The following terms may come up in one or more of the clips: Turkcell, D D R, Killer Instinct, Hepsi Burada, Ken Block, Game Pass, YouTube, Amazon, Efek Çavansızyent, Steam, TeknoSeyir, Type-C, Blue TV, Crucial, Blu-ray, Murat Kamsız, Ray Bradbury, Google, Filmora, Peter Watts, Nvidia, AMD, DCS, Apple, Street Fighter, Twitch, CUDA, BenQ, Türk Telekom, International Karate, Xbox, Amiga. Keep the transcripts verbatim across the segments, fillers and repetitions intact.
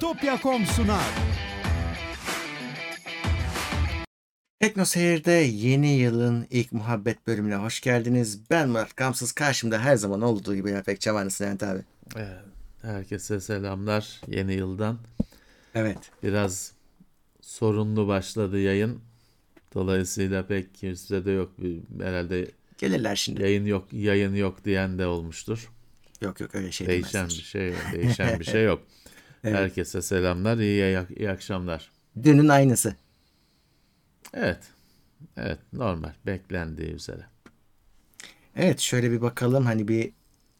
topya nokta com sunar. TeknoSeyir'de yeni yılın ilk muhabbet bölümüne hoş geldiniz. Ben Murat Kamsız. Karşımda her zaman olduğu gibi Efek Çavansızyent abi. Evet, herkese selamlar yeni yıldan. Evet. Biraz sorunlu başladı yayın. Dolayısıyla pek kimse de yok. Herhalde gelirler şimdi. Yayın yok, yayın yok diyen de olmuştur. Yok yok öyle şey değişen demezler. Bir şey yok, değişen bir şey yok. Evet. Herkese selamlar, iyi, iyi akşamlar. Dünün aynısı. Evet, evet normal, beklendiği üzere. Evet, şöyle bir bakalım hani bir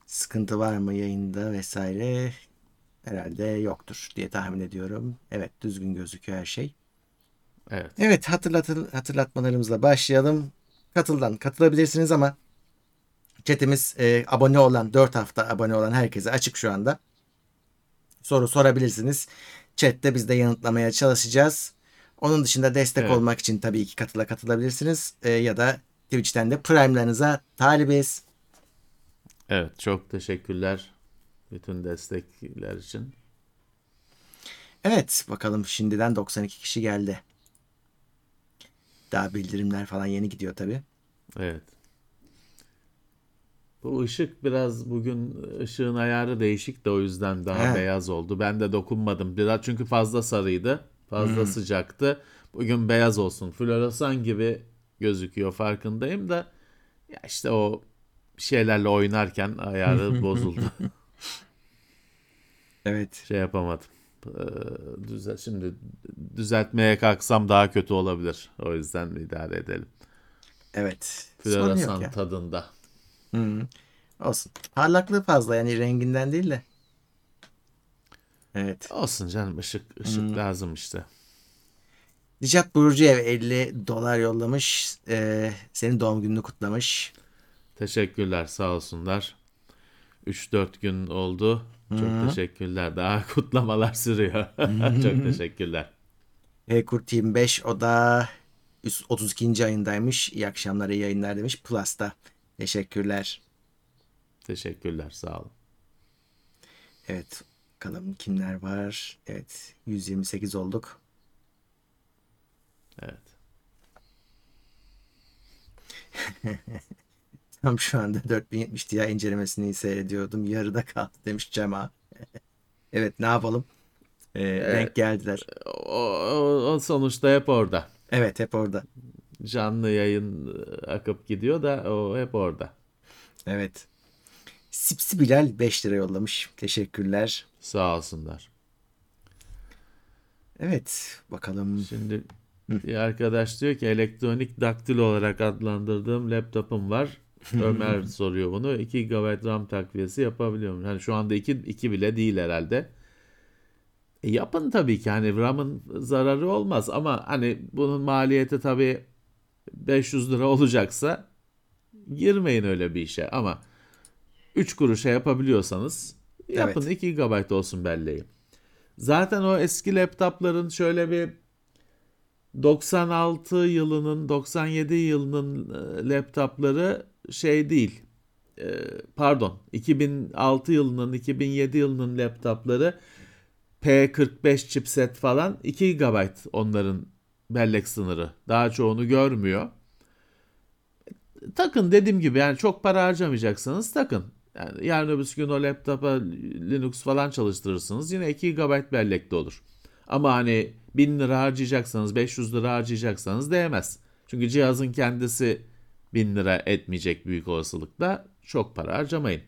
sıkıntı var mı yayında vesaire, herhalde yoktur diye tahmin ediyorum. Evet, düzgün gözüküyor her şey. Evet. Evet, hatırlatın, hatırlatmalarımızla başlayalım. Katıldan katılabilirsiniz ama chatimiz e, abone olan, dört hafta abone olan herkese açık şu anda. Soru sorabilirsiniz. Chat'te biz de yanıtlamaya çalışacağız. Onun dışında destek evet. olmak için tabii ki katıla katılabilirsiniz. E, ya da Twitch'ten de prime'larınıza talibiz. Evet, çok teşekkürler bütün destekler için. Evet, bakalım şimdiden doksan iki kişi geldi. Daha bildirimler falan yeni gidiyor tabii. Evet. Bu ışık biraz bugün ışığın ayarı değişik de o yüzden daha He. beyaz oldu. Ben de dokunmadım biraz çünkü fazla sarıydı. Fazla hmm. sıcaktı. Bugün beyaz olsun. Floresan gibi gözüküyor farkındayım da ya işte o şeylerle oynarken ayarı bozuldu. Evet. Şey yapamadım. Düzel, şimdi düzeltmeye kalksam daha kötü olabilir. O yüzden idare edelim. Evet. Floresan tadında. Hı. Olsun. Parlaklığı fazla yani renginden değil de. Evet. Olsun canım ışık ışık hmm. lazım işte. Nicat Burcu'ya elli dolar yollamış. Ee, senin doğum gününü kutlamış. Teşekkürler sağ olsunlar. üç dört gün oldu. Çok hmm. teşekkürler. Daha kutlamalar sürüyor. Çok teşekkürler. Ekurt yirmi beş o da otuz ikinci ayındaymış. İyi akşamlar iyi yayınlar demiş. Plus'ta. Teşekkürler. Teşekkürler. Sağ olun. Evet. Bakalım kimler var? Evet. yüz yirmi sekiz olduk. Evet. Tam şu anda dört bin yetmiş Ti incelemesini seyrediyordum. Yarıda kaldı demiş Cema. Evet ne yapalım? Ee, evet. Renk geldiler. O, o, o sonuçta hep orada. Evet hep orada. Canlı yayın akıp gidiyor da o hep orada. Evet. Sipsi Bilal beş lira yollamış. Teşekkürler. Sağ olsunlar. Evet bakalım. Şimdi bir arkadaş diyor ki elektronik daktil olarak adlandırdığım laptopum var. Ömer soruyor bunu. iki gigabayt RAM takviyesi yapabiliyor muyum? Hani şu anda iki, iki bile değil herhalde. E yapın tabii ki. Hani RAM'ın zararı olmaz ama hani bunun maliyeti tabii beş yüz lira olacaksa girmeyin öyle bir işe ama üç kuruşa yapabiliyorsanız yapın evet. iki gigabayt olsun belleği. Zaten o eski laptopların şöyle bir doksan altı yılının doksan yedi yılının laptopları şey değil. Pardon iki bin altı yılının iki bin yedi yılının laptopları P kırk beş chipset falan iki gigabayt onların bellek sınırı. Daha çoğunu görmüyor. Takın dediğim gibi yani çok para harcamayacaksanız takın. Yani yarın öbür gün o laptopa Linux falan çalıştırırsınız. Yine iki gigabayt bellekte olur. Ama hani bin lira harcayacaksanız beş yüz lira harcayacaksanız değmez. Çünkü cihazın kendisi bin lira etmeyecek büyük olasılıkla. Çok para harcamayın.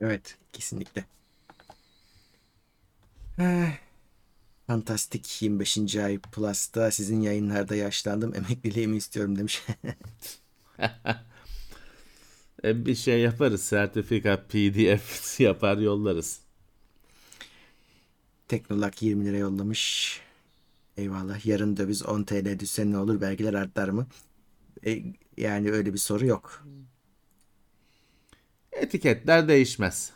Evet kesinlikle. Eh. Fantastik yirmi beşinci ay Plus'ta sizin yayınlarda yaşlandım. Emekliliğimi istiyorum demiş. Bir şey yaparız. Sertifika P D F yapar yollarız. Teknolak yirmi lira yollamış. Eyvallah. Yarın döviz on Te Le düşse ne olur? Vergiler artar mı? E, yani öyle bir soru yok. Etiketler değişmez.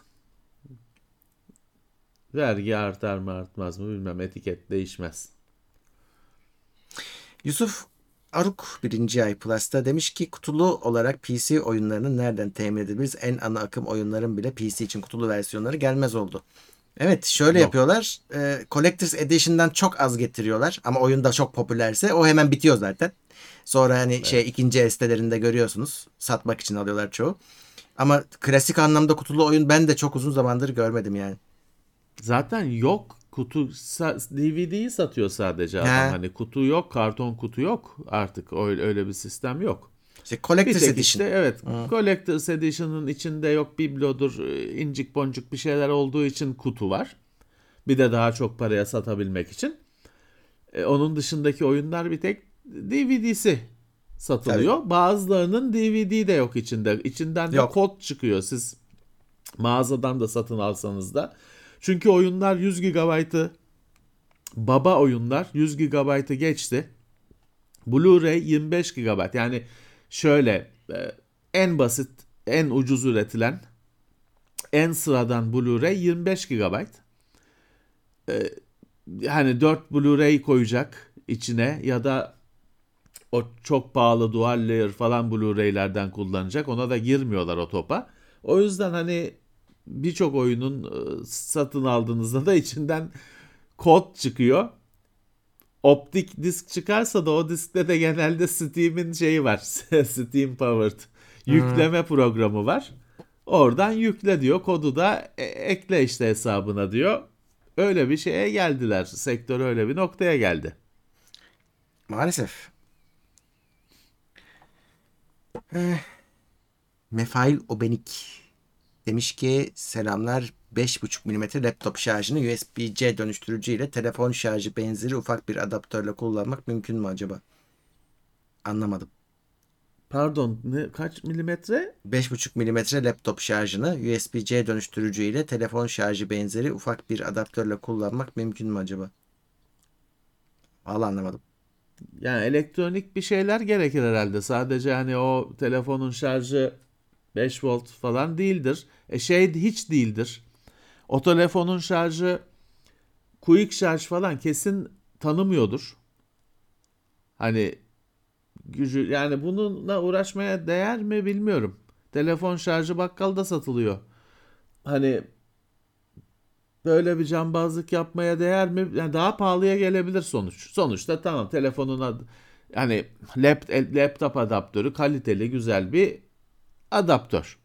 Vergi artar mı artmaz mı bilmem etiket değişmez. Yusuf Aruk birinci ay Plus'ta demiş ki kutulu olarak P C oyunlarını nereden temin edebiliriz? En ana akım oyunların bile P C için kutulu versiyonları gelmez oldu. Evet, şöyle Yok. yapıyorlar. E, Collector's Edition'dan çok az getiriyorlar. Ama oyunda çok popülerse o hemen bitiyor zaten. Sonra hani evet. şey ikinci el sitelerinde görüyorsunuz. Satmak için alıyorlar çoğu. Ama klasik anlamda kutulu oyun ben de çok uzun zamandır görmedim yani. Zaten yok. Kutu D V D'yi satıyor sadece adam. Ha. Hani kutu yok, karton kutu yok artık. Öyle, öyle bir sistem yok. İşte Collector's Edition. Işte, evet. Ha. Collector's Edition'ın içinde yok biblodur, incik boncuk bir şeyler olduğu için kutu var. Bir de daha çok paraya satabilmek için. E, onun dışındaki oyunlar bir tek D V D'si satılıyor. Tabii. Bazılarının D V D de yok içinde. İçinden de yok. Kod çıkıyor. Siz mağazadan da satın alsanız da. Çünkü oyunlar yüz gigabaytı baba oyunlar yüz gigabaytı geçti. Blu-ray yirmi beş gigabayt. Yani şöyle en basit, en ucuz üretilen, en sıradan Blu-ray yirmi beş gigabayt. Hani dört Blu-ray koyacak içine ya da o çok pahalı dual layer falan Blu-ray'lerden kullanacak. Ona da girmiyorlar o topa. O yüzden hani birçok oyunun satın aldığınızda da içinden kod çıkıyor. Optik disk çıkarsa da o diskte de genelde Steam'in şeyi var. Steam Powered yükleme hmm. programı var. Oradan yükle diyor. Kodu da e- ekle işte hesabına diyor. Öyle bir şeye geldiler. Sektör öyle bir noktaya geldi. Maalesef. Eh, Mefail Obenik demiş ki selamlar, beş buçuk milimetre laptop şarjını U S B-C dönüştürücü ile telefon şarjı benzeri ufak bir adaptörle kullanmak mümkün mü acaba? Anlamadım. Pardon, ne, kaç milimetre? beş buçuk milimetre laptop şarjını U S B-C dönüştürücü ile telefon şarjı benzeri ufak bir adaptörle kullanmak mümkün mü acaba? Vallahi anlamadım. Yani elektronik bir şeyler gerekir herhalde. Sadece hani o telefonun şarjı beş volt falan değildir. E şey hiç değildir. O telefonun şarjı quick şarj falan kesin tanımıyordur. Hani gücü yani bununla uğraşmaya değer mi bilmiyorum. Telefon şarjı bakkalda satılıyor. Hani böyle bir cambazlık yapmaya değer mi? Yani daha pahalıya gelebilir sonuç. Sonuçta tamam telefonuna hani laptop adaptörü kaliteli güzel bir adaptör.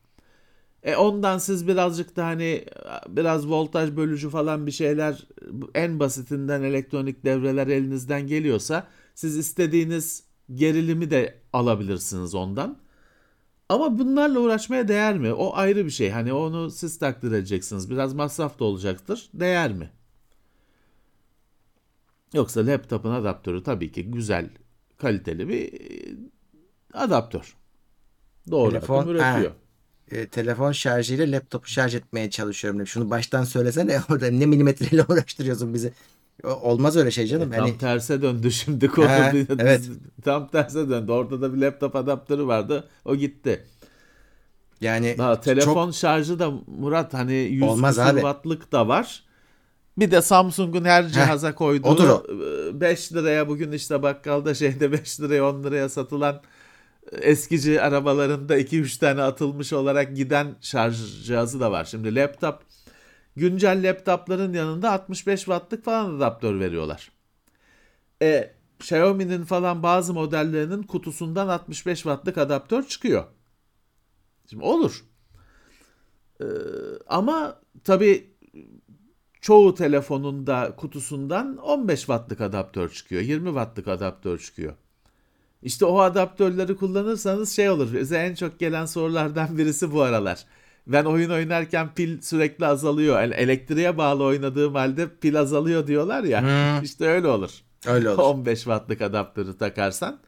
E ondan siz birazcık da hani biraz voltaj bölücü falan bir şeyler en basitinden elektronik devreler elinizden geliyorsa siz istediğiniz gerilimi de alabilirsiniz ondan. Ama bunlarla uğraşmaya değer mi? O ayrı bir şey. Hani onu siz takdir edeceksiniz. Biraz masraf da olacaktır. Değer mi? Yoksa laptopun adaptörü tabii ki güzel, kaliteli bir adaptör. Doğru. Telefon üretiyor. E, telefon şarjıyla laptopu şarj etmeye çalışıyorum. Şunu baştan söylesene. Orada ne milimetreyle uğraştırıyorsun bizi? Olmaz öyle şey canım. E, tam hani... terse döndü şimdi konu. Ha, evet. Tam terse döndü. Orada da bir laptop adaptörü vardı. O gitti. Yani daha telefon çok... şarjı da Murat hani yüz wattlık da var. Bir de Samsung'un her cihaza Heh, koyduğu beş liraya bugün işte bakkalda şeyde beş liraya on liraya satılan eskici arabalarında iki üç tane atılmış olarak giden şarj cihazı da var. Şimdi laptop, güncel laptopların yanında altmış beş wattlık falan adaptör veriyorlar. E, Xiaomi'nin falan bazı modellerinin kutusundan altmış beş wattlık adaptör çıkıyor. Şimdi olur. E, ama tabii çoğu telefonun da kutusundan on beş wattlık adaptör çıkıyor. yirmi wattlık adaptör çıkıyor. İşte o adaptörleri kullanırsanız şey olur. Bize en çok gelen sorulardan birisi bu aralar. Ben oyun oynarken pil sürekli azalıyor. Yani elektriğe bağlı oynadığım halde pil azalıyor diyorlar ya. Hmm. İşte öyle olur. Öyle olur. on beş wattlık adaptörü takarsan.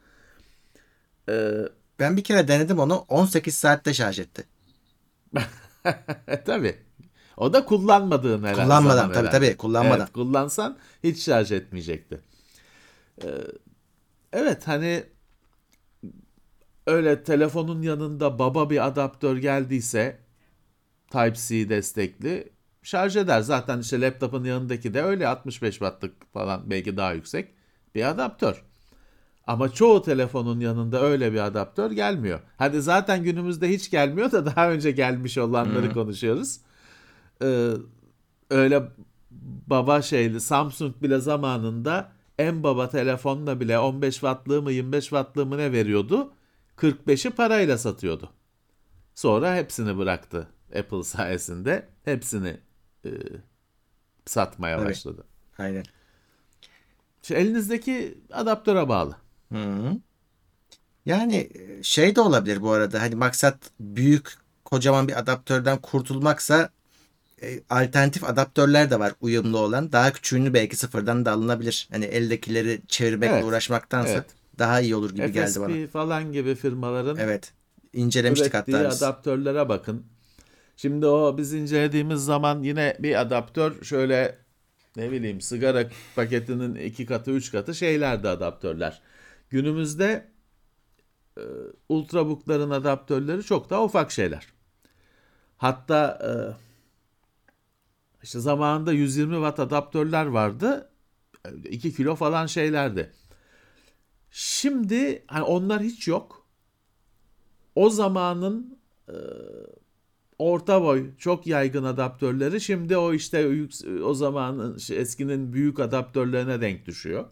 Ee, ben bir kere denedim onu. on sekiz saatte şarj etti. Tabii. O da kullanmadığın herhalde. Kullanmadan tabii tabii. Kullanmadan. Evet, kullansan hiç şarj etmeyecekti. Ee, evet hani... Öyle telefonun yanında baba bir adaptör geldiyse Type-C destekli şarj eder. Zaten işte laptopun yanındaki de öyle altmış beş wattlık falan belki daha yüksek bir adaptör. Ama çoğu telefonun yanında öyle bir adaptör gelmiyor. Hadi zaten günümüzde hiç gelmiyor da daha önce gelmiş olanları hmm. konuşuyoruz. Ee, öyle baba şeyli Samsung bile zamanında en baba telefonla bile on beş wattlığı mı yirmi beş wattlığı mı ne veriyordu? kırk beşi parayla satıyordu. Sonra hepsini bıraktı Apple sayesinde. Hepsini e, satmaya evet. başladı. Aynen. İşte elinizdeki adaptöre bağlı. Hı-hı. Yani şey de olabilir bu arada. Hani maksat büyük kocaman bir adaptörden kurtulmaksa e, alternatif adaptörler de var uyumlu olan. Daha küçüğünü belki sıfırdan da alınabilir. Hani eldekileri çevirmekle evet. uğraşmaktansa evet. daha iyi olur gibi F S P geldi bana. F S P falan gibi firmaların evet. incelemiştik ürettiği hatta biz. Adaptörlere bakın. Şimdi o biz incelediğimiz zaman yine bir adaptör şöyle ne bileyim sigara paketinin iki katı üç katı şeylerdi adaptörler. Günümüzde e, ultrabookların adaptörleri çok daha ufak şeyler. Hatta e, işte zamanında yüz yirmi watt adaptörler vardı. iki kilo falan şeylerdi. Şimdi hani onlar hiç yok. O zamanın e, orta boy çok yaygın adaptörleri şimdi o işte o zamanın eskinin büyük adaptörlerine denk düşüyor.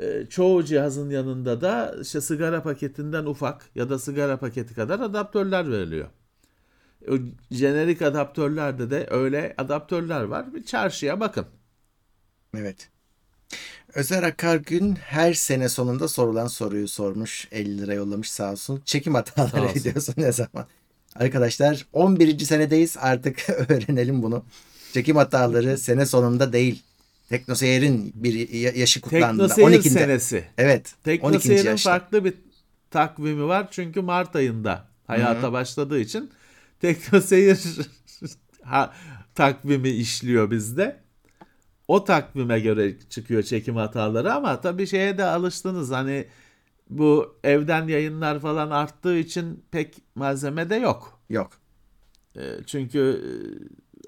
E, çoğu cihazın yanında da işte sigara paketinden ufak ya da sigara paketi kadar adaptörler veriliyor. O jenerik adaptörlerde de öyle adaptörler var. Bir çarşıya bakın. Evet. Özer Akargün her sene sonunda sorulan soruyu sormuş. elli lira yollamış sağ olsun. Çekim hataları ediyorsun ne zaman? Arkadaşlar on birinci senedeyiz artık öğrenelim bunu. Çekim hataları sene sonunda değil. TeknoSeyir'in bir yaşı kutlandığında. TeknoSeyir on ikinde senesi. Evet. TeknoSeyir'in farklı bir takvimi var. Çünkü Mart ayında hayata Hı-hı. başladığı için TeknoSeyir ha, takvimi işliyor bizde. O takvime göre çıkıyor çekim hataları ama tabii şeye de alıştınız. Hani bu evden yayınlar falan arttığı için pek malzeme de yok. Yok. Çünkü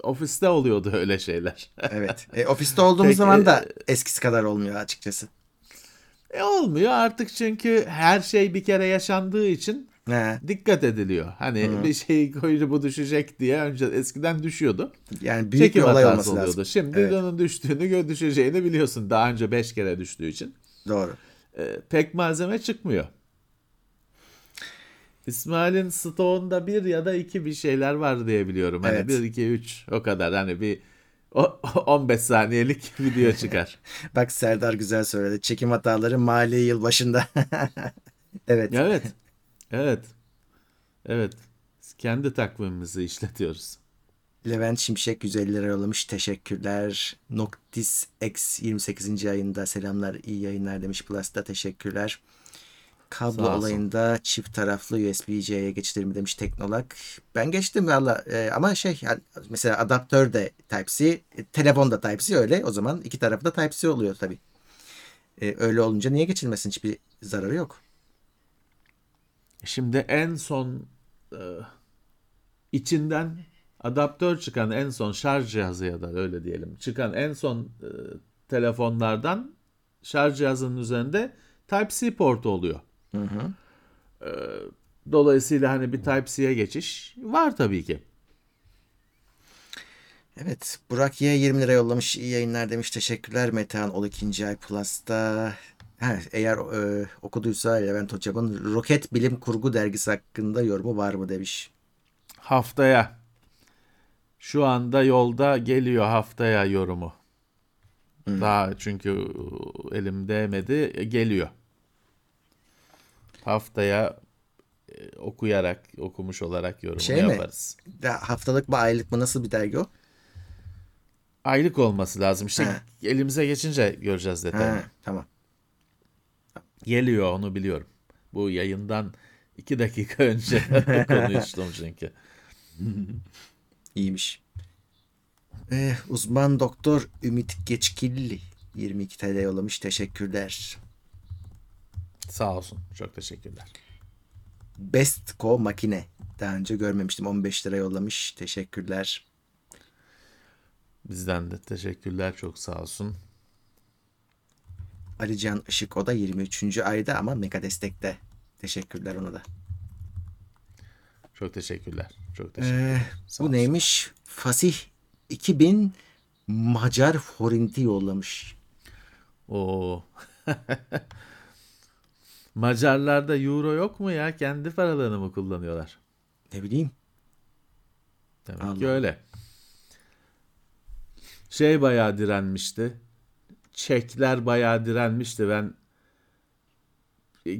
ofiste oluyordu öyle şeyler. Evet. E, ofiste olduğumuz peki, zaman da eskisi kadar olmuyor açıkçası. E, olmuyor artık çünkü her şey bir kere yaşandığı için He. dikkat ediliyor. Hani Hı-hı. bir şey koydu bu düşecek diye önce eskiden düşüyordu. Yani büyük çekim bir olay olması oluyordu. Lazım. Şimdi evet. onun düştüğünü, düşeceğini biliyorsun. Daha önce beş kere düştüğü için. Doğru. Ee, pek malzeme çıkmıyor. İsmail'in stoğunda bir ya da iki bir şeyler var diye biliyorum. Hani evet. bir, iki, üç o kadar. Hani bir o, on beş saniyelik video çıkar. Bak Serdar güzel söyledi. Çekim hataları mali yıl başında. evet. Evet. Evet. Evet. Kendi takvimimizi işletiyoruz. Levent Şimşek yüz elli lira yollamış. Teşekkürler. Noctis X yirmi sekizinci ayında selamlar. İyi yayınlar demiş. Plus'ta teşekkürler. Kablo olayında çift taraflı U S B-C'ye geçilir mi demiş Teknolak. Ben geçtim valla e, ama şey mesela adaptör de Type-C, telefon da Type-C öyle. O zaman iki tarafı da Type-C oluyor tabii. E, öyle olunca niye geçilmesin? Hiçbir zararı yok. Şimdi en son e, içinden adaptör çıkan en son şarj cihazı ya da öyle diyelim çıkan en son e, telefonlardan şarj cihazının üzerinde Type-C portu oluyor. Hı hı. E, dolayısıyla hani bir Type-C'ye geçiş var tabii ki. Evet. Burak Y yirmi lira yollamış. İyi yayınlar demiş. Teşekkürler. Metehan on ikinci ay Plus'ta. Ha, eğer e, okuduysa Levent Hocam'ın Roket Bilim Kurgu dergisi hakkında yorumu var mı demiş. Haftaya. Şu anda yolda geliyor haftaya yorumu. Hmm. Daha çünkü elim değmedi. Geliyor. Haftaya e, okuyarak, okumuş olarak yorumu şey yaparız. Mi? Haftalık mı aylık mı nasıl bir dergi o? Aylık olması lazım. İşte ha. elimize geçince göreceğiz detayını. Tamam. Geliyor onu biliyorum. Bu yayından iki dakika önce konuştum çünkü. İyiymiş. Ee, uzman doktor Ümit Geçkilli yirmi iki TL yollamış. Teşekkürler. Sağ olsun. Çok teşekkürler. Bestco makine. Daha önce görmemiştim. on beş lira yollamış. Teşekkürler. Bizden de teşekkürler. Çok sağ olsun. Alican Işık o da yirmi üçüncü ayda ama mega destekte. Teşekkürler ona da. Çok teşekkürler. Çok teşekkürler. Ee, bu neymiş? Fasih iki bin Macar forinti yollamış. Oo. Macarlarda euro yok mu ya? Kendi paralarını mı kullanıyorlar? Ne bileyim. Demek Anladım. Ki öyle. Şey bayağı direnmişti. Çekler bayağı direnmişti. Ben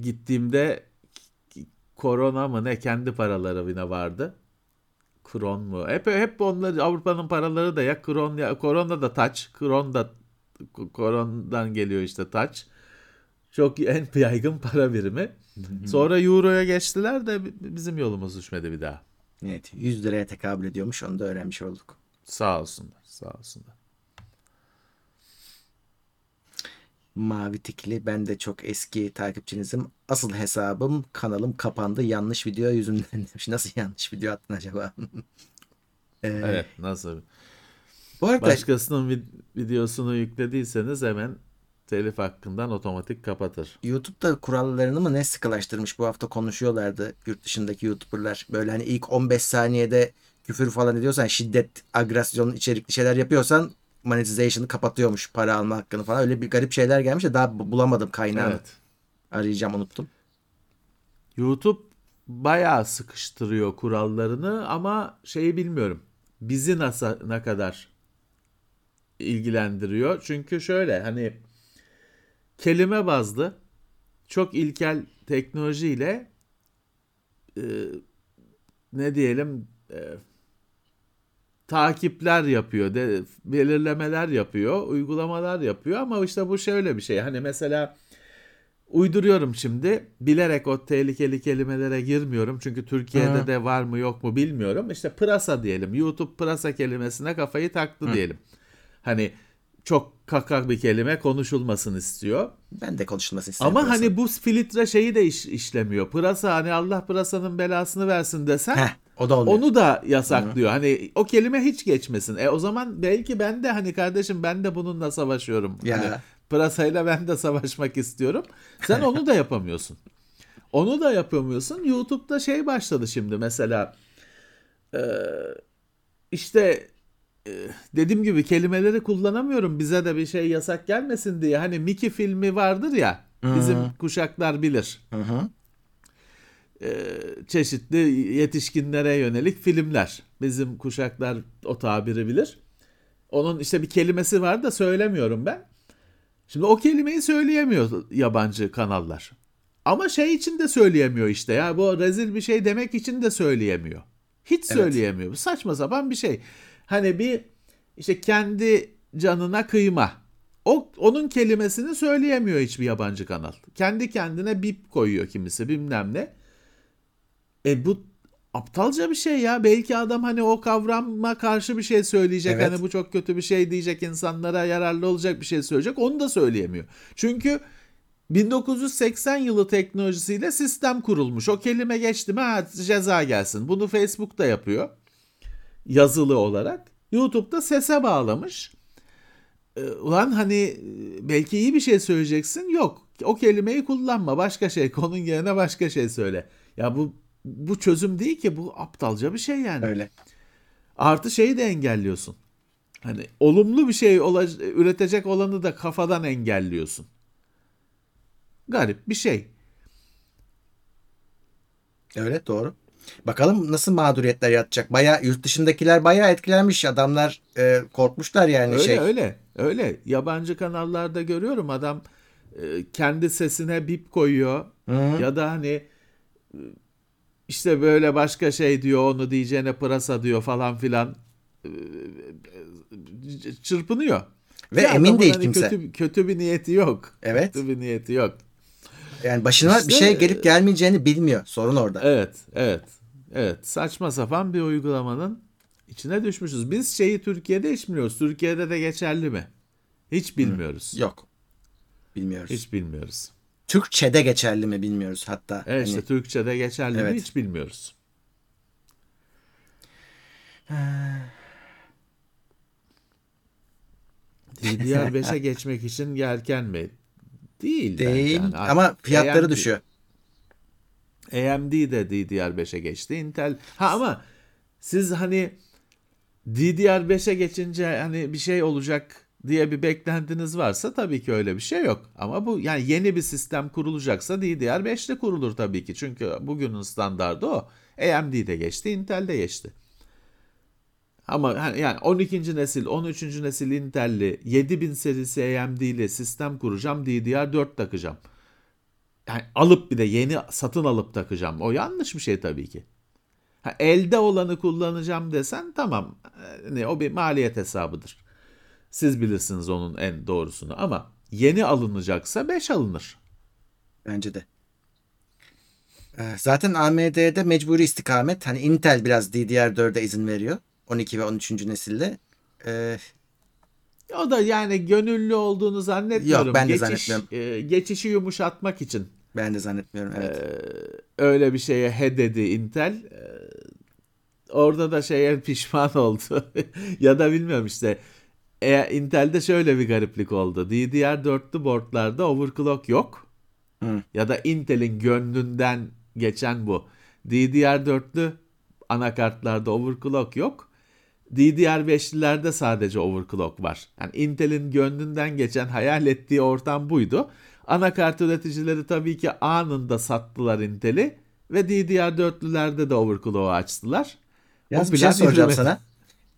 gittiğimde korona mı ne kendi paraları yine vardı. Kron mu? Hep hep onları, Avrupa'nın paraları da ya kron ya korona da taç. Kron da korondan geliyor işte taç. Çok en yaygın para birimi. Sonra euroya geçtiler de bizim yolumuz düşmedi bir daha. Evet, yüz liraya tekabül ediyormuş. Onu da öğrenmiş olduk. Sağ olsunlar. Sağ olsunlar. Mavi tikli, ben de çok eski takipçinizim. Asıl hesabım, kanalım kapandı. Yanlış video yüzümden demiş. Nasıl yanlış video attın acaba? ee, evet, nasıl? Bu arada, başkasının vid- videosunu yüklediyseniz hemen telif hakkından otomatik kapatır. YouTube'da kurallarını mı ne sıkılaştırmış? Bu hafta konuşuyorlardı yurt dışındaki YouTuber'lar. Böyle hani ilk on beş saniyede küfür falan ediyorsan, şiddet, agresyon içerikli şeyler yapıyorsan monetization'ı kapatıyormuş, para alma hakkını falan. Öyle bir garip şeyler gelmiş de daha bulamadım kaynağını. Evet. Arayacağım, unuttum. YouTube bayağı sıkıştırıyor kurallarını ama şeyi bilmiyorum. Bizi nasıl, ne kadar ilgilendiriyor? Çünkü şöyle, hani kelime bazlı çok ilkel teknolojiyle e, ne diyelim e, takipler yapıyor, de, belirlemeler yapıyor, uygulamalar yapıyor ama işte bu şöyle bir şey. Hani mesela uyduruyorum şimdi, bilerek o tehlikeli kelimelere girmiyorum çünkü Türkiye'de Hı. de var mı yok mu bilmiyorum. İşte pırasa diyelim, YouTube pırasa kelimesine kafayı taktı Hı. diyelim. Hani çok kakak bir kelime, konuşulmasını istiyor. Ben de konuşulmasını istiyorum. Ama pırasa. Hani bu filtre şeyi de iş, işlemiyor. Pırasa, hani Allah pırasanın belasını versin desen Heh, o da onu da yasaklıyor. Hı. Hani o kelime hiç geçmesin. E o zaman belki ben de hani kardeşim ben de bununla savaşıyorum. Hani pırasayla ben de savaşmak istiyorum. Sen onu da yapamıyorsun. Onu da yapamıyorsun. YouTube'da şey başladı şimdi mesela. Ee, işte... Dediğim gibi kelimeleri kullanamıyorum, bize de bir şey yasak gelmesin diye. Hani Mickey filmi vardır ya, bizim Hı-hı. kuşaklar bilir. Hı-hı. Ee, çeşitli yetişkinlere yönelik filmler. Bizim kuşaklar o tabiri bilir. Onun işte bir kelimesi var da söylemiyorum ben. Şimdi o kelimeyi söyleyemiyor yabancı kanallar. Ama şey için de söyleyemiyor işte ya. Bu rezil bir şey demek için de söyleyemiyor. Hiç söyleyemiyor. Evet. Saçma sapan bir şey. Hani bir işte kendi canına kıyma. O, onun kelimesini söyleyemiyor hiçbir yabancı kanal. Kendi kendine bip koyuyor kimisi bilmem ne. E bu aptalca bir şey ya. Belki adam hani o kavrama karşı bir şey söyleyecek. Evet. Hani bu çok kötü bir şey diyecek, insanlara yararlı olacak bir şey söyleyecek. Onu da söyleyemiyor. Çünkü bin dokuz yüz seksen yılı teknolojisiyle sistem kurulmuş. O kelime geçti mi ha, ceza gelsin. Bunu Facebook da yapıyor. Yazılı olarak. YouTube'da sese bağlamış. Ulan hani belki iyi bir şey söyleyeceksin. Yok. O kelimeyi kullanma. Başka şey. Konun yerine başka şey söyle. Ya bu bu çözüm değil ki. Bu aptalca bir şey yani. Öyle. Artı şeyi de engelliyorsun. Hani olumlu bir şey olacak, üretecek olanı da kafadan engelliyorsun. Garip bir şey. Evet, doğru. Bakalım nasıl mağduriyetler yatacak. Bayağı yurt dışındakiler bayağı etkilenmiş. Adamlar e, korkmuşlar yani. Öyle şey. öyle. Öyle. Yabancı kanallarda görüyorum adam e, kendi sesine bip koyuyor. Hı-hı. Ya da hani işte böyle başka şey diyor, onu diyeceğine pırasa diyor falan filan. E, çırpınıyor. Ve ya emin değil hani kimse. Kötü, kötü bir niyeti yok. Evet. Kötü bir niyeti yok. Yani başına işte, bir şey gelip gelmeyeceğini bilmiyor. Sorun orada. Evet, evet. Evet, saçma sapan bir uygulamanın içine düşmüşüz. Biz şeyi Türkiye'de hiç bilmiyoruz. Türkiye'de de geçerli mi? Hiç bilmiyoruz. Hı, yok. Bilmiyoruz. Hiç bilmiyoruz. Türkçe'de geçerli mi bilmiyoruz hatta. Evet, hani... işte Türkçe'de geçerli evet. mi hiç bilmiyoruz. D D R beşe geçmek için erken mi? Değil. Değil yani. Ama fiyatları A M D, düşüyor. A M D de D D R beşe geçti. Intel. Ha ama siz hani D D R beşe geçince hani bir şey olacak diye bir beklentiniz varsa tabii ki öyle bir şey yok. Ama bu yani yeni bir sistem kurulacaksa D D R beşte kurulur tabii ki. Çünkü bugünün standardı o. A M D'de geçti, Intel'de geçti. Ama yani on ikinci nesil, on üçüncü nesil Intel'li, yedi bin serisi A M D'li sistem kuracağım, D D R dört takacağım. Yani alıp bir de yeni satın alıp takacağım. O yanlış bir şey tabii ki. Ha, elde olanı kullanacağım desen tamam. Yani o bir maliyet hesabıdır. Siz bilirsiniz onun en doğrusunu ama yeni alınacaksa beş alınır. Bence de. Zaten A M D'de mecburi istikamet. Hani Intel biraz D D R dörde izin veriyor. on iki ve on üçüncü nesilde. Ee... O da yani gönüllü olduğunu zannetmiyorum. Yok, ben de Geçiş, zannetmiyorum. E, geçişi yumuşatmak için. Ben de zannetmiyorum, evet. E, öyle bir şeye he dedi Intel. E, orada da şeye pişman oldu. Ya da bilmiyorum işte. E, Intel'de şöyle bir gariplik oldu. D D R dörtlü boardlarda overclock yok. Hı. Ya da Intel'in gönlünden geçen bu. D D R dörtlü anakartlarda overclock yok. D D R beşlilerde sadece overclock var. Yani Intel'in gönlünden geçen, hayal ettiği ortam buydu. Anakart üreticileri tabii ki anında sattılar Intel'i ve D D R dörtlülerde de overclock'u açtılar. Yalnız bir şey soracağım hizmet... sana.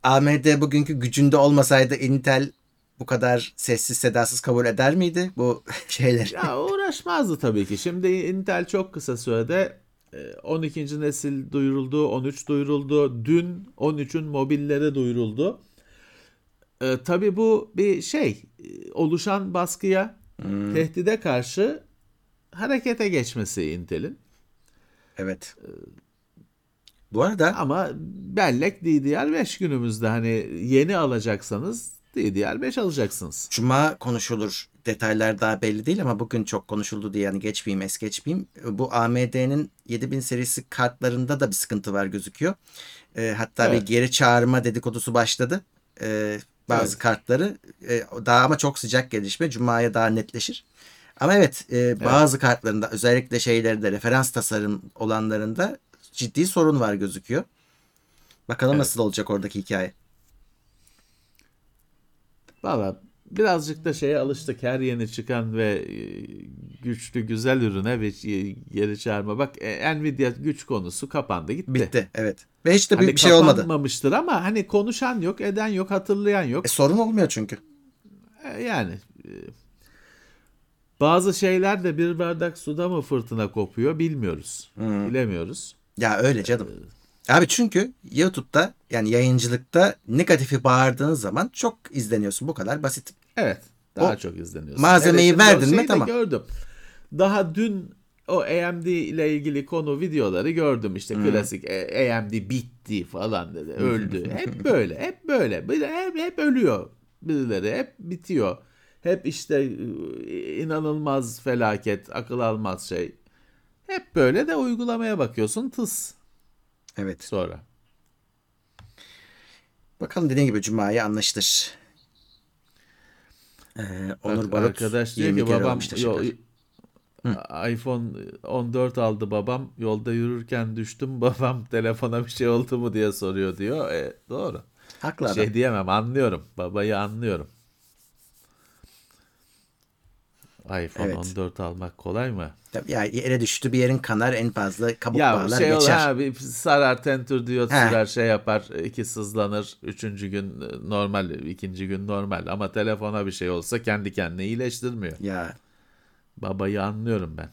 A M D bugünkü gücünde olmasaydı Intel bu kadar sessiz sedasız kabul eder miydi bu şeyler? Ya uğraşmazdı tabii ki. Şimdi Intel çok kısa sürede on ikinci nesil duyuruldu, on üç duyuruldu, dün on üçün mobilleri duyuruldu. E, tabii bu bir şey, oluşan baskıya, hmm. tehdide karşı harekete geçmesi Intel'in. Evet. E, Bu arada ama bellek D D R beş günümüzde, hani yeni alacaksanız D D R beş alacaksınız. Cuma konuşulur. Detaylar daha belli değil ama bugün çok konuşuldu diye yani geçmeyeyim, es geçmeyeyim. Bu A M D'nin yedi bin serisi kartlarında da bir sıkıntı var gözüküyor. E, hatta evet. bir geri çağırma dedikodusu başladı. E, bazı evet. kartları e, daha ama çok sıcak gelişme. Cuma'ya daha netleşir. Ama evet, e, bazı evet. kartlarında özellikle şeylerde referans tasarım olanlarında ciddi sorun var gözüküyor. Bakalım evet. nasıl olacak oradaki hikaye. Valla birazcık da şeye alıştık. Her yeni çıkan ve güçlü güzel ürüne ve geri çağırma. Bak, Nvidia güç konusu kapandı gitti. Bitti, evet. Ve hiç de büyük hani bir şey olmadı. Kapanmamıştır ama hani konuşan yok, eden yok, hatırlayan yok. E, sorun olmuyor çünkü. E, yani... E, bazı şeyler de bir bardak suda mı fırtına kopuyor bilmiyoruz. Hmm. Bilemiyoruz. Ya öyle canım. Ee, Abi çünkü YouTube'da yani yayıncılıkta negatifi bağırdığın zaman çok izleniyorsun. Bu kadar basit. Evet. Daha o çok izleniyorsun. Malzemeyi evet, verdin mi tamam. Gördüm. Daha dün o A M D ile ilgili konu videoları gördüm. İşte hmm. klasik A M D bitti falan dedi. Öldü. Hep böyle. Hep böyle. Hep, hep ölüyor birileri. Hep bitiyor. Hep işte inanılmaz felaket, akıl almaz şey. Hep böyle de uygulamaya bakıyorsun, tıs. Evet. Sonra. Bakalım, dediğim gibi Cuma'ya anlaşılır. Ee, Onur Barut arkadaş diyor ki babam yo, iPhone on dört aldı babam. Yolda yürürken düştüm babam. Telefona bir şey oldu mu diye soruyor diyor. E, doğru. Haklı şey adam. Diyemem, anlıyorum. Babayı anlıyorum. iPhone evet. on dört almak kolay mı? Tabii ya, yere düştü bir yerin kanar, en fazla kabuk ya, bağlar şey geçer. Ya şey sarar, tentür diyor, sürer şey yapar, iki sızlanır, üçüncü gün normal, ikinci gün normal ama telefona bir şey olsa kendi kendine iyileştirmiyor. Ya. Babayı anlıyorum ben.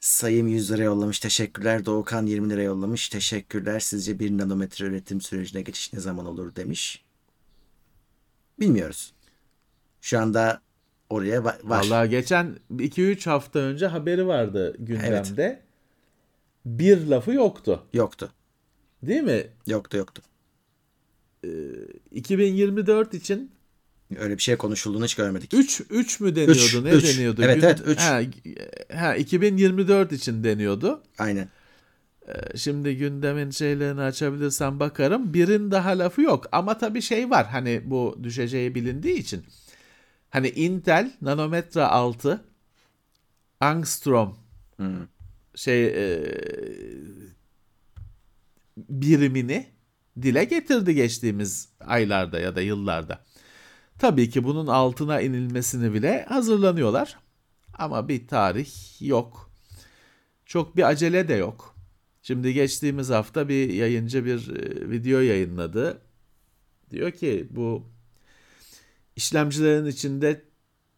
Sayım yüz lira yollamış, teşekkürler. Doğukan yirmi lira yollamış, teşekkürler. Sizce bir nanometre üretim sürecine geçiş ne zaman olur demiş. Bilmiyoruz. Şu anda oraya var. Vallahi geçen iki üç hafta önce haberi vardı gündemde. Evet. Bir lafı yoktu. Yoktu. Değil mi? Yoktu yoktu. Ee, iki bin yirmi dört için öyle bir şey konuşulduğunu hiç görmedik. üç üç mü deniyordu? Üç, ne üç. Deniyordu? Evet Gün, evet üç. Ha, ha, iki bin yirmi dört için deniyordu. Aynen. Ee, şimdi gündemin şeylerini açabilirsem bakarım. Birin daha lafı yok. Ama tabii şey var. Hani bu düşeceği bilindiği için. Hani Intel nanometre altı angstrom hmm. şey e, birimini dile getirdi geçtiğimiz aylarda ya da yıllarda. Tabii ki bunun altına inilmesini bile hazırlanıyorlar. Ama bir tarih yok. Çok bir acele de yok. Şimdi geçtiğimiz hafta bir yayıncı bir video yayınladı. Diyor ki bu işlemcilerin içinde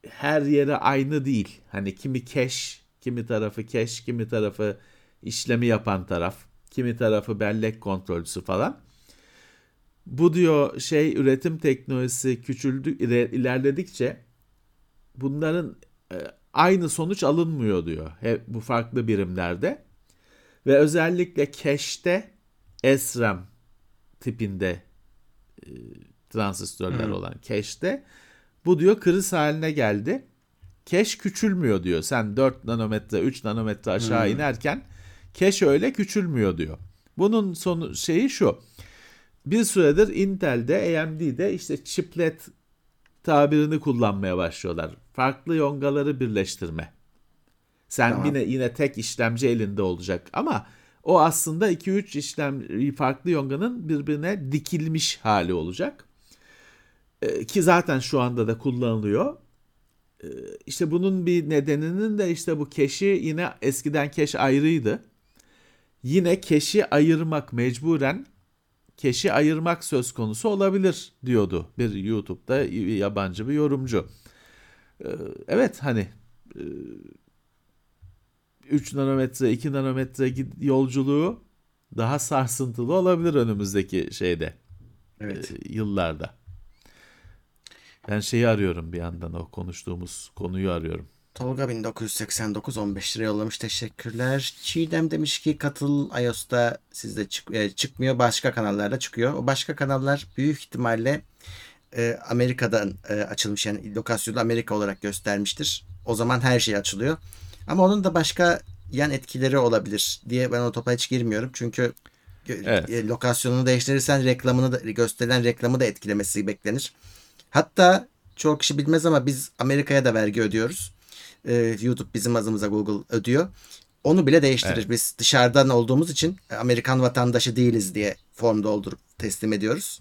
her yeri aynı değil. Hani kimi cache, kimi tarafı cache, kimi tarafı işlemi yapan taraf, kimi tarafı bellek kontrolcüsü falan. Bu diyor şey üretim teknolojisi küçüldü, ilerledikçe bunların aynı sonuç alınmıyor diyor. Hep bu farklı birimlerde ve özellikle cache'te S RAM tipinde e, transistörler hmm. olan cache'te bu diyor kriz haline geldi. Cache küçülmüyor diyor. Sen dört nanometre, üç nanometre aşağı hmm. inerken cache öyle küçülmüyor diyor. Bunun sonu şeyi şu. Bir süredir Intel'de, A M D'de işte chiplet tabirini kullanmaya başlıyorlar. Farklı yongaları birleştirme. Sen tamam. yine yine tek işlemci elinde olacak ama o aslında iki üç işlem farklı yonganın birbirine dikilmiş hali olacak. Ee, ki zaten şu anda da kullanılıyor. Ee, işte bunun bir nedeninin de işte bu cache'i yine eskiden cache ayrıydı. Yine cache'i ayırmak mecburen cache'i ayırmak söz konusu olabilir diyordu bir YouTube'da yabancı bir yorumcu. Ee, evet hani e, üç nanometre, iki nanometre yolculuğu daha sarsıntılı olabilir önümüzdeki şeyde. Evet. E, yıllarda. Ben şeyi arıyorum bir yandan, o konuştuğumuz konuyu arıyorum. Tolga bin dokuz yüz seksen dokuz on beş lira yollamış, teşekkürler. Çiğdem demiş ki katıl iOS'ta sizde çık- e, çıkmıyor, başka kanallarda çıkıyor. O başka kanallar büyük ihtimalle e, Amerika'dan e, açılmış, yani lokasyonu Amerika olarak göstermiştir. O zaman her şey açılıyor. Ama onun da başka yan etkileri olabilir diye ben o topa hiç girmiyorum. Çünkü evet. e, lokasyonunu değiştirirsen reklamını da, gösterilen reklamı da etkilemesi beklenir. Hatta çoğu kişi bilmez ama biz Amerika'ya da vergi ödüyoruz. Ee, YouTube bizim adımıza, Google ödüyor. Onu bile değiştirir. Evet. Biz dışarıdan olduğumuz için Amerikan vatandaşı değiliz diye form doldurup teslim ediyoruz.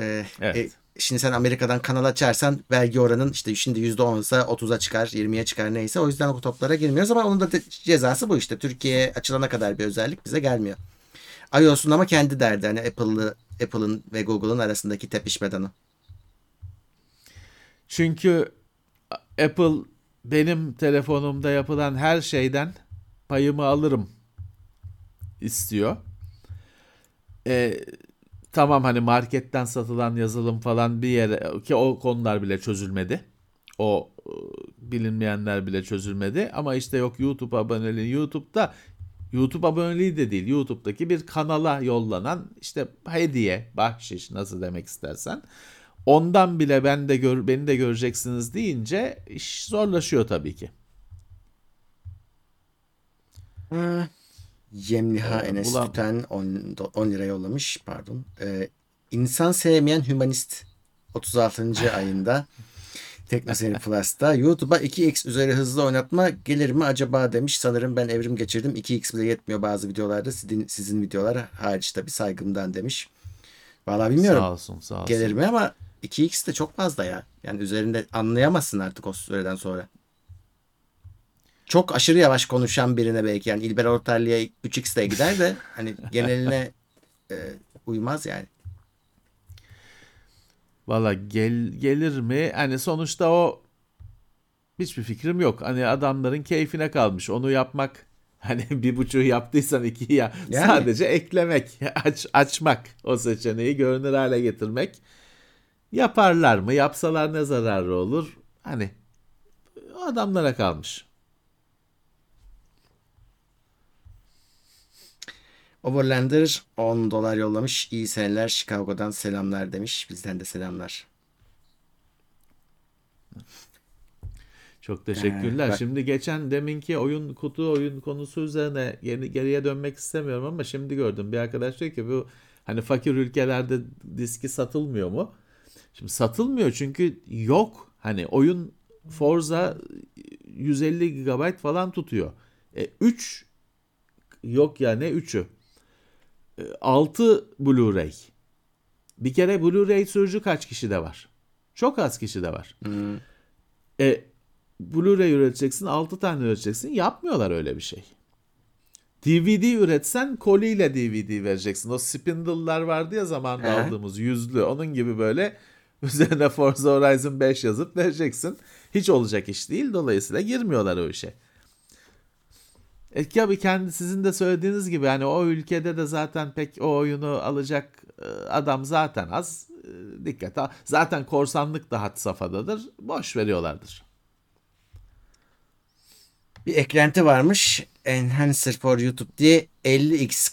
Ee, evet. e, şimdi sen Amerika'dan kanal açarsan vergi oranın işte şimdi yüzde onsa otuza çıkar, yirmiye çıkar neyse. O yüzden bu toplara girmiyoruz ama onun da te- cezası bu işte. Türkiye'ye açılana kadar bir özellik bize gelmiyor. iOS'un ama kendi derdi. Yani Apple'lı, Apple'ın ve Google'ın arasındaki tepişmeden o. Çünkü Apple benim telefonumda yapılan her şeyden payımı alırım istiyor. Ee, tamam hani marketten satılan yazılım falan bir yere ki o konular bile çözülmedi. O bilinmeyenler bile çözülmedi ama işte yok YouTube aboneliği, YouTube'da YouTube aboneliği de değil. YouTube'daki bir kanala yollanan işte hediye, bahşiş nasıl demek istersen. Ondan bile ben de gör, beni de göreceksiniz deyince iş zorlaşıyor tabii ki. Ha, Yemliha ee, Enes Tüten on lira yollamış. Pardon. Ee, insan sevmeyen Hümanist otuz altıncı ayında TeknoSeyir Plus'ta YouTube'a iki x üzeri hızlı oynatma gelir mi acaba demiş. Sanırım ben evrim geçirdim. iki x bile yetmiyor bazı videolarda. Sizin, sizin videolar hariç tabii, saygımdan demiş. Vallahi bilmiyorum. Sağ olsun, sağ olsun. Gelir mi ama iki x de çok fazla ya. Yani üzerinde anlayamazsın artık o süreden sonra. Çok aşırı yavaş konuşan birine belki yani İlber Ortaylı'ya üç x de gider de hani geneline e, uymaz yani. Valla gel, gelir mi? Hani sonuçta o hiçbir fikrim yok. Hani adamların keyfine kalmış. Onu yapmak hani bir buçuğu yaptıysan ikiyi ya yani. Sadece eklemek, aç, açmak o seçeneği görünür hale getirmek. Yaparlar mı? Yapsalar ne zararı olur? Hani adamlara kalmış. Overlander on dolar yollamış. İyi seneler Chicago'dan selamlar demiş. Bizden de selamlar. Çok teşekkürler. Ee, şimdi geçen deminki oyun kutu oyun konusu üzerine geri, geriye dönmek istemiyorum ama şimdi gördüm. Bir arkadaş diyor ki bu hani fakir ülkelerde diski satılmıyor mu? Şimdi satılmıyor çünkü yok. Hani oyun Forza yüz elli gigabayt falan tutuyor. E, üç yok ya ne üçü? altı Blu-ray. Bir kere Blu-ray sürücü kaç kişide var? Çok az kişide var. Hmm. E, Blu-ray üreteceksin, altı tane üreteceksin. Yapmıyorlar öyle bir şey. D V D üretsen koliyle D V D vereceksin. O spindle'lar vardı ya zamanında He. aldığımız yüzlü. Onun gibi böyle üzerine Forza Horizon beş yazıp vereceksin. Hiç olacak iş değil. Dolayısıyla girmiyorlar o işe. E abi kendi sizin de söylediğiniz gibi hani o ülkede de zaten pek o oyunu alacak adam zaten az. Dikkat al. Zaten korsanlık da had safhadadır. Boş veriyorlardır. Bir eklenti varmış. Enhancer for YouTube diye elli x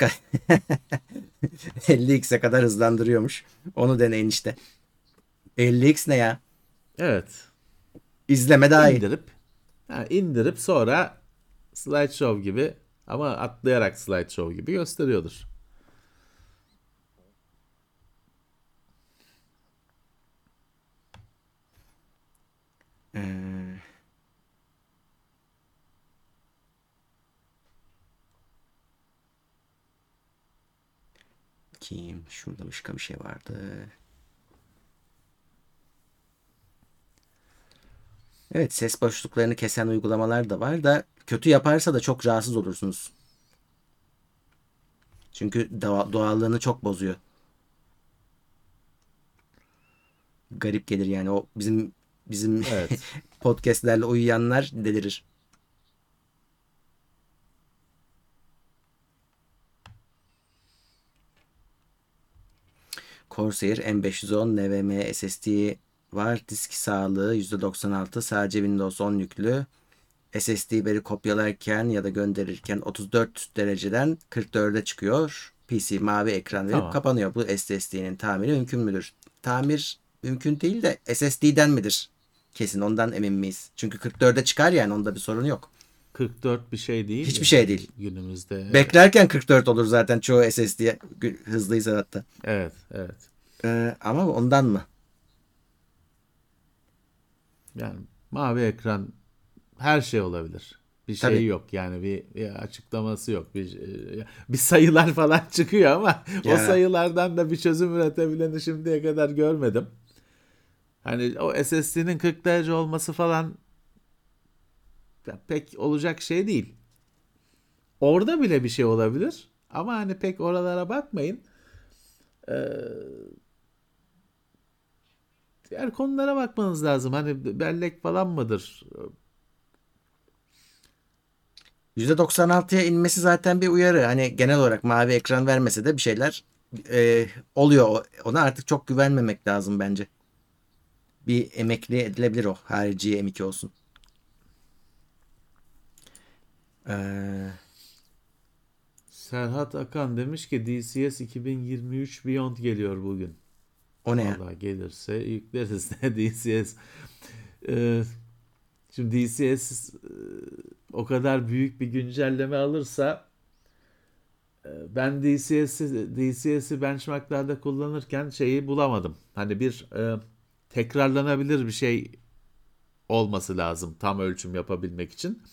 elli x'e kadar hızlandırıyormuş. Onu deneyin işte. elli x ne ya? Evet. İzleme daha iyi. İndirip, ha, indirip sonra slideshow gibi ama atlayarak slideshow gibi gösteriyordur. Hmm. Kim? Şurada başka bir şey vardı. Evet, ses boşluklarını kesen uygulamalar da var da kötü yaparsa da çok rahatsız olursunuz. Çünkü doğa- doğallığını çok bozuyor. Garip gelir yani o bizim bizim evet. podcastlerle uyuyanlar delirir. Corsair M beş yüz on N V M E S S D var. Disk sağlığı yüzde doksan altı. Sadece Windows on yüklü. S S D'leri kopyalarken ya da gönderirken otuz dört dereceden kırk dörde çıkıyor. P C mavi ekran verip tamam. kapanıyor. Bu S S D'nin tamiri mümkün müdür? Tamir mümkün değil de S S D'den midir? Kesin ondan emin miyiz? Çünkü kırk dörde çıkar yani onda bir sorun yok. kırk dört bir şey değil. Hiçbir şey değil. Günümüzde. Beklerken kırk dört olur zaten çoğu S S D'ye hızlıysa hatta. Evet, evet. Ee, ama ondan mı? Yani mavi ekran her şey olabilir. Bir Tabii. şey yok yani bir, bir açıklaması yok. Bir, bir sayılar falan çıkıyor ama yani. O sayılardan da bir çözüm üretebileni şimdiye kadar görmedim. Hani o S S D'nin kırk derece olması falan pek olacak şey değil. Orada bile bir şey olabilir. Ama hani pek oralara bakmayın. Ee, diğer konulara bakmanız lazım. Hani bellek falan mıdır? yüzde doksan altıya inmesi zaten bir uyarı. Hani genel olarak mavi ekran vermese de bir şeyler e, oluyor. Ona artık çok güvenmemek lazım bence. Bir emekli edilebilir o. Harici M iki olsun. Ee... Serhat Akan demiş ki D C S iki bin yirmi üç Beyond geliyor bugün. O ne? Vallahi gelirse yükleriz de D C S. Ee, şimdi D C S o kadar büyük bir güncelleme alırsa ben D C S'i D C S'i benchmarklarda kullanırken şeyi bulamadım. Hani bir e, tekrarlanabilir bir şey olması lazım tam ölçüm yapabilmek için.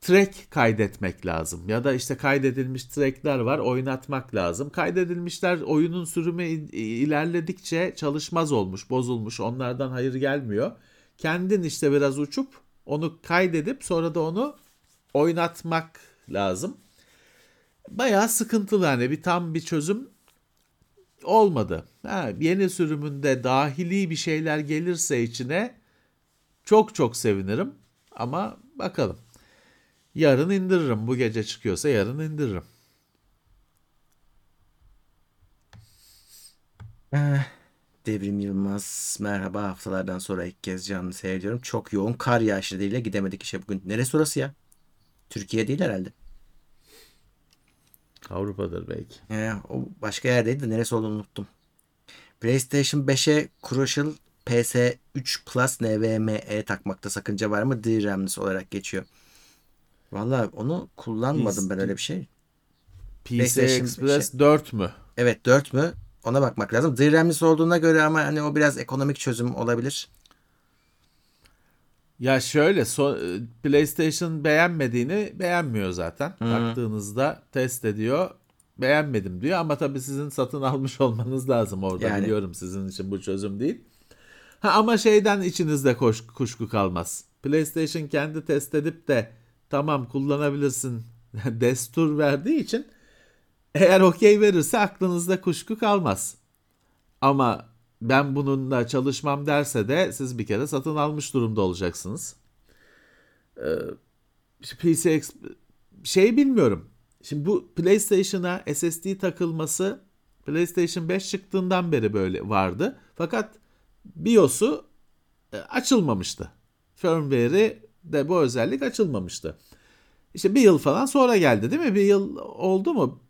Track kaydetmek lazım ya da işte kaydedilmiş trackler var oynatmak lazım. Kaydedilmişler oyunun sürümü ilerledikçe çalışmaz olmuş, bozulmuş, onlardan hayır gelmiyor. Kendin işte biraz uçup onu kaydedip sonra da onu oynatmak lazım. Bayağı sıkıntılı hani bir tam bir çözüm olmadı. Ha, yeni sürümünde dahili bir şeyler gelirse içine çok çok sevinirim ama bakalım. Yarın indiririm. Bu gece çıkıyorsa yarın indiririm. Devrim Yılmaz. Merhaba. Haftalardan sonra ilk kez canlı seyrediyorum. Çok yoğun kar yağışlarıyla gidemedik işe bugün. Neresi orası ya? Türkiye değil herhalde. Avrupa'dır belki. Ee, o başka yerdeydi de neresi olduğunu unuttum. PlayStation beşe Crucial P S üç Plus N V M E takmakta sakınca var mı? D R A M'lis olarak geçiyor. Vallahi onu kullanmadım P- ben öyle bir şey. P C Express şey. dört mü? Evet dört mü? Ona bakmak lazım. D R A M'lisi olduğuna göre ama hani o biraz ekonomik çözüm olabilir. Ya şöyle so, PlayStation beğenmediğini beğenmiyor zaten. Hı-hı. Baktığınızda test ediyor. beğenmedim diyor ama tabii sizin satın almış olmanız lazım orada, yani biliyorum sizin için bu çözüm değil. Ha, ama şeyden içinizde koş, kuşku kalmaz. PlayStation kendi test edip de tamam kullanabilirsin destur verdiği için eğer okey verirse aklınızda kuşku kalmaz. Ama ben bununla çalışmam derse de siz bir kere satın almış durumda olacaksınız. Ee, P C şey bilmiyorum. Şimdi bu PlayStation'a S S D takılması PlayStation beş çıktığından beri böyle vardı. Fakat BIOS'u açılmamıştı. Firmware'i de bu özellik açılmamıştı. İşte bir yıl falan sonra geldi değil mi? Bir yıl oldu mu?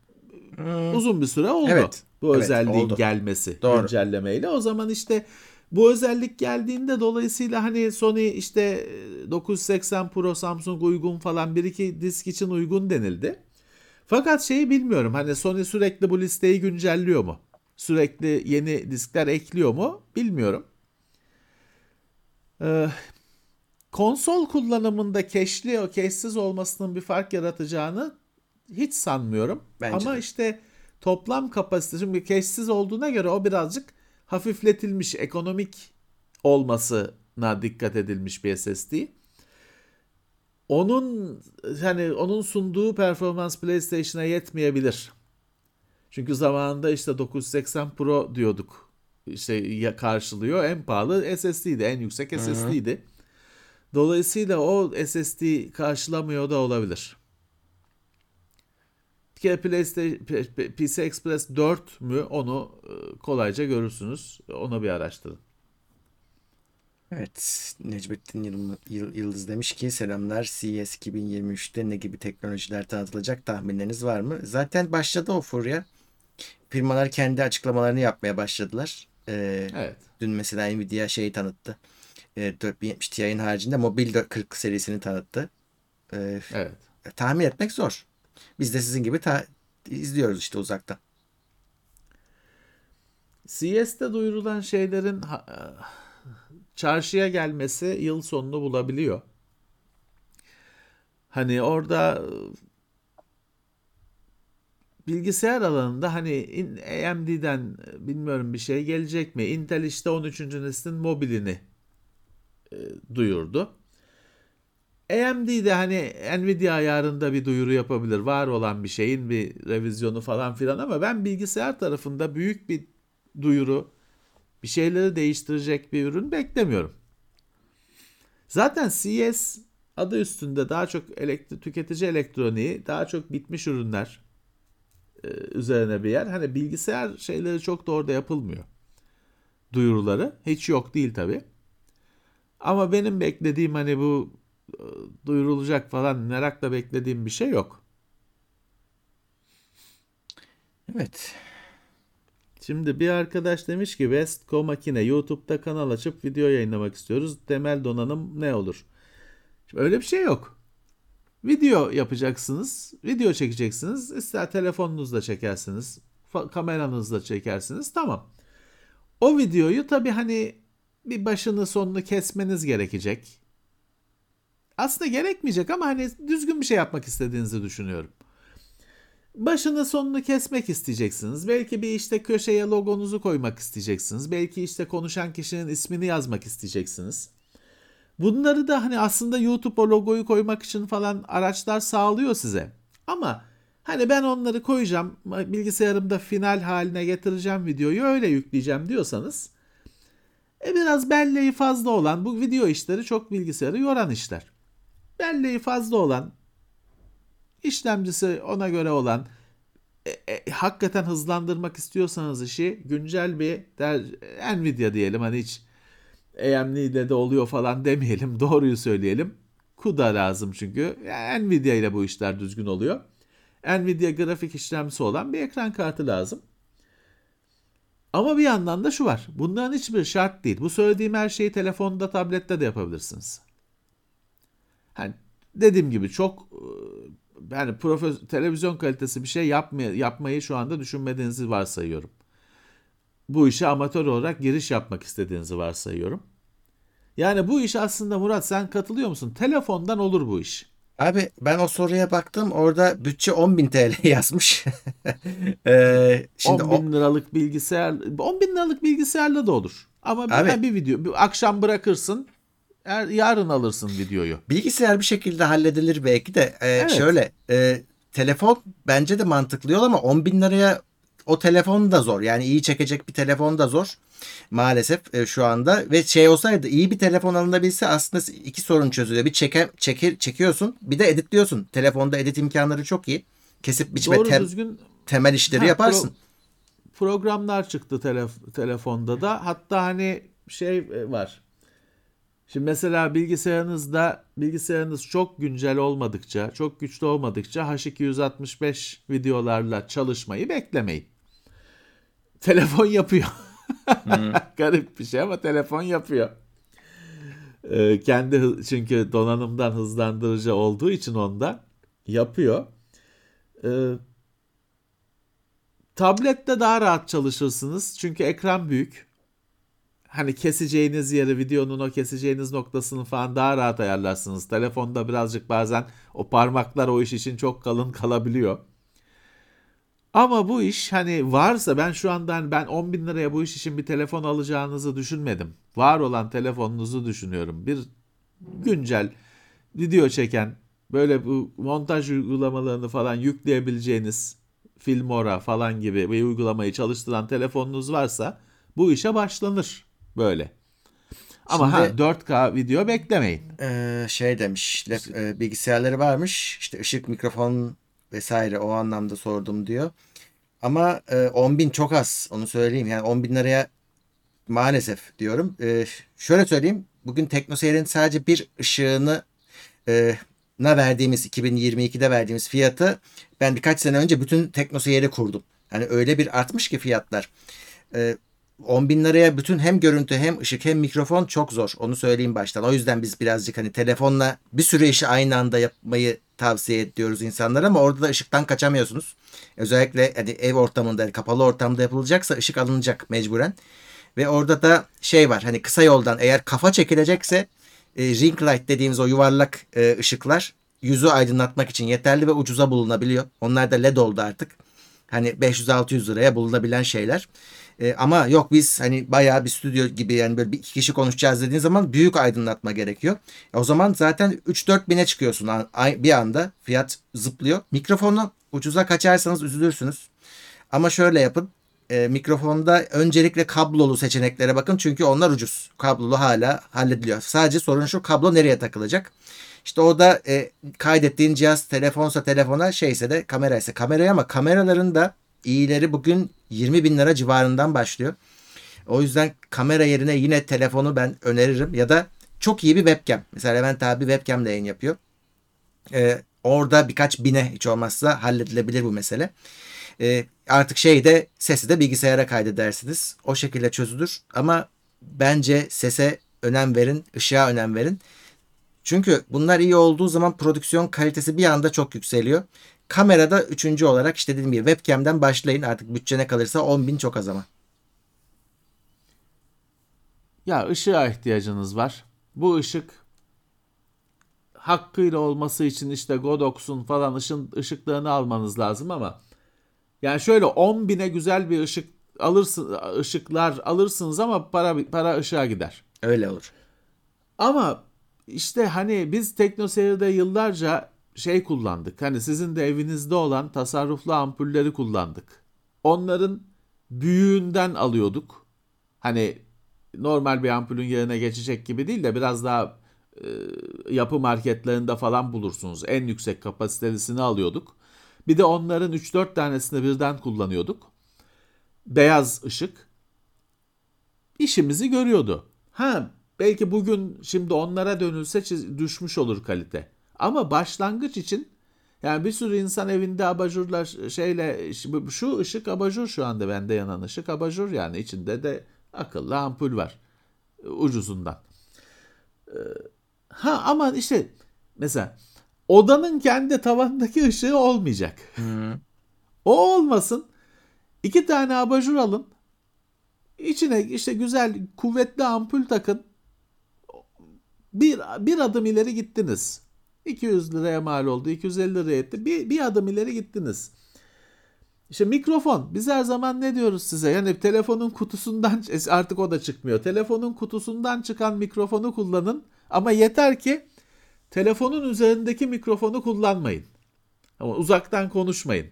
Hmm. Uzun bir süre oldu. Evet, bu evet, özelliğin oldu. Gelmesi doğru. Güncellemeyle. O zaman işte bu özellik geldiğinde dolayısıyla hani Sony işte dokuz yüz seksen Pro Samsung uygun falan bir iki disk için uygun denildi. Fakat şeyi bilmiyorum, hani Sony sürekli bu listeyi güncelliyor mu? Sürekli yeni diskler ekliyor mu? Bilmiyorum. Ee, konsol kullanımında keşli o keşsiz olmasının bir fark yaratacağını hiç sanmıyorum. Bence ama de. İşte toplam kapasite, şimdi keşsiz olduğuna göre o birazcık hafifletilmiş, ekonomik olmasına dikkat edilmiş bir S S D. Onun hani onun sunduğu performans PlayStation'a yetmeyebilir. Çünkü zamanında işte dokuz yüz seksen Pro diyorduk. İşte karşılıyor. En pahalı S S D'ydi. En yüksek S S D'ydi. Hı-hı. Dolayısıyla o S S D karşılamıyor da olabilir. Bir kere P C Express dört mü, onu kolayca görürsünüz. Onu bir araştırın. Evet, Necmettin Yıldız demiş ki selamlar, C E S iki bin yirmi üç'te ne gibi teknolojiler tanıtılacak, tahminleriniz var mı? Zaten başladı o furya. Firmalar kendi açıklamalarını yapmaya başladılar. Ee, evet. Dün mesela Nvidia şeyi tanıttı. Ee, dört bin yetmiş Ti'nin haricinde mobil kırk serisini tanıttı. Ee, evet. Tahmin etmek zor. Biz de sizin gibi ta- izliyoruz işte uzaktan. C E S'te duyurulan şeylerin ha- çarşıya gelmesi yıl sonunu bulabiliyor. Hani orada bilgisayar alanında hani A M D'den bilmiyorum bir şey gelecek mi? Intel işte on üçüncü neslin mobilini e, duyurdu. A M D'de hani Nvidia ayarında bir duyuru yapabilir. Var olan bir şeyin bir revizyonu falan filan, ama ben bilgisayar tarafında büyük bir duyuru, bir şeyleri değiştirecek bir ürün beklemiyorum. Zaten C E S adı üstünde daha çok elektri- tüketici elektroniği, daha çok bitmiş ürünler e, üzerine bir yer. Hani bilgisayar şeyleri çok da orada yapılmıyor. Duyuruları hiç yok değil tabii. Ama benim beklediğim hani bu e, duyurulacak falan merakla beklediğim bir şey yok. Evet. Şimdi bir arkadaş demiş ki Westco makine YouTube'da kanal açıp video yayınlamak istiyoruz. Temel donanım ne olur? Şimdi öyle bir şey yok. Video yapacaksınız. Video çekeceksiniz. İster telefonunuzla çekersiniz. Fa- kameranızla çekersiniz. Tamam. O videoyu tabii hani bir başını sonunu kesmeniz gerekecek. Aslında gerekmeyecek ama hani düzgün bir şey yapmak istediğinizi düşünüyorum. Başını sonunu kesmek isteyeceksiniz. Belki bir işte köşeye logonuzu koymak isteyeceksiniz. Belki işte konuşan kişinin ismini yazmak isteyeceksiniz. Bunları da hani aslında YouTube o logoyu koymak için falan araçlar sağlıyor size. Ama hani ben onları koyacağım, bilgisayarımda final haline getireceğim videoyu, öyle yükleyeceğim diyorsanız e biraz belleği fazla olan, bu video işleri çok bilgisayarı yoran işler. Belleği fazla olan, İşlemcisi ona göre olan, e, e, hakikaten hızlandırmak istiyorsanız işi, güncel bir der, Nvidia diyelim, hani hiç A M D'de de oluyor falan demeyelim, doğruyu söyleyelim. CUDA lazım çünkü. Yani Nvidia ile bu işler düzgün oluyor. Nvidia grafik işlemcisi olan bir ekran kartı lazım. Ama bir yandan da şu var, bunların hiçbir şart değil. Bu söylediğim her şeyi telefonda, tablette de yapabilirsiniz. Hani dediğim gibi çok yani profes- televizyon kalitesi bir şey yapmay- yapmayı şu anda düşünmediğinizi varsayıyorum. Bu işe amatör olarak giriş yapmak istediğinizi varsayıyorum. Yani bu iş aslında Murat, sen katılıyor musun? Telefondan olur bu iş. Abi ben o soruya baktım. Orada bütçe on bin T L yazmış. ee, şimdi on bin liralık bilgisayar, on bin liralık bilgisayarla da olur. Ama abi, bir video bir akşam bırakırsın. Er, yarın alırsın videoyu. Bilgisayar bir şekilde halledilir belki de. Ee, evet. Şöyle e, telefon bence de mantıklı yol ama on bin liraya o telefon da zor. Yani iyi çekecek bir telefon da zor. Maalesef e, şu anda ve şey olsaydı iyi bir telefon alınabilse aslında iki sorun çözülüyor. Bir çeke, çekir, çekiyorsun bir de editliyorsun. Telefonda edit imkanları çok iyi. Kesip biçme tem, düzgün, temel işleri ha, yaparsın. Pro, programlar çıktı telef, telefonda da. Hatta hani şey var. Şimdi mesela bilgisayarınızda bilgisayarınız çok güncel olmadıkça, çok güçlü olmadıkça H iki yüz altmış beş videolarla çalışmayı beklemeyin. Telefon yapıyor. Hmm. Garip bir şey ama telefon yapıyor. Ee, kendi çünkü donanımdan hızlandırıcı olduğu için onda yapıyor. Ee, tablette daha rahat çalışırsınız çünkü ekran büyük. Hani keseceğiniz yeri, videonun o keseceğiniz noktasını falan daha rahat ayarlarsınız. Telefonda birazcık bazen o parmaklar o iş için çok kalın kalabiliyor. Ama bu iş hani varsa ben şu anda hani ben on bin liraya bu iş için bir telefon alacağınızı düşünmedim. Var olan telefonunuzu düşünüyorum. Bir güncel video çeken böyle bu montaj uygulamalarını falan yükleyebileceğiniz Filmora falan gibi bir uygulamayı çalıştıran telefonunuz varsa bu işe başlanır. Böyle. Ama şimdi, ha dört K video beklemeyin. E, şey demiş e, bilgisayarları varmış işte ışık mikrofon vesaire o anlamda sordum diyor. Ama e, on bin çok az onu söyleyeyim yani on bin liraya maalesef diyorum. E, şöyle söyleyeyim bugün TeknoSeyir'in sadece bir ışığını e, na verdiğimiz iki bin yirmi ikide verdiğimiz fiyatı ben birkaç sene önce bütün TeknoSeyir'i kurdum. Yani öyle bir artmış ki fiyatlar. E, on bin liraya bütün hem görüntü hem ışık hem mikrofon çok zor. Onu söyleyeyim baştan. O yüzden biz birazcık hani telefonla bir sürü işi aynı anda yapmayı tavsiye ediyoruz insanlara ama orada da ışıktan kaçamıyorsunuz. Özellikle hani ev ortamında, kapalı ortamda yapılacaksa ışık alınacak mecburen. Ve orada da şey var hani kısa yoldan eğer kafa çekilecekse e, ring light dediğimiz o yuvarlak e, ışıklar yüzü aydınlatmak için yeterli ve ucuza bulunabiliyor. Onlar da led oldu artık. Hani beş yüz altı yüz liraya bulunabilen şeyler. Ee, ama yok biz hani bayağı bir stüdyo gibi yani böyle bir iki kişi konuşacağız dediğin zaman büyük aydınlatma gerekiyor. O zaman zaten üç dört bine çıkıyorsun bir anda fiyat zıplıyor. Mikrofonu ucuza kaçarsanız üzülürsünüz. Ama şöyle yapın e, mikrofonda öncelikle kablolu seçeneklere bakın çünkü onlar ucuz. Kablolu hala hallediliyor. Sadece sorun şu kablo nereye takılacak? İşte o da e, kaydettiğin cihaz telefonsa telefona şeyse de kameraysa kameraya ama kameraların da iyileri bugün yirmi bin lira civarından başlıyor. O yüzden kamera yerine yine telefonu ben öneririm. Ya da çok iyi bir webcam. Mesela Levent abi webcam ile yayın yapıyor. Ee, orada birkaç bine hiç olmazsa halledilebilir bu mesele. Ee, artık şey de sesi de bilgisayara kaydedersiniz. O şekilde çözülür. Ama bence sese önem verin. Işığa önem verin. Çünkü bunlar iyi olduğu zaman prodüksiyon kalitesi bir anda çok yükseliyor. Kamerada üçüncü olarak işte dediğim gibi webcam'den başlayın. Artık bütçene kalırsa on bin çok az ama. Ya ışığa ihtiyacınız var. Bu ışık hakkıyla olması için işte Godox'un falan ışın, ışıklarını almanız lazım ama yani şöyle on bine güzel bir ışık alırsın, ışıklar alırsınız ama para para ışığa gider. Öyle olur. Ama işte hani biz TeknoSeyir'de yıllarca şey kullandık. Hani sizin de evinizde olan tasarruflu ampulleri kullandık. Onların büyüğünden alıyorduk. Hani normal bir ampulün yerine geçecek gibi değil de biraz daha e, yapı marketlerinde falan bulursunuz. En yüksek kapasitelisini alıyorduk. Bir de onların üç dört tanesini birden kullanıyorduk. Beyaz ışık işimizi görüyordu. Ha belki bugün şimdi onlara dönülse çiz- düşmüş olur kalite. Ama başlangıç için yani bir sürü insan evinde abajurlar şeyle şu ışık abajur şu anda bende yanan ışık abajur yani içinde de akıllı ampul var ucuzundan. Ha ama işte mesela odanın kendi tavandaki ışığı olmayacak. Hı. O olmasın iki tane abajur alın içine işte güzel kuvvetli ampul takın bir, bir adım ileri gittiniz. iki yüz liraya mal oldu, iki yüz elli liraya etti. Bir, bir adım ileri gittiniz. İşte mikrofon. Biz her zaman ne diyoruz size? Yani telefonun kutusundan, artık o da çıkmıyor. Telefonun kutusundan çıkan mikrofonu kullanın. Ama yeter ki telefonun üzerindeki mikrofonu kullanmayın. Ama uzaktan konuşmayın.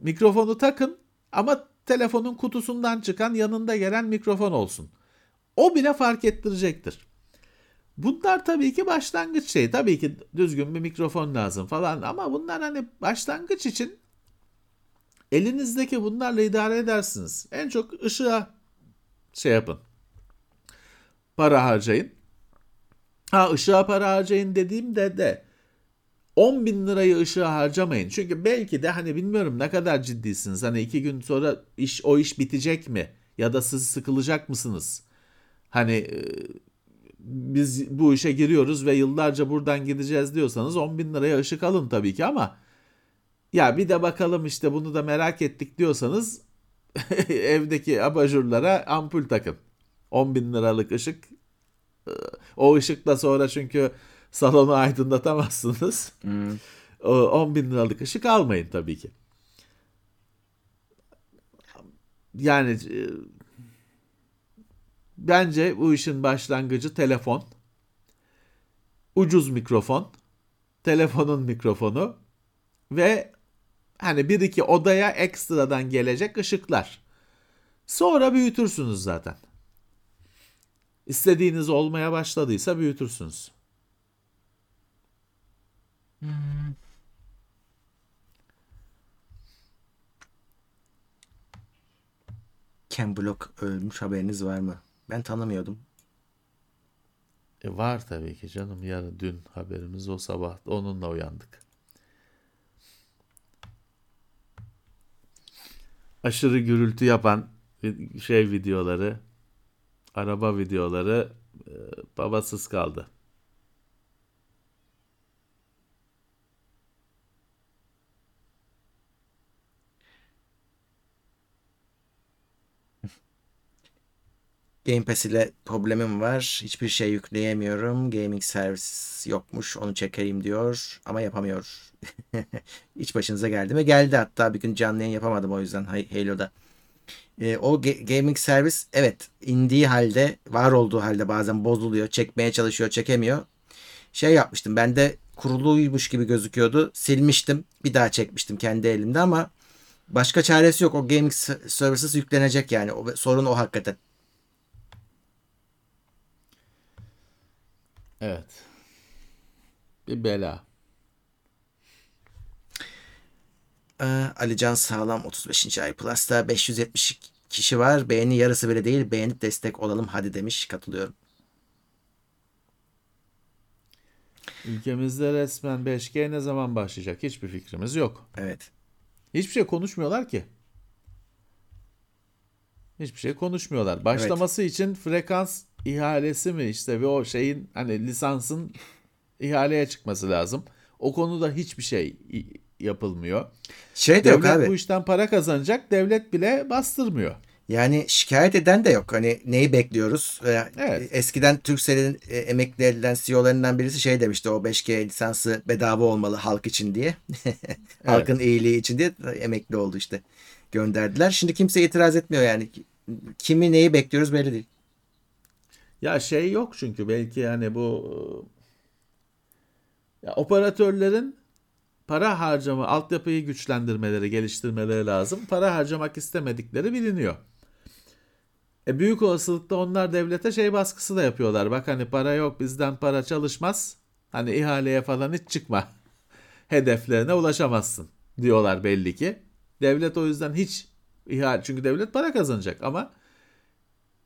Mikrofonu takın ama telefonun kutusundan çıkan, yanında gelen mikrofon olsun. O bile fark ettirecektir. Bunlar tabii ki başlangıç şey. Tabii ki düzgün bir mikrofon lazım falan ama bunlar hani başlangıç için elinizdeki bunlarla idare edersiniz. En çok ışığa şey yapın. Para harcayın. Ha, ışığa para harcayın dediğimde de on bin lirayı ışığa harcamayın. Çünkü belki de hani bilmiyorum ne kadar ciddisiniz. Hani iki gün sonra iş, o iş bitecek mi? Ya da siz sıkılacak mısınız? Hani biz bu işe giriyoruz ve yıllarca buradan gideceğiz diyorsanız on bin liraya ışık alın tabii ki ama ya bir de bakalım işte bunu da merak ettik diyorsanız evdeki abajurlara ampul takın. on bin liralık ışık. O ışıkla sonra çünkü salonu aydınlatamazsınız. Hmm. on bin liralık ışık almayın tabii ki. Yani bence bu işin başlangıcı telefon, ucuz mikrofon, telefonun mikrofonu ve hani bir iki odaya ekstradan gelecek ışıklar. Sonra büyütürsünüz zaten. İstediğiniz olmaya başladıysa büyütürsünüz. Hmm. Ken Block ölmüş, haberiniz var mı? Ben tanımıyordum. E var tabii ki canım. Yarın, dün haberimiz, o sabah onunla uyandık. Aşırı gürültü yapan şey videoları, araba videoları e, babasız kaldı. Game Pass ile problemim var. Hiçbir şey yükleyemiyorum. Gaming servis yokmuş. Onu çekeyim diyor ama yapamıyor. Hiç başınıza geldi mi? Geldi hatta. Bir gün canlı yayın yapamadım o yüzden Halo'da. E, o ge- gaming servis evet indiği halde, var olduğu halde bazen bozuluyor. Çekmeye çalışıyor, çekemiyor. Şey yapmıştım. Ben de kuruluymuş gibi gözüküyordu. Silmiştim. Bir daha çekmiştim kendi elimde ama başka çaresi yok. O gaming servisiz yüklenecek yani. O, sorun o hakikaten. Evet. Bir bela. Ee, Ali Can Sağlam otuz beşinci ay Plus'ta beş yüz yetmiş kişi var. Beğeni yarısı bile değil. Beğenip destek olalım hadi demiş. Katılıyorum. Ülkemizde resmen beş G ne zaman başlayacak? Hiçbir fikrimiz yok. Evet. Hiçbir şey konuşmuyorlar ki. Hiçbir şey konuşmuyorlar. Başlaması evet. için frekans ihalesi mi işte ve o şeyin hani lisansın ihaleye çıkması lazım. O konuda hiçbir şey yapılmıyor. Şey de yok abi. Devlet bu işten para kazanacak, devlet bile bastırmıyor. Yani şikayet eden de yok. Hani neyi bekliyoruz? Evet. Eskiden Turkcell'in emekli edilen C E O'larından birisi şey demişti, o beş G lisansı bedava olmalı halk için diye. Halkın evet. iyiliği için diye emekli oldu işte. Gönderdiler. Şimdi kimse itiraz etmiyor yani. Kimi neyi bekliyoruz belli değil. Ya şey yok çünkü belki yani bu ya operatörlerin para harcama, altyapıyı güçlendirmeleri, geliştirmeleri lazım. Para harcamak istemedikleri biliniyor. E büyük olasılıkla onlar devlete şey baskısı da yapıyorlar. Bak hani para yok, bizden para çalışmaz. Hani ihaleye falan hiç çıkma. Hedeflerine ulaşamazsın diyorlar belli ki. Devlet o yüzden hiç ihale, çünkü devlet para kazanacak ama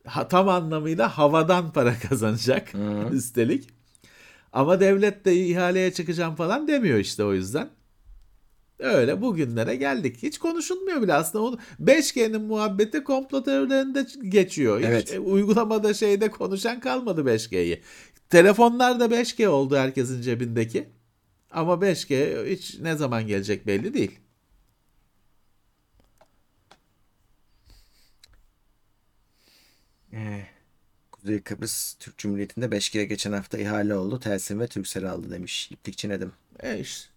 ha, tam anlamıyla havadan para kazanacak hmm. üstelik. Ama devlet de ihaleye çıkacağım falan demiyor işte o yüzden. Öyle bugünlere geldik. Hiç konuşulmuyor bile aslında. Onu, beş G'nin muhabbeti komplo teorilerinde geçiyor. Hiç evet. uygulamada şeyde konuşan kalmadı beş G'yi. Telefonlar da beş G oldu herkesin cebindeki. Ama beş G hiç ne zaman gelecek belli değil. Ee, Kuzey Kıbrıs Türk Cumhuriyeti'nde beş kere geçen hafta ihale oldu. Telsim ve Turkcell aldı demiş. İplikçi Nedim. E işte.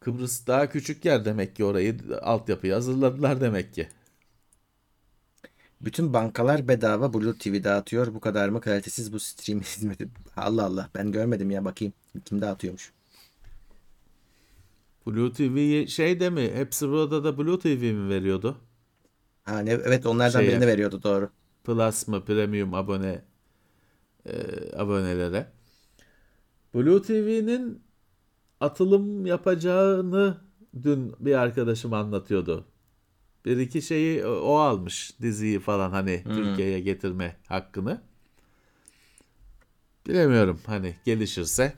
Kıbrıs daha küçük yer demek ki, orayı altyapıyı hazırladılar demek ki. Bütün bankalar bedava Blue T V dağıtıyor. Bu kadar mı kalitesiz bu stream hizmeti? Allah Allah, ben görmedim ya, bakayım. Kim dağıtıyormuş? Blue T V'yi şey de mi? Hepsi Burada da Blue T V mi veriyordu? Ha, ne, evet onlardan şeye, birini veriyordu doğru. Plus mı? Premium abone e, abonelere. Blue T V'nin atılım yapacağını dün bir arkadaşım anlatıyordu. Bir iki şeyi o almış, diziyi falan hani hmm. Türkiye'ye getirme hakkını. Bilemiyorum hani gelişirse.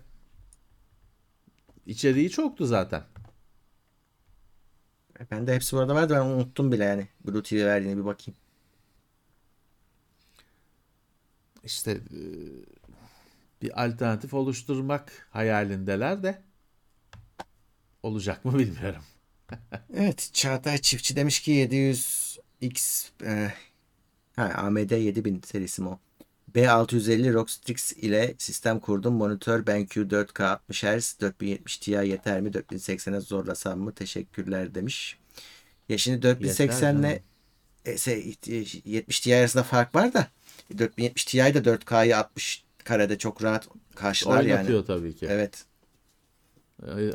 İçeriği çoktu zaten. Ben de Hepsi Burada vardı, ben unuttum bile yani. Blue T V verdiğini bir bakayım. İşte bir alternatif oluşturmak hayalindeler de olacak mı bilmiyorum. Evet, Çağatay Çiftçi demiş ki yedi yüz X e, ha, A M D yedi bin serisi mi o? B altı yüz elli Rockstrix ile sistem kurdum. Monitör BenQ dört K altmış hertz dört bin yetmiş Ti yeter mi? dört bin seksene zorlasam mı? Teşekkürler demiş. Ya şimdi dört bin seksen ile yetmiş Ti arasında fark var da dört bin yetmiş Ti de dört K'yı altmış karede çok rahat karşılar oynatıyor yani. Oynatıyor tabii ki. Evet.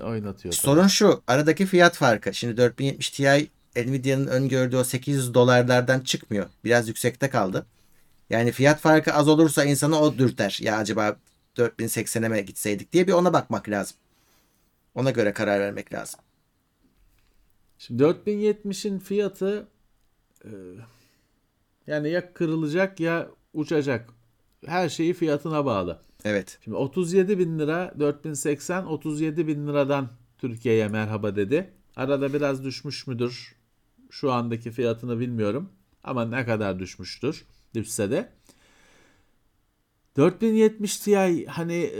Oynatıyor. Sorun tabii. Şu aradaki fiyat farkı. Şimdi dört bin yetmiş Ti Nvidia'nın öngördüğü o sekiz yüz dolarlardan çıkmıyor. Biraz yüksekte kaldı. Yani fiyat farkı az olursa insanı o dürter. Ya acaba dört bin seksene mi gitseydik diye bir ona bakmak lazım. Ona göre karar vermek lazım. Şimdi dört bin yetmişin fiyatı yani ya kırılacak ya uçacak. Her şeyi fiyatına bağlı. Evet. Şimdi otuz yedi bin lira dört bin seksen otuz yedi bin liradan Türkiye'ye merhaba dedi. Arada biraz düşmüş müdür? Şu andaki fiyatını bilmiyorum. Ama ne kadar düşmüştür? Düşse de. dört bin yetmiş Ti hani e,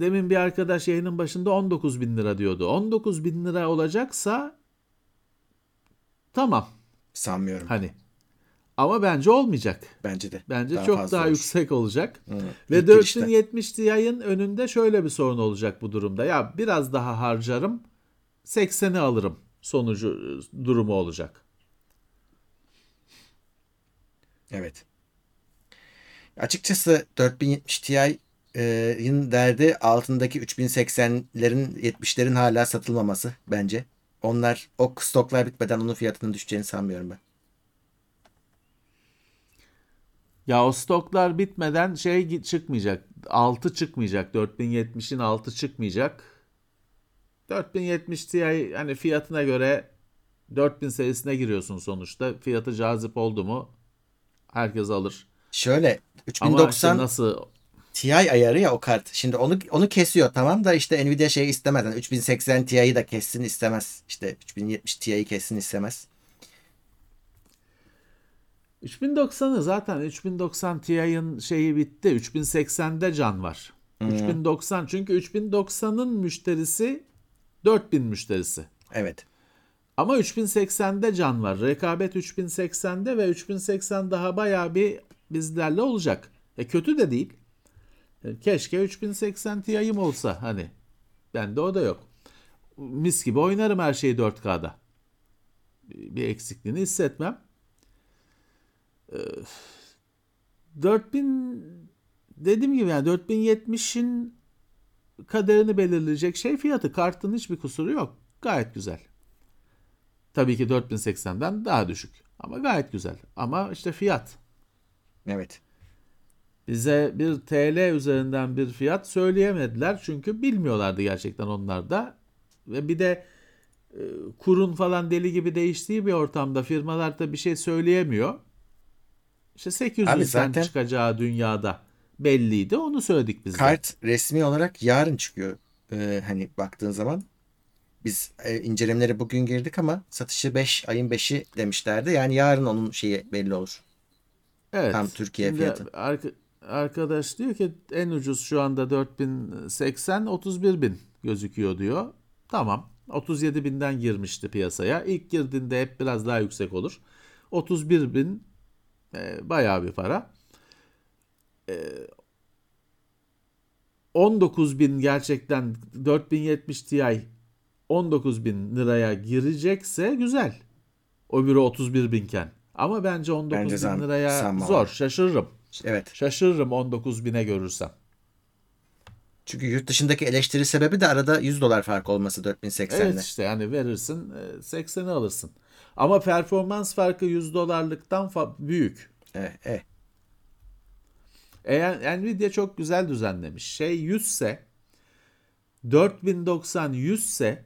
demin bir arkadaş yayının başında on dokuz bin lira diyordu. on dokuz bin lira olacaksa tamam. Sanmıyorum. Hani. Ama bence olmayacak. Bence de. Bence daha çok daha olacak. Yüksek olacak. Evet, ve dört bin yetmiş Ti'nin önünde şöyle bir sorun olacak bu durumda. Ya biraz daha harcarım. sekseni alırım. Sonucu durumu olacak. Evet. Açıkçası dört bin yetmiş Ti'nin derdi altındaki üç bin seksenlerin yetmişlerin hala satılmaması bence. Onlar o stoklar bitmeden onun fiyatının düşeceğini sanmıyorum ben. Ya o stoklar bitmeden şey çıkmayacak. altı çıkmayacak. dört bin yetmişin altı çıkmayacak. dört bin yetmiş Ti hani fiyatına göre dört bin serisine giriyorsun sonuçta. Fiyatı cazip oldu mu herkes alır. Şöyle üç bin doksan işte nasıl... Ti ayarı ya o kart. Şimdi onu onu kesiyor tamam da işte Nvidia şeyi istemez. Yani üç bin seksen Ti'yi de kessin istemez. İşte üç bin yetmiş Ti'yi kessin istemez. üç bin doksanı zaten üç bin doksan Ti'nin şeyi bitti. üç bin seksende can var. Hmm. üç bin doksan çünkü üç bin doksanın müşterisi dört bin müşterisi. Evet. Ama üç bin seksende can var. Rekabet üç bin seksende ve üç bin seksen daha bayağı bir bizlerle olacak. E kötü de değil. Keşke üç bin seksen Ti'm olsa hani. Bende o da yok. Mis gibi oynarım her şeyi dört K'da. Bir eksikliğini hissetmem. dört bin dediğim gibi yani dört bin yetmişin kaderini belirleyecek şey fiyatı. Kartın hiçbir kusuru yok. Gayet güzel. Tabii ki dört bin seksenden daha düşük. Ama gayet güzel. Ama işte fiyat. Evet. Bize bir T L üzerinden bir fiyat söyleyemediler. Çünkü bilmiyorlardı gerçekten onlar da. Ve bir de kurun falan deli gibi değiştiği bir ortamda firmalar da bir şey söyleyemiyor. İşte sekiz yüzden çıkacağı dünyada belliydi. Onu söyledik biz de. Kart resmi olarak yarın çıkıyor. Ee, hani baktığın zaman biz e, incelemeleri bugün girdik ama satışı beş ayın beşi demişlerdi. Yani yarın onun şeyi belli olur. Evet. Tam Türkiye şimdi fiyatı. Ar- arkadaş diyor ki en ucuz şu anda dört bin seksen otuz bir bin gözüküyor diyor. Tamam. otuz yedi binden girmişti piyasaya. İlk girdiğinde hep biraz daha yüksek olur. otuz bir bin bayağı bir para. on dokuz bin gerçekten dört bin yetmiş Ti on dokuz bin liraya girecekse güzel. Öbürü otuz bir bin iken. Ama bence on dokuz bin liraya sanmam. Zor. Şaşırırım. Evet. Şaşırırım on dokuz bine görürsem. Çünkü yurt dışındaki eleştiri sebebi de arada yüz dolar fark olması dört bin seksenle. Evet işte yani verirsin sekseni alırsın. Ama performans farkı yüz dolarlıktan fa- büyük. Evet. Eh, eh. E, Nvidia çok güzel düzenlemiş. Şey yüz ise dört bin doksan yüz ise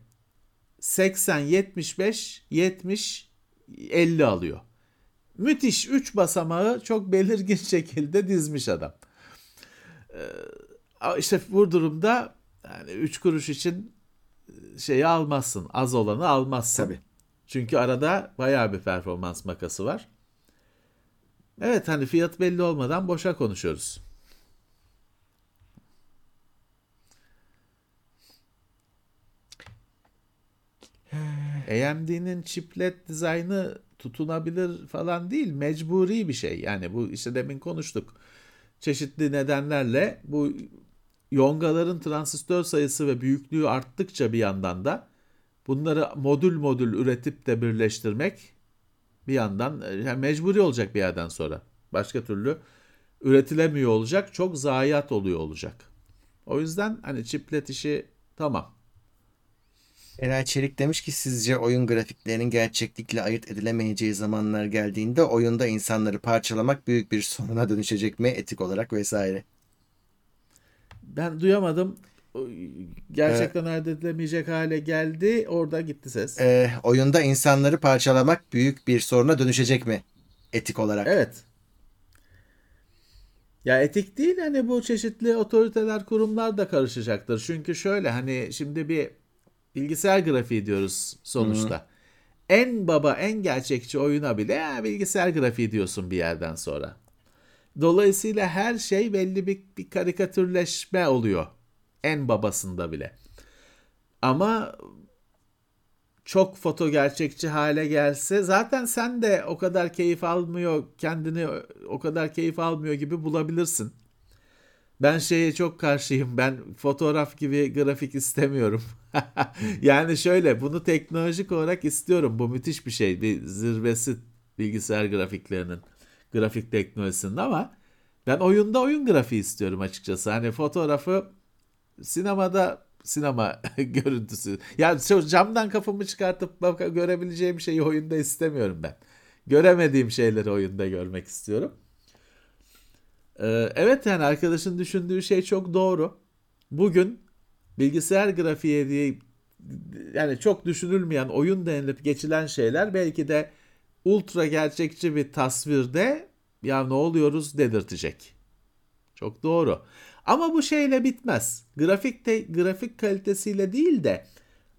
seksen, yetmiş beş, yetmiş, elli alıyor. Müthiş. üç basamağı çok belirgin şekilde dizmiş adam. Ee, işte bu durumda yani üç kuruş için şeyi almazsın. Az olanı almazsın. Tabii. Çünkü arada bayağı bir performans makası var. Evet hani fiyat belli olmadan boşa konuşuyoruz. A M D'nin chiplet dizaynı tutunabilir falan değil, mecburi bir şey. Yani bu işte demin konuştuk. Çeşitli nedenlerle bu yongaların transistör sayısı ve büyüklüğü arttıkça bir yandan da bunları modül modül üretip de birleştirmek bir yandan yani mecburi olacak bir yerden sonra. Başka türlü üretilemiyor olacak, çok zayiat oluyor olacak. O yüzden hani chiplet işi tamam. Eray Çelik demiş ki sizce oyun grafiklerinin gerçeklikle ayırt edilemeyeceği zamanlar geldiğinde oyunda insanları parçalamak büyük bir soruna dönüşecek mi etik olarak vesaire? Ben duyamadım. Gerçekten ee, ayırt edilemeyecek hale geldi. Orada gitti ses. E, oyunda insanları parçalamak büyük bir soruna dönüşecek mi etik olarak? Evet. Ya etik değil hani bu çeşitli otoriteler, kurumlar da karışacaktır. Çünkü şöyle hani şimdi bir bilgisayar grafiği diyoruz sonuçta. Hı. En baba, en gerçekçi oyuna bile ya, bilgisayar grafiği diyorsun bir yerden sonra. Dolayısıyla her şey belli bir, bir karikatürleşme oluyor. En babasında bile. Ama çok foto gerçekçi hale gelse zaten sen de o kadar keyif almıyor, kendini o kadar keyif almıyor gibi bulabilirsin. Ben şeye çok karşıyım. Ben fotoğraf gibi grafik istemiyorum. Yani şöyle bunu teknolojik olarak istiyorum. Bu müthiş bir şey. Bir zirvesi bilgisayar grafiklerinin, grafik teknolojisinin ama ben oyunda oyun grafiği istiyorum açıkçası. Hani fotoğrafı sinemada sinema görüntüsü. Yani camdan kafamı çıkartıp bak, görebileceğim şeyi oyunda istemiyorum ben. Göremediğim şeyleri oyunda görmek istiyorum. Evet yani arkadaşın düşündüğü şey çok doğru. Bugün bilgisayar grafiği diye yani çok düşünülmeyen oyun denilip geçilen şeyler belki de ultra gerçekçi bir tasvirde ya ne oluyoruz dedirtecek. Çok doğru. Ama bu şeyle bitmez. Grafik de, grafik kalitesiyle değil de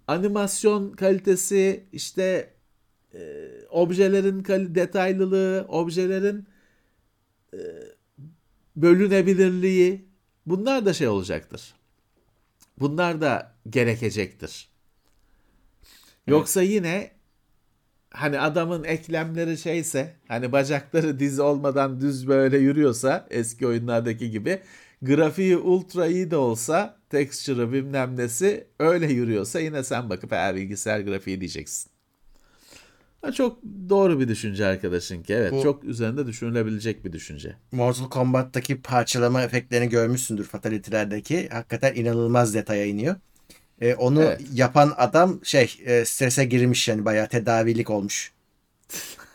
animasyon kalitesi işte e, objelerin kal- detaylılığı, objelerin e, bölünebilirliği bunlar da şey olacaktır. Bunlar da gerekecektir. Yoksa evet. Yine hani adamın eklemleri şeyse hani bacakları diz olmadan düz böyle yürüyorsa eski oyunlardaki gibi grafiği ultra iyi de olsa texture'ı bilmem nesi öyle yürüyorsa yine sen bakıp eğer bilgisayar grafiği diyeceksin. Çok doğru bir düşünce arkadaşınki. Evet. Bu, çok üzerinde düşünülebilecek bir düşünce. Mortal Kombat'taki parçalama efektlerini görmüşsündür fatalitilerdeki. Hakikaten inanılmaz detaya iniyor. Ee, onu evet. Yapan adam şey e, strese girmiş yani bayağı tedavilik olmuş.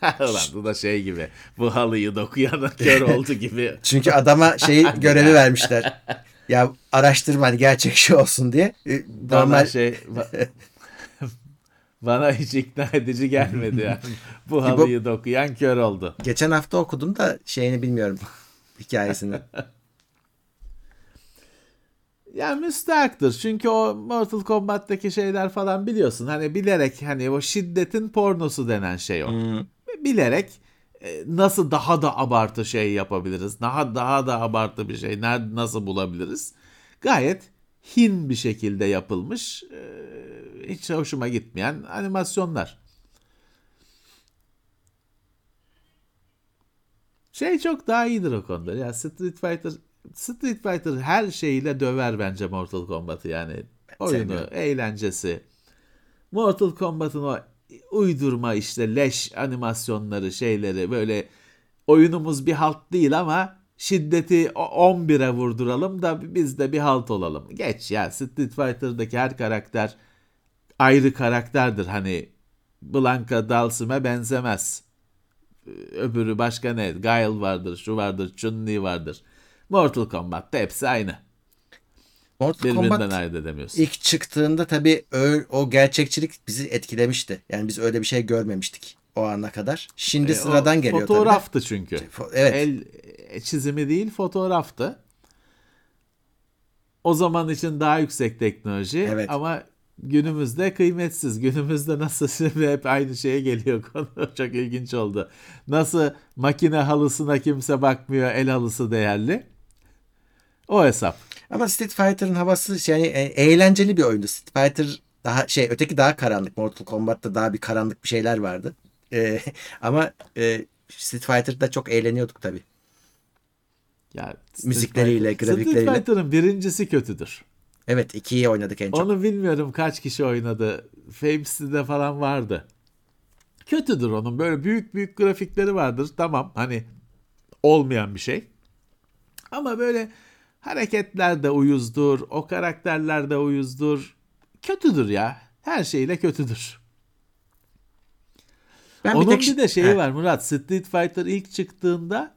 Ulan bu da şey gibi. Bu halıyı dokuyan kör oldu gibi. Çünkü adama şeyi görevi vermişler. Ya araştırma hani gerçek şey olsun diye. Ee, normal şey... Bana hiç ikna edici gelmedi yani. Bu halıyı dokuyan kör oldu. Geçen hafta okudum da şeyini bilmiyorum. Hikayesini. Ya müstahaktır. Çünkü o Mortal Kombat'taki şeyler falan biliyorsun. Hani bilerek hani o şiddetin pornosu denen şey o. Hmm. Bilerek nasıl daha da abartı şey yapabiliriz? Daha daha da abartı bir şey nasıl bulabiliriz? Gayet hin bir şekilde yapılmış. Hiç hoşuma gitmeyen animasyonlar. Şey çok daha iyidir o konuda. Ya Street Fighter Street Fighter her şeyiyle döver bence Mortal Kombat'ı yani. Oyunu, Sevim. eğlencesi. Mortal Kombat'ın o uydurma işte leş animasyonları, şeyleri, böyle oyunumuz bir halt değil ama şiddeti on bire vurduralım da biz de bir halt olalım. Geç ya, Street Fighter'daki her karakter ayrı karakterdir. Hani Blanka Dalsim'e benzemez. Öbürü başka ne? Guile vardır, şu vardır, Chun-Li vardır. Mortal Kombat'ta hepsi aynı. Mortal Birbirinden Kombat ayırt edemiyorsun. İlk çıktığında tabii o gerçekçilik bizi etkilemişti. Yani biz öyle bir şey görmemiştik o ana kadar. Şimdi e, sıradan geliyor tabii. Fotoğraftı çünkü. Evet. El çizimi değil, fotoğraftı. O zaman için daha yüksek teknoloji, evet. Ama günümüzde kıymetsiz. Günümüzde nasıl hep aynı şeye geliyor konu. Çok ilginç oldu. Nasıl makine halısına kimse bakmıyor, el halısı değerli. O hesap. Ama Street Fighter'ın havası yani eğlenceli bir oyundu. Street Fighter daha şey, öteki daha karanlık. Mortal Kombat'ta daha bir karanlık bir şeyler vardı. Ee, ama e, Street Fighter'da çok eğleniyorduk tabii. Ya, müzikleriyle, Fighter, grafikleriyle. Street Fighter'ın birincisi kötüdür. Evet, ikiyi oynadık en çok. Onu bilmiyorum kaç kişi oynadı. Fame'de falan vardı. Kötüdür onun. Böyle büyük büyük grafikleri vardır. Tamam, hani olmayan bir şey. Ama böyle hareketler de uyuzdur. O karakterler de uyuzdur. Kötüdür ya. Her şeyle kötüdür. Ben onun bir, tek... bir de şeyi He. var Murat. Street Fighter ilk çıktığında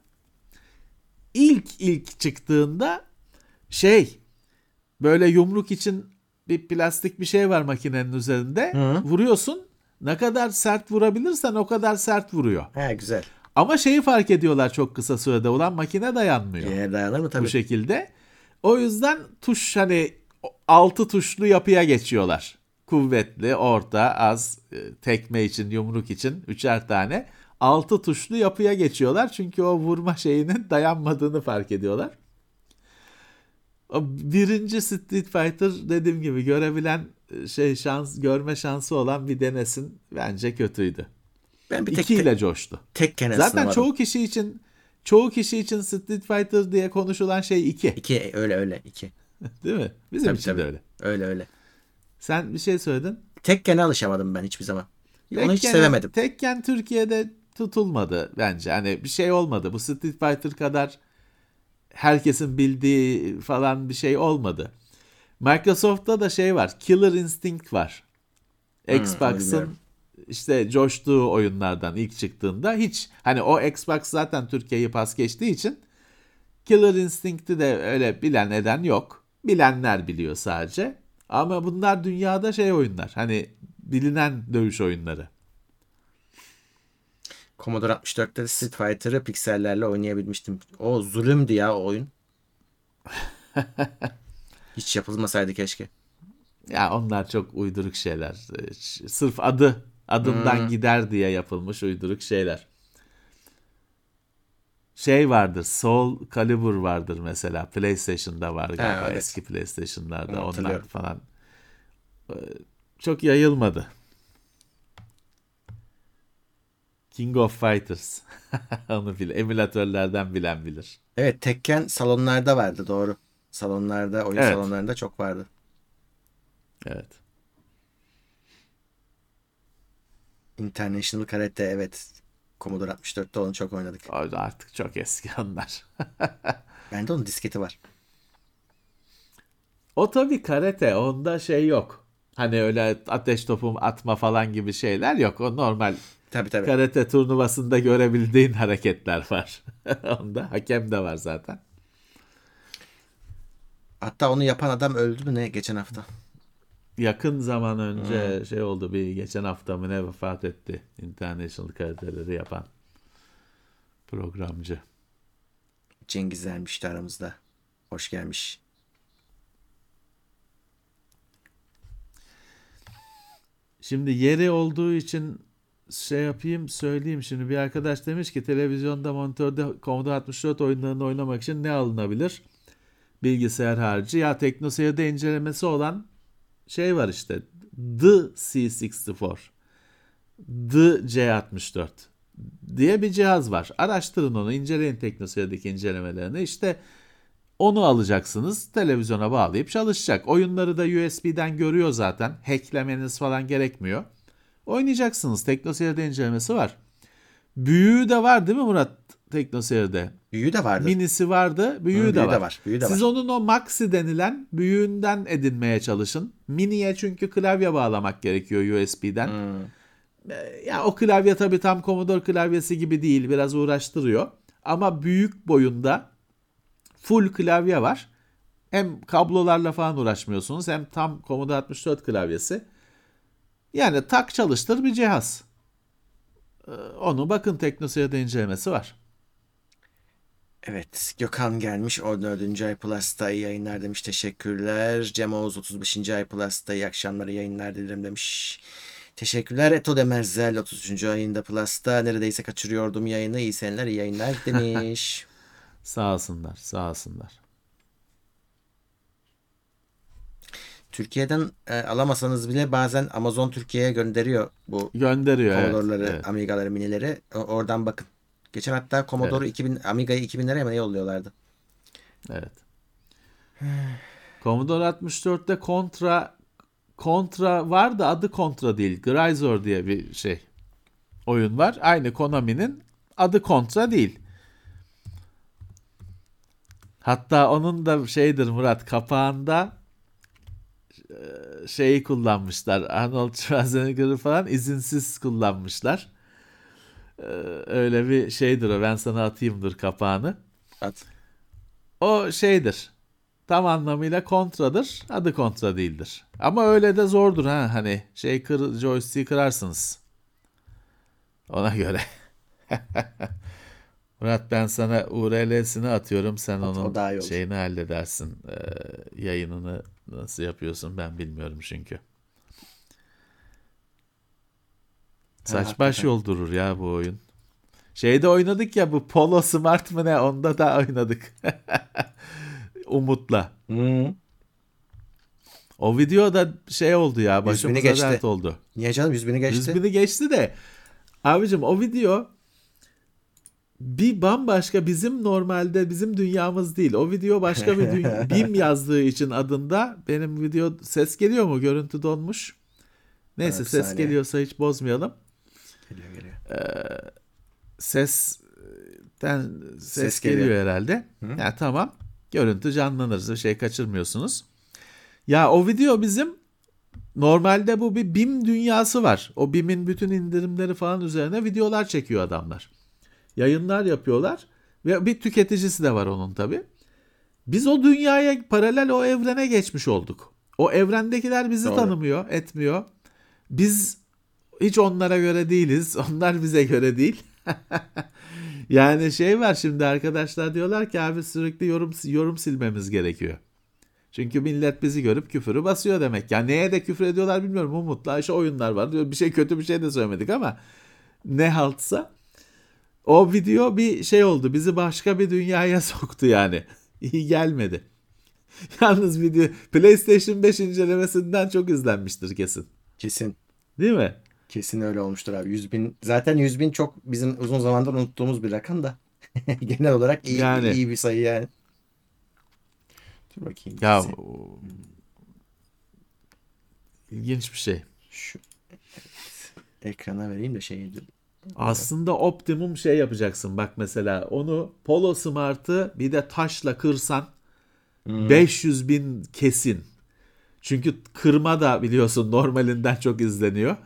ilk ilk çıktığında şey, böyle yumruk için bir plastik bir şey var makinenin üzerinde. Hı. Vuruyorsun. Ne kadar sert vurabilirsen o kadar sert vuruyor. He, güzel. Ama şeyi fark ediyorlar çok kısa sürede. Ulan makine dayanmıyor. E, dayanır mı tabii. Bu şekilde. O yüzden tuş, hani altı tuşlu yapıya geçiyorlar. Kuvvetli, orta, az, tekme için, yumruk için üçer tane. Altı tuşlu yapıya geçiyorlar. Çünkü o vurma şeyinin dayanmadığını fark ediyorlar. Birinci Street Fighter dediğim gibi görebilen şey şans görme şansı olan bir denesin, bence kötüydü. Ben bir tek İkiyle tek, coştu. Tekken zaten varım. çoğu kişi için çoğu kişi için Street Fighter diye konuşulan şey iki. İki öyle öyle iki. Değil mi? Bizim tabii, için tabii. de öyle. Öyle öyle. Sen bir şey söyledin. Tekken'e alışamadım ben hiçbir zaman. Tekken, Onu hiç sevemedim. Tekken Türkiye'de tutulmadı bence. Hani bir şey olmadı. Bu Street Fighter kadar herkesin bildiği falan bir şey olmadı. Microsoft'ta da şey var. Killer Instinct var. Xbox'ın hmm, işte coştuğu oyunlardan ilk çıktığında hiç hani o Xbox zaten Türkiye'yi pas geçtiği için Killer Instinct'i de öyle bilen eden yok. Bilenler biliyor sadece. Ama bunlar dünyada şey oyunlar. Hani bilinen dövüş oyunları. Commodore altmış dörtte Street Fighter'ı piksellerle oynayabilmiştim. O zulümdü ya o oyun. Hiç yapılmasaydı keşke. Ya onlar çok uyduruk şeyler. Sırf adı adından hmm. gider diye yapılmış uyduruk şeyler. Şey vardır, Soul Calibur vardır mesela. PlayStation'da var galiba. Evet. Eski PlayStation'larda evet, onlar falan. Çok yayılmadı. King of Fighters. Onu bilir. Emülatörlerden bilen bilir. Evet, Tekken salonlarda vardı, doğru. Salonlarda, oyun evet. salonlarında çok vardı. Evet. International Karate, evet. Commodore altmış dörtte onu çok oynadık. Artık çok eski onlar. Bende onun disketi var. O tabii karate. Onda şey yok. Hani öyle ateş topu atma falan gibi şeyler yok. O normal Tabii, tabii. karate turnuvasında görebildiğin hareketler var. Onda hakem de var zaten. Hatta onu yapan adam öldü mü ne geçen hafta? Yakın zaman önce hmm. şey oldu, bir geçen hafta mı ne vefat etti. International karateleri yapan programcı. Cengiz gelmişti aramızda. Hoş gelmiş. Şimdi yeri olduğu için şey yapayım söyleyeyim. Şimdi bir arkadaş demiş ki televizyonda, monitörde Commodore altmış dört oyunlarını oynamak için ne alınabilir? Bilgisayar harici. Ya TeknoSeyir'de incelemesi olan şey var işte. D C altmış dört. D C altmış dört. diye bir cihaz var. Araştırın onu, inceleyin TeknoSeyir'deki incelemelerini. İşte onu alacaksınız, televizyona bağlayıp çalışacak. Oyunları da U S B'den görüyor zaten. Hacklemeniz falan gerekmiyor. Oynayacaksınız. TeknoSeyir'de incelemesi var. Büyüğü de var değil mi Murat TeknoSeyir'de? Büyüğü de vardı. Minisi vardı, büyüğü, Hı, de, büyüğü var. de var. Büyüğü de Siz var. Onun o Maxi denilen büyüğünden edinmeye çalışın. Mini'ye çünkü klavye bağlamak gerekiyor U S B'den. Hmm. Ya o klavye tabii tam Commodore klavyesi gibi değil, biraz uğraştırıyor. Ama büyük boyunda full klavye var. Hem kablolarla falan uğraşmıyorsunuz, hem tam Commodore altmış dört klavyesi. Yani tak çalıştır bir cihaz. Onu bakın, TeknoSeyir'de incelemesi var. Evet, Gökhan gelmiş. on dördüncü ay Plus'ta iyi yayınlar demiş. Teşekkürler. Cem Oğuz otuz beşinci ay Plus'ta iyi akşamlar, iyi yayınlar dilerim demiş. Teşekkürler. Eto Demerzel otuz üçüncü ayında Plus'ta neredeyse kaçırıyordum yayını. İyi seneler, iyi yayınlar demiş. Sağ olsunlar, sağ olsunlar. Türkiye'den e, alamasanız bile bazen Amazon Türkiye'ye gönderiyor bu gönderiyor, Commodore'ları, evet, evet. Amiga'ları, minileri. O, oradan bakın. Geçen hatta Commodore, evet. iki bin, Amiga'yı iki binlere hemen yolluyorlardı. Evet. Commodore altmış dörtte Contra Contra var da adı Contra değil. Grisor diye bir şey oyun var. Aynı Konami'nin, adı Contra değil. Hatta onun da şeydir Murat, kapağında şeyi kullanmışlar. Arnold Schwarzenegger'ı falan izinsiz kullanmışlar. Öyle bir şeydir o. Ben sana atayımdır kapağını. At. O şeydir. Tam anlamıyla kontradır. Adı kontra değildir. Ama öyle de zordur ha. Hani şey kır, joystick'i kırarsınız. Ona göre. Murat, ben sana U R L'sini atıyorum. Sen At, onun şeyini halledersin. Ee, yayınını nasıl yapıyorsun ben bilmiyorum çünkü. Saç baş yoldurur ya bu oyun. Şeyde oynadık ya, bu Polo Smart mı ne, onda da oynadık. Umut'la. Hmm. O videoda şey oldu ya, başımıza dert oldu. Niye canım, yüz bini geçti? yüz bini geçti de abicim o video bir bambaşka, bizim normalde bizim dünyamız değil. O video başka bir dünya. Bim yazdığı için adında benim video, ses geliyor mu? Görüntü donmuş. Neyse, evet, ses saniye. Geliyorsa hiç bozmayalım. Geliyor geliyor. Ee, sesten ses, ses geliyor, geliyor herhalde. Hı? Ya tamam. Görüntü canlanır. Bir şey kaçırmıyorsunuz. Ya o video bizim normalde, bu bir Bim dünyası var. O Bim'in bütün indirimleri falan üzerine videolar çekiyor adamlar. Yayınlar yapıyorlar. Ve bir tüketicisi de var onun tabii. Biz o dünyaya paralel, o evrene geçmiş olduk. O evrendekiler bizi Doğru. tanımıyor, etmiyor. Biz hiç onlara göre değiliz. Onlar bize göre değil. Yani şey var şimdi, arkadaşlar diyorlar ki abi sürekli yorum yorum silmemiz gerekiyor. Çünkü millet bizi görüp küfürü basıyor demek. Yani neye de küfür ediyorlar bilmiyorum. Umut'la işte oyunlar var diyor. Bir şey, kötü bir şey de söylemedik ama ne haltsa. O video bir şey oldu. Bizi başka bir dünyaya soktu yani. İyi gelmedi. Yalnız video PlayStation beş incelemesinden çok izlenmiştir kesin. Kesin. Değil mi? Kesin öyle olmuştur abi. yüz bin, zaten yüz bin çok bizim uzun zamandır unuttuğumuz bir rakam da. Genel olarak iyi, yani, iyi bir sayı yani. Dur bakayım. Ya, o... İlginç bir şey. Şu evet. Ekrana vereyim de şey. Aslında optimum şey yapacaksın. Bak mesela onu Polo Smart'ı bir de taşla kırsan hmm. beş yüz bin kesin. Çünkü kırma da biliyorsun normalinden çok izleniyor.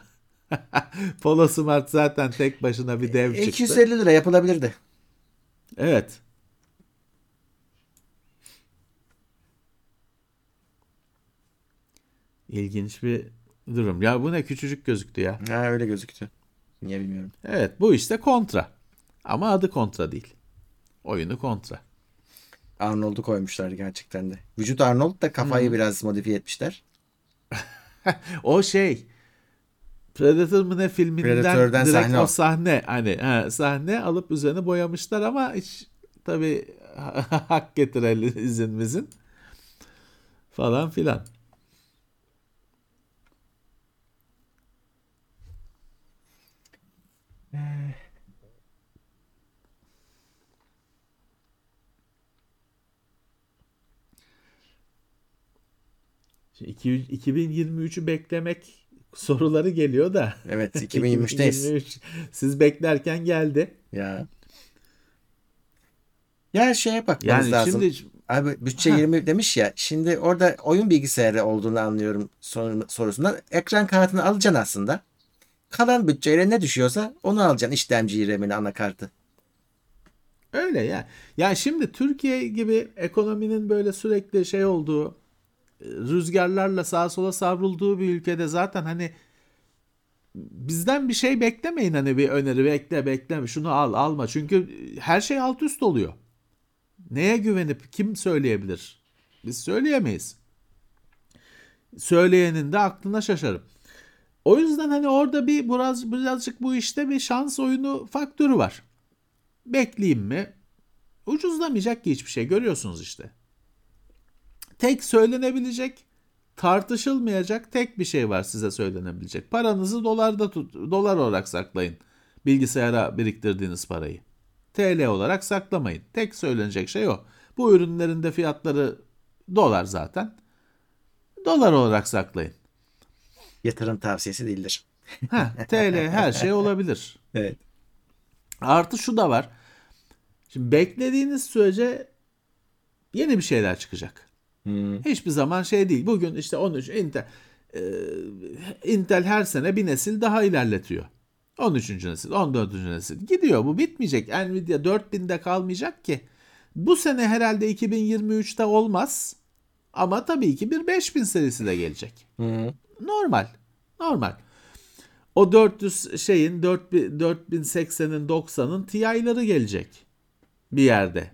Polo Smart zaten tek başına bir dev çıktı. iki yüz elli lira yapılabilirdi. Evet. İlginç bir durum. Ya bu ne, küçücük gözüktü ya. Ha, öyle gözüktü. Niye bilmiyorum. Evet, bu işte kontra. Ama adı kontra değil. Oyunu kontra. Arnold'u koymuşlar gerçekten de. Vücut Arnold da kafayı hmm. biraz modifiye etmişler. O şey Predator mı ne filminden Predator'dan direkt sahne o sahne. Hani he, sahne alıp üzerine boyamışlar ama hiç tabii hak getirelim izinimizin falan filan. iki bin yirmi üçü beklemek soruları geliyor da. Evet, iki bin yirmi üçteyiz. iki bin yirmi üç, siz beklerken geldi. Ya. Ya şeye bakmanız yani lazım. Şimdi... Abi bütçe ha. yirmi demiş ya. Şimdi orada oyun bilgisayarı olduğunu anlıyorum sorusundan. Ekran kartını alacaksın aslında. Kalan bütçeyle ne düşüyorsa onu alacaksın. İşlemci, R A M'ini, anakartı. Öyle ya. Ya şimdi Türkiye gibi ekonominin böyle sürekli şey olduğu, rüzgarlarla sağa sola savrulduğu bir ülkede zaten hani bizden bir şey beklemeyin, hani bir öneri bekle bekleme şunu al alma, çünkü her şey alt üst oluyor. Neye güvenip kim söyleyebilir? Biz söyleyemeyiz. Söyleyenin de aklına şaşarım. O yüzden hani orada bir biraz, birazcık bu işte bir şans oyunu faktörü var. Bekleyeyim mi? Ucuzlamayacak ki hiçbir şey, görüyorsunuz işte. Tek söylenebilecek, tartışılmayacak tek bir şey var size söylenebilecek. Paranızı dolarda tut, dolar olarak saklayın. Bilgisayara biriktirdiğiniz parayı. T L olarak saklamayın. Tek söylenecek şey o. Bu ürünlerin de fiyatları dolar zaten. Dolar olarak saklayın. Yatırım tavsiyesi değildir. Ha, T L her şey olabilir. Evet. Artı şu da var. Şimdi beklediğiniz sürece yeni bir şeyler çıkacak. Hmm. Hiçbir zaman şey değil. Bugün işte on üç Intel e, Intel her sene bir nesil daha ilerletiyor. on üçüncü nesil, on dördüncü nesil gidiyor. Bu bitmeyecek. Nvidia dört binde kalmayacak ki. Bu sene herhalde iki bin yirmi üçte olmaz. Ama tabii ki bir beş bin serisi de gelecek. Hmm. Normal. Normal. O dört yüz şeyin, dört bin seksenin, doksanın T I'ları gelecek bir yerde.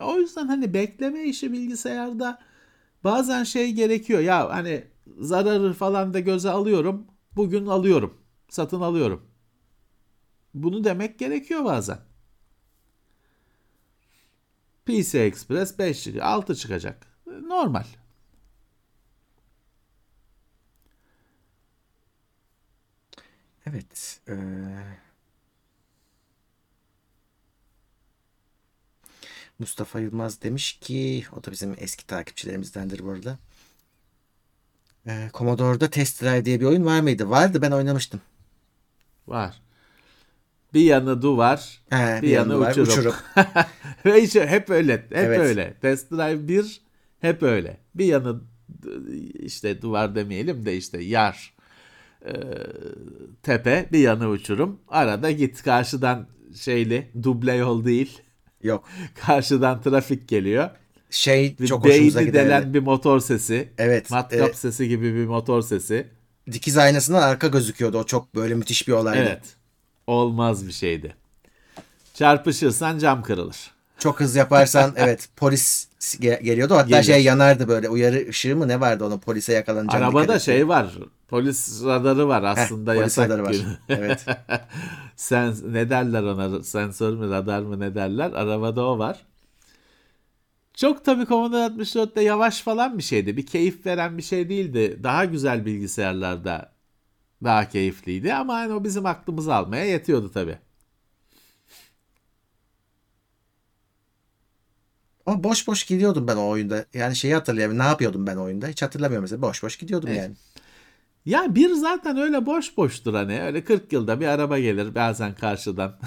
O yüzden hani bekleme işi bilgisayarda bazen şey gerekiyor. Ya hani zararı falan da göze alıyorum. Bugün alıyorum. Satın alıyorum. Bunu demek gerekiyor bazen. P C Express beş çıkacak, altı çıkacak. Normal. Evet. Ee... Mustafa Yılmaz demiş ki, o da bizim eski takipçilerimizdendir bu arada. Ee, Commodore'da Test Drive diye bir oyun var mıydı? Vardı, ben oynamıştım. Var. Bir yanı duvar, He, bir, bir yanı, yanı uçurum. uçurum. Ve işte hep öyle, hep evet. öyle. Test Drive bir hep öyle. Bir yanı işte duvar demeyelim de işte yar. Tepe, bir yanı uçurum, arada git karşıdan şeyli duble yol değil, yok karşıdan trafik geliyor, şey bir çok hoşumuza gider, delen bir motor sesi, evet, matkap evet. sesi gibi bir motor sesi, dikiz aynasından arka gözüküyordu, o çok böyle müthiş bir olaydı, evet, olmaz bir şeydi, çarpışırsan cam kırılır, çok hız yaparsan evet polis geliyordu, hatta Gelir. şey yanardı böyle, uyarı ışığı mı ne vardı, onun polise yakalanacağını. Arabada şey var, polis radarı var aslında. Heh, yasak radarı var. Evet. Sen ne derler ona, sensör mü radar mı ne derler, arabada o var. Çok tabii Commodore altmış dörtte yavaş falan bir şeydi, bir keyif veren bir şey değildi, daha güzel bilgisayarlarda daha keyifliydi ama hani o bizim aklımızı almaya yetiyordu tabii. Ama boş boş gidiyordum ben o oyunda. Yani şeyi hatırlayamıyorum. Ne yapıyordum ben oyunda? Hiç hatırlamıyorum mesela. Boş boş gidiyordum evet. yani. Ya bir zaten öyle boş boştur hani. Öyle kırk yılda bir araba gelir bazen karşıdan.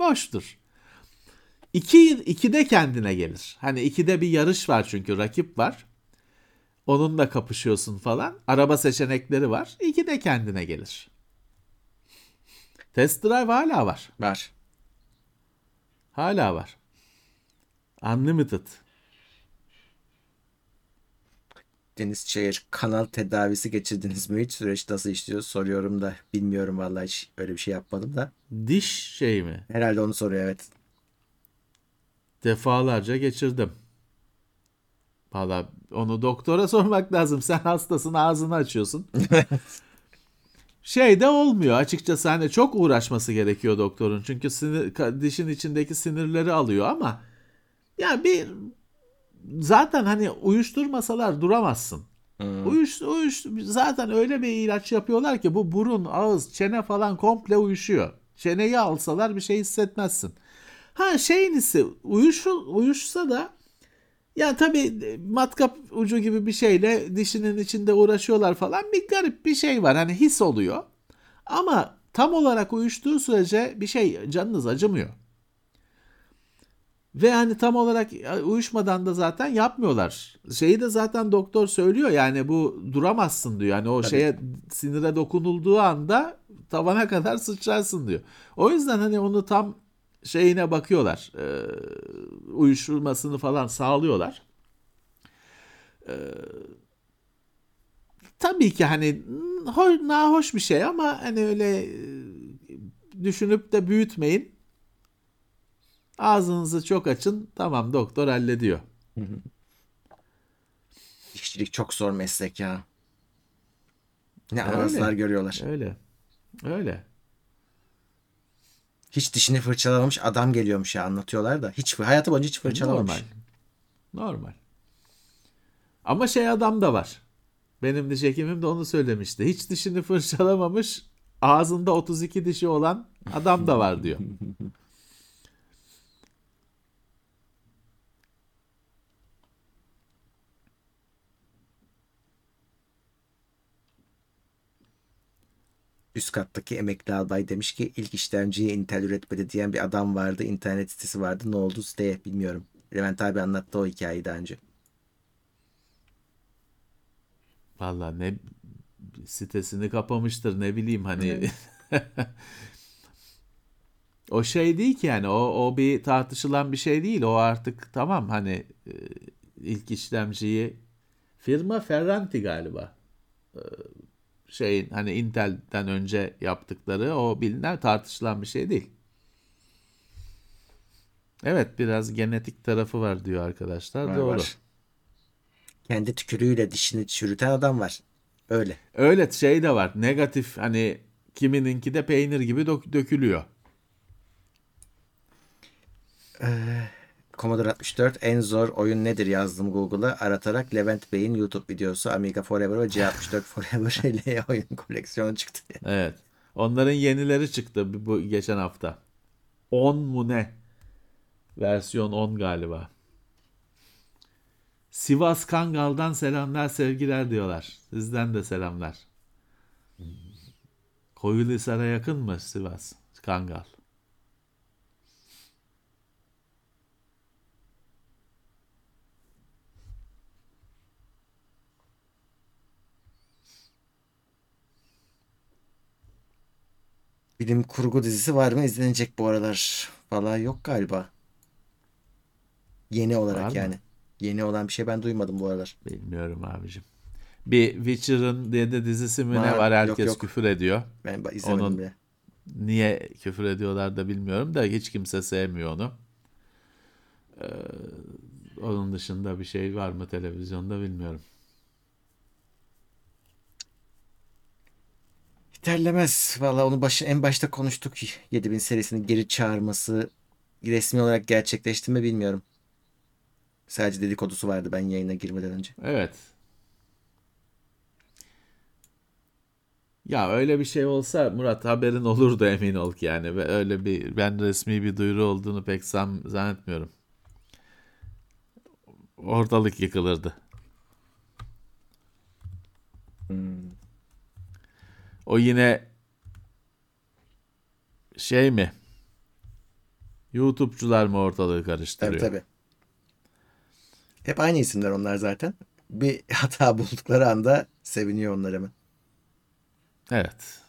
Boştur. İki, ikide kendine gelir. Hani ikide bir yarış var çünkü rakip var. Onunla kapışıyorsun falan. Araba seçenekleri var. İkide kendine gelir. Test Drive hala var. Var. Hala var. Unlimited. Deniz Çayır, kanal tedavisi geçirdiniz mi hiç? Süreç nasıl işliyor? Soruyorum da bilmiyorum vallahi, hiç öyle bir şey yapmadım da. Diş şey mi? Herhalde onu soruyor, evet. Defalarca geçirdim. Valla onu doktora sormak lazım. Sen hastasın, ağzını açıyorsun. Şey de olmuyor açıkçası, hani çok uğraşması gerekiyor doktorun. Çünkü sinir, dişin içindeki sinirleri alıyor ama ya bir zaten hani uyuşturmasalar duramazsın. Hmm. Uyuş, uyuş, zaten öyle bir ilaç yapıyorlar ki bu burun, ağız, çene falan komple uyuşuyor. Çeneyi alsalar bir şey hissetmezsin. Ha şeyin ise uyuşu, uyuşsa da Ya tabii matkap ucu gibi bir şeyle dişinin içinde uğraşıyorlar falan, bir garip bir şey var. Hani his oluyor. Ama tam olarak uyuştuğu sürece bir şey canınız acımıyor. Ve hani tam olarak uyuşmadan da zaten yapmıyorlar. Şeyi de zaten doktor söylüyor yani, bu duramazsın diyor. Yani o tabii şeye, sinire dokunulduğu anda tavana kadar sıçrarsın diyor. O yüzden hani onu tam şeyine bakıyorlar. E, uyuşulmasını falan sağlıyorlar. E, tabii ki hani hoş, nahoş bir şey ama hani öyle düşünüp de büyütmeyin. Ağzınızı çok açın. Tamam, doktor hallediyor. İşçilik çok zor meslek ya. Ne aranızlar görüyorlar. Öyle. Öyle. Hiç dişini fırçalamamış adam geliyormuş ya, anlatıyorlar da. Hiç hayatı boyunca hiç fırçalamamış. Normal. Normal. Ama şey adam da var. Benim diş hekimim de onu söylemişti. Hiç dişini fırçalamamış, ağzında otuz iki dişi olan adam da var diyor. Üst kattaki emekli albay demiş ki ilk işlemciyi Intel üretmedi diyen bir adam vardı. İnternet sitesi vardı. Ne oldu siteye bilmiyorum. Levent abi anlattı o hikayeyi daha önce. Valla ne sitesini kapamıştır, ne bileyim hani. O şey değil ki yani, o, o bir tartışılan bir şey değil. O artık tamam hani, ilk işlemciyi firma Ferranti galiba. Şeyin hani Intel'den önce yaptıkları, o bilinen tartışılan bir şey değil. Evet, biraz genetik tarafı var diyor arkadaşlar. Var, doğru. Var. Kendi tükürüğüyle dişini çürüten adam var. Öyle. Öyle şey de var. Negatif, hani kimininki de peynir gibi dök- dökülüyor. Ee, Commodore altmış dört en zor oyun nedir yazdım Google'a, aratarak Levent Bey'in YouTube videosu Amiga Forever ve C altmış dört Forever ile oyun koleksiyonu çıktı. Evet. Onların yenileri çıktı bu geçen hafta. on mu ne? Versiyon on galiba. Sivas Kangal'dan selamlar sevgiler diyorlar. Sizden de selamlar. Koyulhisar'a yakın mı Sivas Kangal? Bilim kurgu dizisi var mı? İzlenecek bu aralar. Vallahi yok galiba. Yeni olarak yani. Yeni olan bir şey ben duymadım bu aralar. Bilmiyorum abicim. Bir Witcher'ın diye de dizisi mi var, ne var? Herkes yok, yok. küfür ediyor. Ben izlemedim onun bile. Niye küfür ediyorlar da bilmiyorum da hiç kimse sevmiyor onu. Ee, onun dışında bir şey var mı televizyonda bilmiyorum. Terlemez. Valla onu baş, en başta konuştuk. yedi bin serisinin geri çağırması resmi olarak gerçekleşti mi bilmiyorum. Sadece dedikodusu vardı ben yayına girmeden önce. Evet. Ya öyle bir şey olsa Murat, haberin olurdu emin ol ki yani. Öyle bir, ben resmi bir duyuru olduğunu pek zannetmiyorum. Ortalık yıkılırdı. Hmm. O yine şey mi? YouTube'cular mı ortalığı karıştırıyor? Tabii tabii. Hep aynı isimler onlar zaten. Bir hata buldukları anda seviniyor onlar hemen. Evet.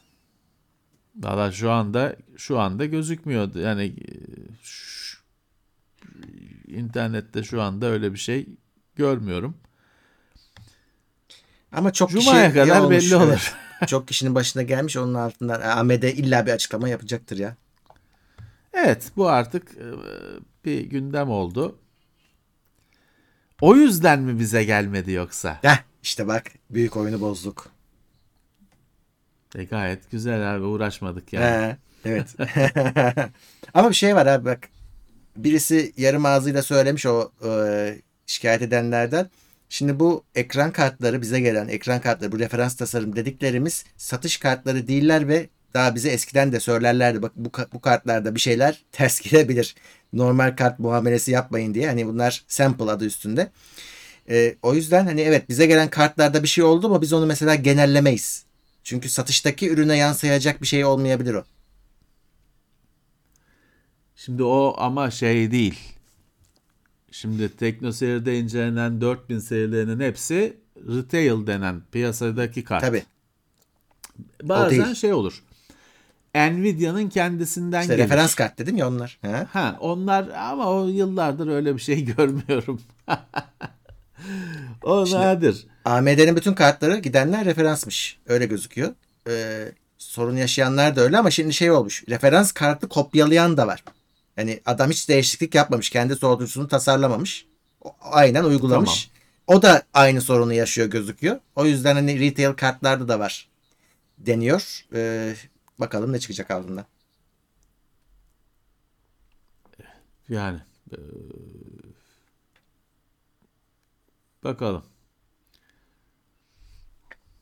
Valla şu anda şu anda gözükmüyordu. Yani şu, internette şu anda öyle bir şey görmüyorum. Ama çok Cuma'ya kişi kadar olmuş, belli olur. Çok kişinin başına gelmiş, onun altından A M D illa bir açıklama yapacaktır ya. Evet, bu artık bir gündem oldu. O yüzden mi bize gelmedi yoksa? Heh, işte bak, büyük oyunu bozduk. E gayet güzel abi, uğraşmadık yani. He, evet. Ama bir şey var abi bak. Birisi yarım ağzıyla söylemiş o e, şikayet edenlerden. Şimdi bu ekran kartları, bize gelen ekran kartları, bu referans tasarım dediklerimiz satış kartları değiller ve Daha bize eskiden de söylerlerdi. Bak bu, bu kartlarda bir şeyler ters girebilir. Normal kart muamelesi yapmayın diye. Hani bunlar sample adı üstünde. Ee, o yüzden hani evet bize gelen kartlarda bir şey oldu ama biz onu mesela genellemeyiz. Çünkü satıştaki ürüne yansıyacak bir şey olmayabilir o. Şimdi o ama şey değil. Şimdi TeknoSeyir'de incelenen dört bin serilerinin hepsi retail denen piyasadaki kart. Tabii. Bazen şey olur. Nvidia'nın kendisinden işte gelir. Referans kart dedim ya onlar. Ha? Ha, onlar ama o yıllardır öyle bir şey görmüyorum. O şimdi, nadir. A M D'nin bütün kartları gidenler referansmış. Öyle gözüküyor. Ee, sorun yaşayanlar da öyle ama şimdi şey olmuş. Referans kartı kopyalayan da var. Yani adam hiç değişiklik yapmamış. Kendi soğutucusunu tasarlamamış. Aynen uygulamış. Tamam. O da aynı sorunu yaşıyor gözüküyor. O yüzden hani retail kartlarda da var deniyor. Ee, bakalım ne çıkacak altında. Yani e, bakalım.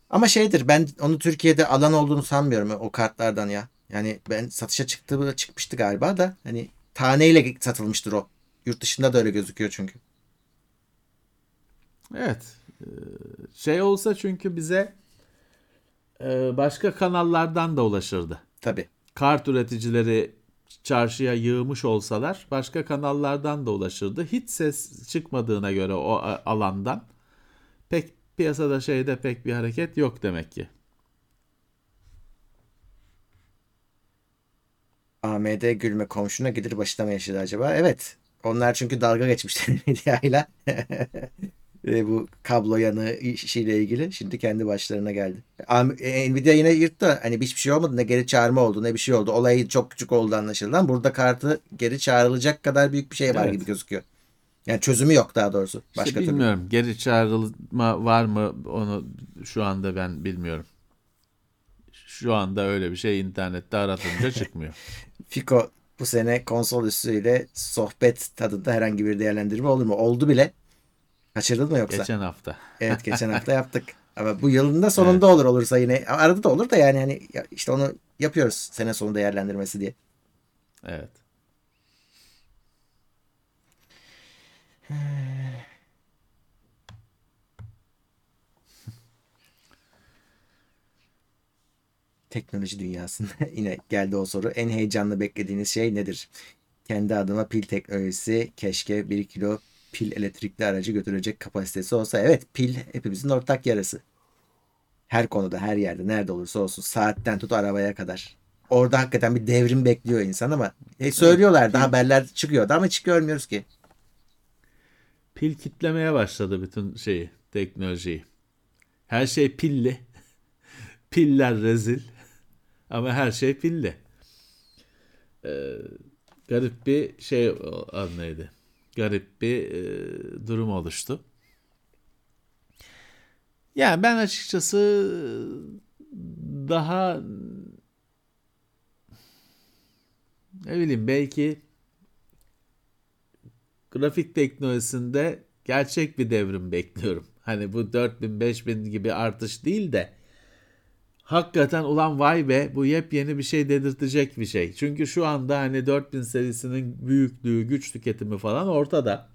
Ama şeydir, ben onu Türkiye'de alan olduğunu sanmıyorum o kartlardan ya. Yani ben satışa çıktı çıkmıştı galiba da hani taneyle satılmıştır o. Yurt dışında da öyle gözüküyor çünkü. Evet. Şey olsa çünkü bize başka kanallardan da ulaşırdı. Tabii. Kart üreticileri çarşıya yığmış olsalar başka kanallardan da ulaşırdı. Hiç ses çıkmadığına göre o alandan pek piyasada şeyde pek bir hareket yok demek ki. A M D gülme komşuna gelir başına mı yaşadı acaba? Evet. Onlar çünkü dalga geçmişler medyayla. Bu kablo yanı işiyle ilgili. Şimdi kendi başlarına geldi. Nvidia yine yırttı. Hani hiçbir şey olmadı. Ne geri çağırma oldu ne bir şey oldu. Olay çok küçük oldu anlaşılan. Burada kartı geri çağrılacak kadar büyük bir şey var evet gibi gözüküyor. Yani çözümü yok daha doğrusu. Başka işte bilmiyorum. Türlü. Geri çağrılma var mı onu şu anda ben bilmiyorum. Şu anda öyle bir şey internette aratınca çıkmıyor. Fiko bu sene konsol üstüyle sohbet tadında herhangi bir değerlendirme olur mu? Oldu bile. Kaçırdın mı yoksa? Geçen hafta. Evet geçen hafta yaptık. Ama bu yılın da sonunda evet. olur olursa yine. Arada da olur da yani hani işte onu yapıyoruz sene sonu değerlendirmesi diye. Evet. Teknoloji dünyasında yine geldi o soru. En heyecanlı beklediğiniz şey nedir? Kendi adıma pil teknolojisi, keşke bir kilo pil elektrikli aracı götürecek kapasitesi olsa. Evet, pil hepimizin ortak yarası. Her konuda, her yerde, nerede olursa olsun, saatten tut arabaya kadar. Orada hakikaten bir devrim bekliyor insan ama e, söylüyorlardı, evet, haberler çıkıyordu ama hiç görmüyoruz ki. Pil kitlemeye başladı bütün şeyi, teknolojiyi. Her şey pilli. Piller rezil. Ama her şey pilli. Ee, garip bir şey anlaydı. Garip bir e, durum oluştu. Yani ben açıkçası daha ne bileyim belki grafik teknolojisinde gerçek bir devrim bekliyorum. Hani bu dört bin beş bin gibi artış değil de hakikaten ulan vay be bu yepyeni bir şey dedirtecek bir şey. Çünkü şu anda hani dört bin serisinin büyüklüğü, güç tüketimi falan ortada.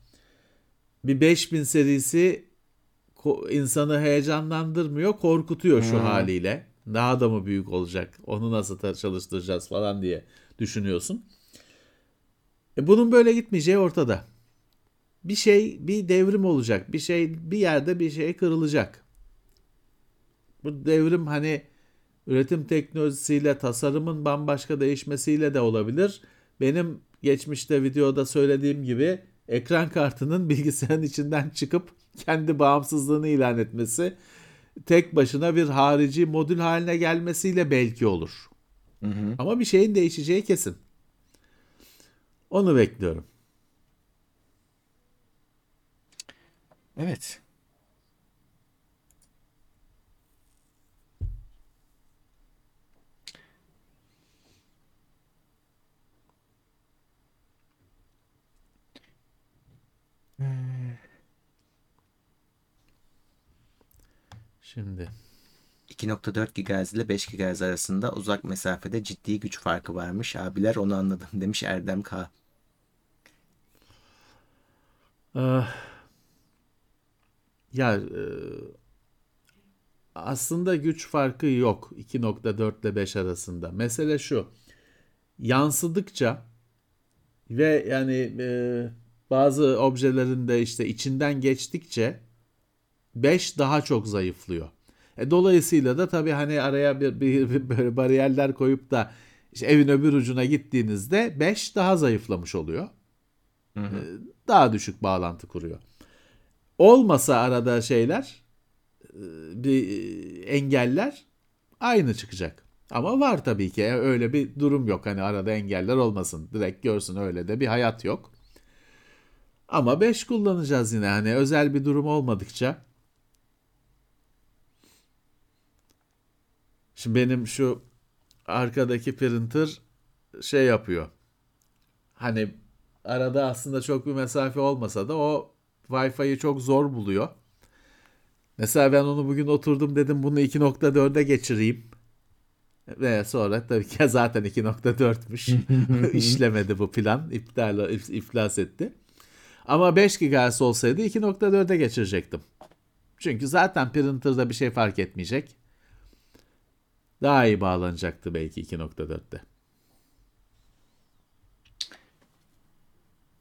Bir beş bin serisi insanı heyecanlandırmıyor, korkutuyor şu hmm. haliyle. Daha da mı büyük olacak? Onu nasıl çalıştıracağız falan diye düşünüyorsun. E bunun böyle gitmeyeceği ortada. Bir şey, bir devrim olacak. Bir şey, bir yerde bir şey kırılacak. Bu devrim hani üretim teknolojisiyle, tasarımın bambaşka değişmesiyle de olabilir. Benim geçmişte videoda söylediğim gibi ekran kartının bilgisayarın içinden çıkıp kendi bağımsızlığını ilan etmesi, tek başına bir harici modül haline gelmesiyle belki olur. Hı hı. Ama bir şeyin değişeceği kesin. Onu bekliyorum. Evet. Şimdi iki nokta dört gigahertz ile beş gigahertz arasında uzak mesafede ciddi güç farkı varmış. Abiler onu anladım demiş Erdem K. Ah. Ya e, aslında güç farkı yok iki nokta dört ile beş arasında. Mesele şu. Yansıdıkça ve yani e, bazı objelerin de işte içinden geçtikçe beş daha çok zayıflıyor. E, dolayısıyla da tabii hani araya bir, bir, bir, bir bariyerler koyup da işte evin öbür ucuna gittiğinizde beş daha zayıflamış oluyor. Hı hı. E, daha düşük bağlantı kuruyor. Olmasa arada şeyler, bir engeller aynı çıkacak. Ama var tabii ki, öyle bir durum yok. Hani arada engeller olmasın, direkt görsün, öyle de bir hayat yok. Ama beş kullanacağız yine, hani özel bir durum olmadıkça. Şimdi benim şu arkadaki printer şey yapıyor. Hani arada aslında çok bir mesafe olmasa da o Wi-Fi'yi çok zor buluyor. Mesela ben onu bugün oturdum, dedim bunu iki nokta dörde geçireyim. Ve sonra tabii ki zaten iki nokta dörtmüş. İşlemedi bu plan. İptal, iflas etti. Ama beş gigahertz olsaydı iki nokta dörde geçirecektim. Çünkü zaten printer'da bir şey fark etmeyecek. Daha iyi bağlanacaktı belki iki nokta dörtte.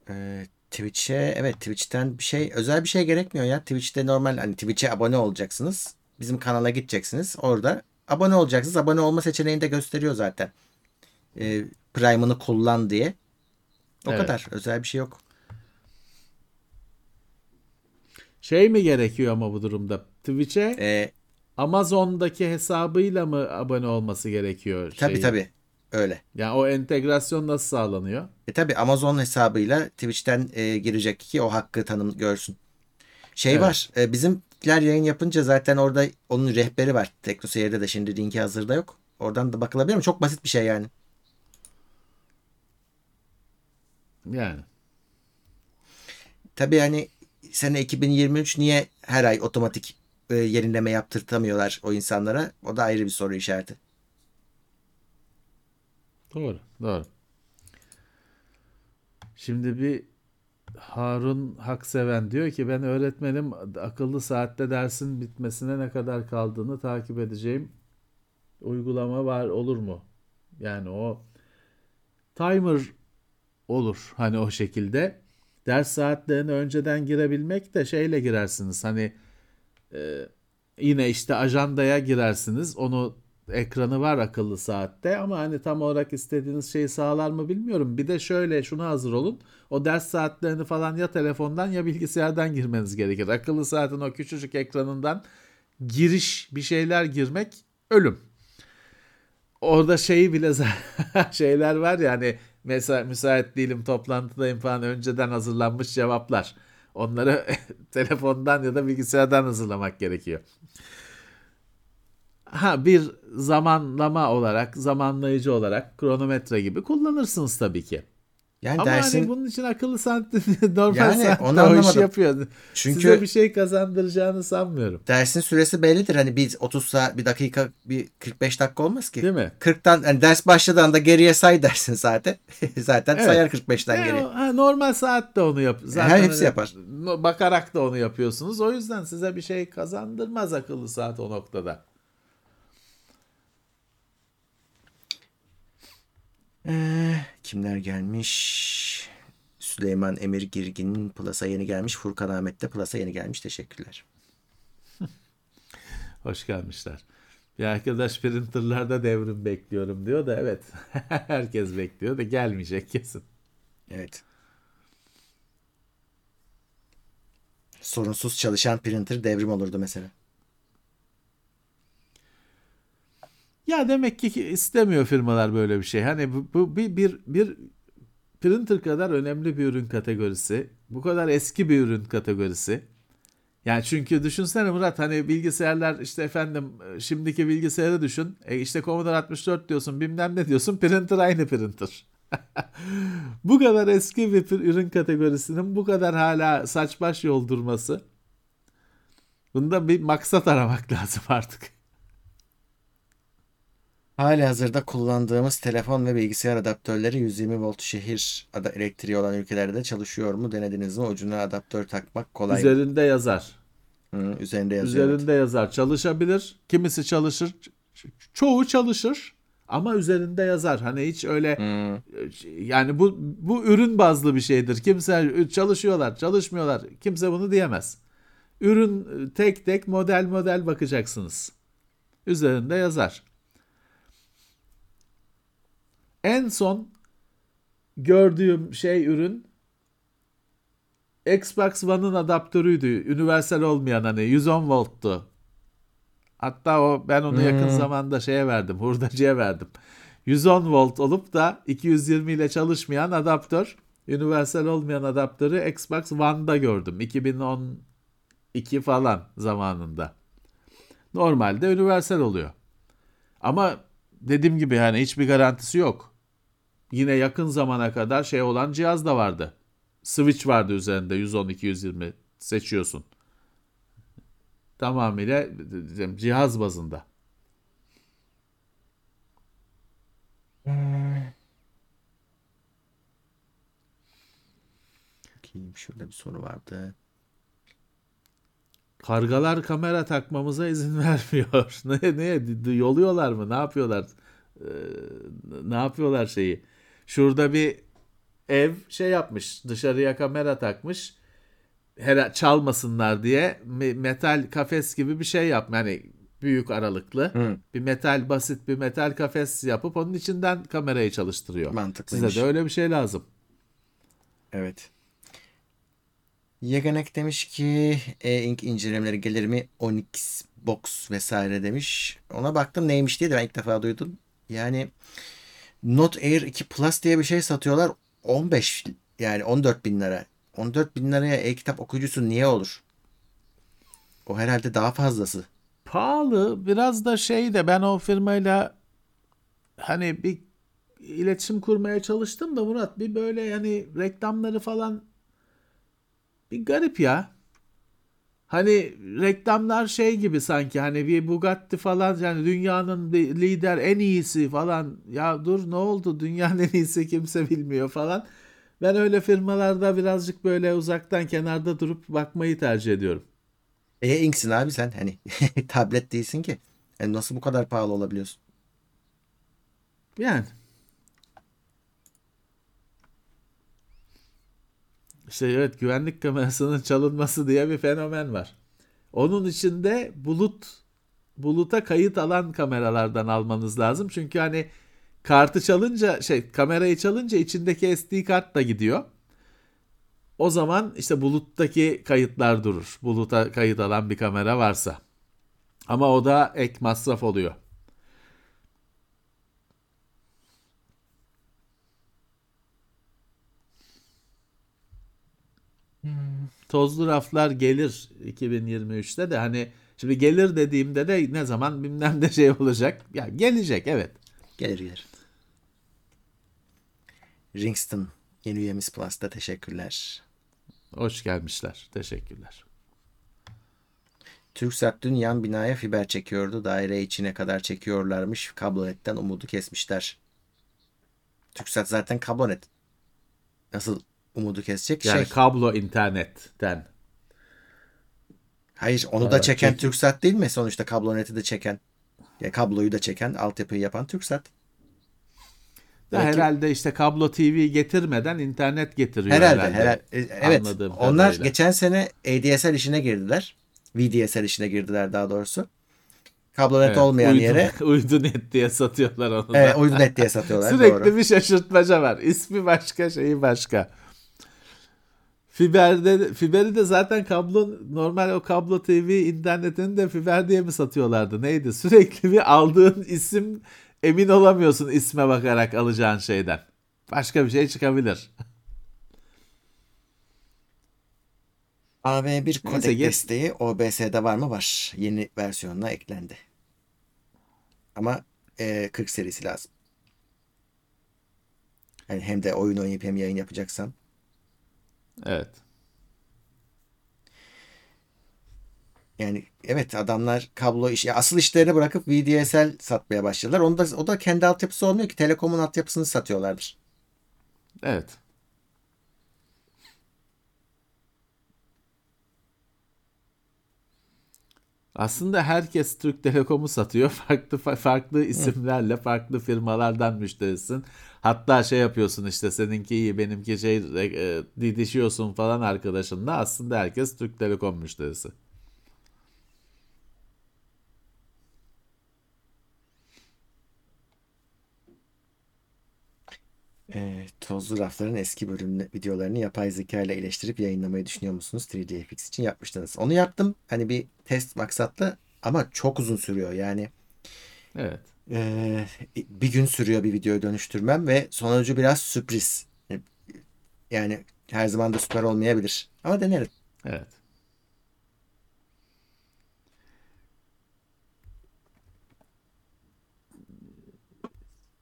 Evet. Twitch'e evet Twitch'ten bir şey, özel bir şey gerekmiyor ya. Twitch'te normal, hani Twitch'e abone olacaksınız. Bizim kanala gideceksiniz. Orada abone olacaksınız. Abone olma seçeneğini de gösteriyor zaten. Ee, Prime'ını kullan diye. O evet. kadar. Özel bir şey yok. Şey mi gerekiyor ama bu durumda? Twitch'e ee, Amazon'daki hesabıyla mı abone olması gerekiyor? Tabii şeyi? tabii. Öyle. Yani o entegrasyon nasıl sağlanıyor? E tabi Amazon hesabıyla Twitch'ten e, girecek ki o hakkı tanım görsün. Şey evet. var. E, bizimkiler yayın yapınca zaten orada onun rehberi var. TeknoSeyir'de de şimdi linki hazırda yok. Oradan da bakılabilir ama çok basit bir şey yani. Yani. Tabi hani sene iki bin yirmi üç, niye her ay otomatik e, yenileme yaptırtamıyorlar o insanlara? O da ayrı bir soru işareti. Doğru, doğru. Şimdi bir Harun Hakseven diyor ki ben öğretmenim, akıllı saatte dersin bitmesine ne kadar kaldığını takip edeceğim uygulama var olur mu? Yani o timer olur hani o şekilde. Ders saatlerini önceden girebilmek de şeyle girersiniz hani e, yine işte ajandaya girersiniz, onu ekranı var akıllı saatte ama hani tam olarak istediğiniz şeyi sağlar mı bilmiyorum. Bir de şöyle, şuna hazır olun. O ders saatlerini falan ya telefondan ya bilgisayardan girmeniz gerekir. Akıllı saatin o küçücük ekranından giriş, bir şeyler girmek ölüm. Orada şeyi bile şeyler var ya hani mesela müsait değilim, toplantıdayım falan, önceden hazırlanmış cevaplar. Onları telefondan ya da bilgisayardan hazırlamak gerekiyor. Ha, bir zamanlama olarak, zamanlayıcı olarak, kronometre gibi kullanırsınız tabii ki. Yani ama dersin, hani bunun için akıllı saat normal yani saatte onu anlamadım. O işi yapıyor. Çünkü size bir şey kazandıracağını sanmıyorum. Dersin süresi bellidir. Hani biz otuz saat, bir dakika, bir kırk beş dakika olmaz ki. Değil mi? kırktan yani ders başladığı anda geriye say dersin zaten. Zaten evet. Sayar kırk beşten geriye. Ha, normal saat de onu yap. Zaten Her hepsi yapar. Bakarak da onu yapıyorsunuz. O yüzden size bir şey kazandırmaz akıllı saat o noktada. Kimler gelmiş? Süleyman Emir Girgin'in Plus'a yeni gelmiş. Furkan Ahmet de Plus'a yeni gelmiş. Teşekkürler. Hoş gelmişler. Bir arkadaş printerlarda devrim bekliyorum diyor da evet. Herkes bekliyor da gelmeyecek kesin. Evet. Sorunsuz çalışan printer devrim olurdu mesela. Ya demek ki istemiyor firmalar böyle bir şey. Hani bu, bu bir, bir bir printer kadar önemli bir ürün kategorisi. Bu kadar eski bir ürün kategorisi. Yani çünkü düşünsene Murat, hani bilgisayarlar işte efendim şimdiki bilgisayarı düşün. E işte Commodore altmış dört diyorsun, bilmem ne diyorsun. Printer aynı printer. Bu kadar eski bir ürün kategorisinin bu kadar hala saç baş yoldurması. Bunda bir maksat aramak lazım artık. Halihazırda kullandığımız telefon ve bilgisayar adaptörleri yüz yirmi volt şehir elektriği olan ülkelerde çalışıyor mu? Denediniz mi? Ucuna adaptör takmak kolay. Üzerinde yazar. Hı, üzerinde yazıyor. Üzerinde evet. yazar. Çalışabilir. Kimisi çalışır. Çoğu çalışır. Ama üzerinde yazar. Hani hiç öyle hmm. yani bu bu ürün bazlı bir şeydir. Kimse çalışıyorlar, çalışmıyorlar. Kimse bunu diyemez. Ürün tek tek model model bakacaksınız. Üzerinde yazar. En son gördüğüm şey ürün Xbox One'ın adaptörüydü. Universal olmayan hani yüz on volttu. Hatta o ben onu hmm. yakın zamanda şeye verdim, hurdacıya verdim. yüz on volt olup da iki yüz yirmi ile çalışmayan adaptör, universal olmayan adaptörü Xbox One'da gördüm. iki bin on iki falan zamanında. Normalde universal oluyor. Ama dediğim gibi hani hiçbir garantisi yok. Yine yakın zamana kadar şey olan cihaz da vardı. Switch vardı üzerinde yüz on iki yüz yirmi seçiyorsun. Tamamıyla cihaz bazında. Bakayım şurada bir soru vardı. Kargalar kamera takmamıza izin vermiyor. ne ne yoluyorlar mı? Ne yapıyorlar? Ee, ne yapıyorlar şeyi? Şurada bir ev şey yapmış. Dışarıya kamera takmış. Her çalmasınlar diye metal kafes gibi bir şey yap. Yani büyük aralıklı Hı. bir metal basit bir metal kafes yapıp onun içinden kamerayı çalıştırıyor. Mantıklıymış. Size de öyle bir şey lazım. Evet. Yegenek demiş ki e-ink incelemeleri gelir mi? Onyx Box vesaire demiş. Ona baktım neymiş diye de ben ilk defa duydum. Yani Note Air iki Plus diye bir şey satıyorlar. on beş yani on dört bin lira. on dört bin liraya e-kitap okuyucusu niye olur? O herhalde daha fazlası. Pahalı. Biraz da şey de ben o firmayla hani bir iletişim kurmaya çalıştım da Murat bir böyle hani reklamları falan bir garip ya. Hani reklamlar şey gibi sanki hani bir Bugatti falan yani dünyanın lider en iyisi falan. Ya dur ne oldu? Dünyanın en iyisi kimse bilmiyor falan. Ben öyle firmalarda birazcık böyle uzaktan kenarda durup bakmayı tercih ediyorum. E-inksin abi sen hani tablet değilsin ki. Yani nasıl bu kadar pahalı olabiliyorsun? Yani. İşte evet güvenlik kamerasının çalınması diye bir fenomen var. Onun içinde bulut buluta kayıt alan kameralardan almanız lazım. Çünkü hani kartı çalınca şey kamerayı çalınca içindeki S D kart da gidiyor. O zaman işte buluttaki kayıtlar durur. Buluta kayıt alan bir kamera varsa. Ama o da ek masraf oluyor. Hmm. Tozlu raflar gelir iki bin yirmi üçte de hani şimdi gelir dediğimde de ne zaman bilmem ne şey olacak. Ya gelecek evet. Gelir gelir. Ringston yeni üyemiz Plus'ta teşekkürler. Hoş gelmişler. Teşekkürler. TürkSat dün yan binaya fiber çekiyordu. Daire içine kadar çekiyorlarmış. Kablonetten umudu kesmişler. TürkSat zaten kablonet. Nasıl umudu kesecek? Yani şey, kablo internetten. Hayır onu Aa, da çeken çek... TürkSat değil mi? Sonuçta kabloneti de çeken. Ya kabloyu da çeken, altyapıyı yapan TürkSat. Da belki... Herhalde işte kablo T V getirmeden internet getiriyor herhalde. herhalde. herhalde. Evet. Anladığım onlar kadarıyla. Geçen sene A D S L işine girdiler. V D S L işine girdiler daha doğrusu. Kablonet evet, olmayan uydu, yere. Uydunet diye satıyorlar onu da. Evet, uydunet diye satıyorlar. Sürekli doğru. Bir şaşırtmaca var. İsmi başka, şeyi başka. Fiberde, fiberi de zaten kablo normal o kablo T V internetini de fiber diye mi satıyorlardı neydi? Sürekli bir aldığın isim emin olamıyorsun isme bakarak alacağın şeyden. Başka bir şey çıkabilir. A V bir kodek desteği O B S'de var mı? Var. Yeni versiyonuna eklendi. Ama e, kırk serisi lazım. Yani hem de oyun oynayıp hem yayın yapacaksan. Evet. Yani evet, adamlar kablo iş, asıl işlerini bırakıp V D S L satmaya başladılar. Onu da, o da kendi altyapısı olmuyor ki, Telekom'un altyapısını satıyorlardır. Evet. Aslında herkes Türk Telekom'u satıyor. Farklı farklı isimlerle, farklı firmalardan müşterisin. Hatta şey yapıyorsun işte, seninki iyi benimki şey, e, didişiyorsun falan arkadaşınla. Aslında herkes Türk Telekom müşterisi. E, tozlu rafların eski bölüm videolarını yapay zeka ile eleştirip yayınlamayı düşünüyor musunuz? üç D F X için yapmıştınız. Onu yaptım. Hani bir test maksatlı ama çok uzun sürüyor yani. Evet. E, bir gün sürüyor bir videoya dönüştürmem ve sonucu biraz sürpriz. Yani her zaman da süper olmayabilir. Ama denerim. Evet.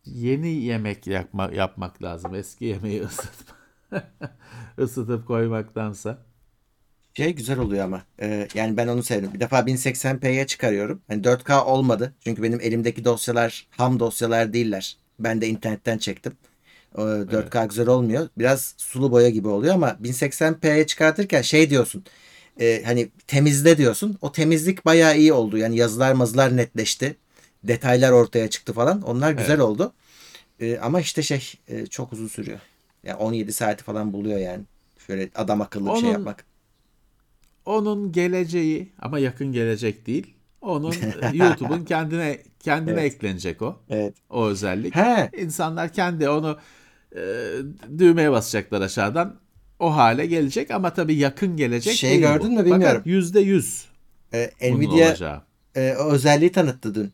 Yeni yemek yapma, yapmak lazım. Eski yemeği ısıtıp ısıtıp koymaktansa. Şey güzel oluyor ama. E, yani ben onu sevdim. Bir defa bin seksen pi'ye çıkarıyorum. Yani dört K olmadı. Çünkü benim elimdeki dosyalar ham dosyalar değiller. Ben de internetten çektim. E, dört K evet. Güzel olmuyor. Biraz sulu boya gibi oluyor ama bin seksen pi'ye çıkartırken şey diyorsun. E, hani temizle diyorsun. O temizlik bayağı iyi oldu. Yani yazılar mazılar netleşti. Detaylar ortaya çıktı falan. Onlar güzel evet. Oldu. Ee, ama işte şey e, çok uzun sürüyor. Yani on yedi saati falan buluyor yani. Şöyle adam akıllı onun, bir şey yapmak. Onun geleceği ama yakın gelecek değil. Onun YouTube'un kendine kendine evet. Eklenecek o. Evet. O özellik. He. İnsanlar kendi onu e, düğmeye basacaklar aşağıdan. O hale gelecek ama tabii yakın gelecek şey değil. Şey gördün mü bilmiyorum. Fakat yüzde yüz ee, Nvidia e, o özelliği tanıttı dün.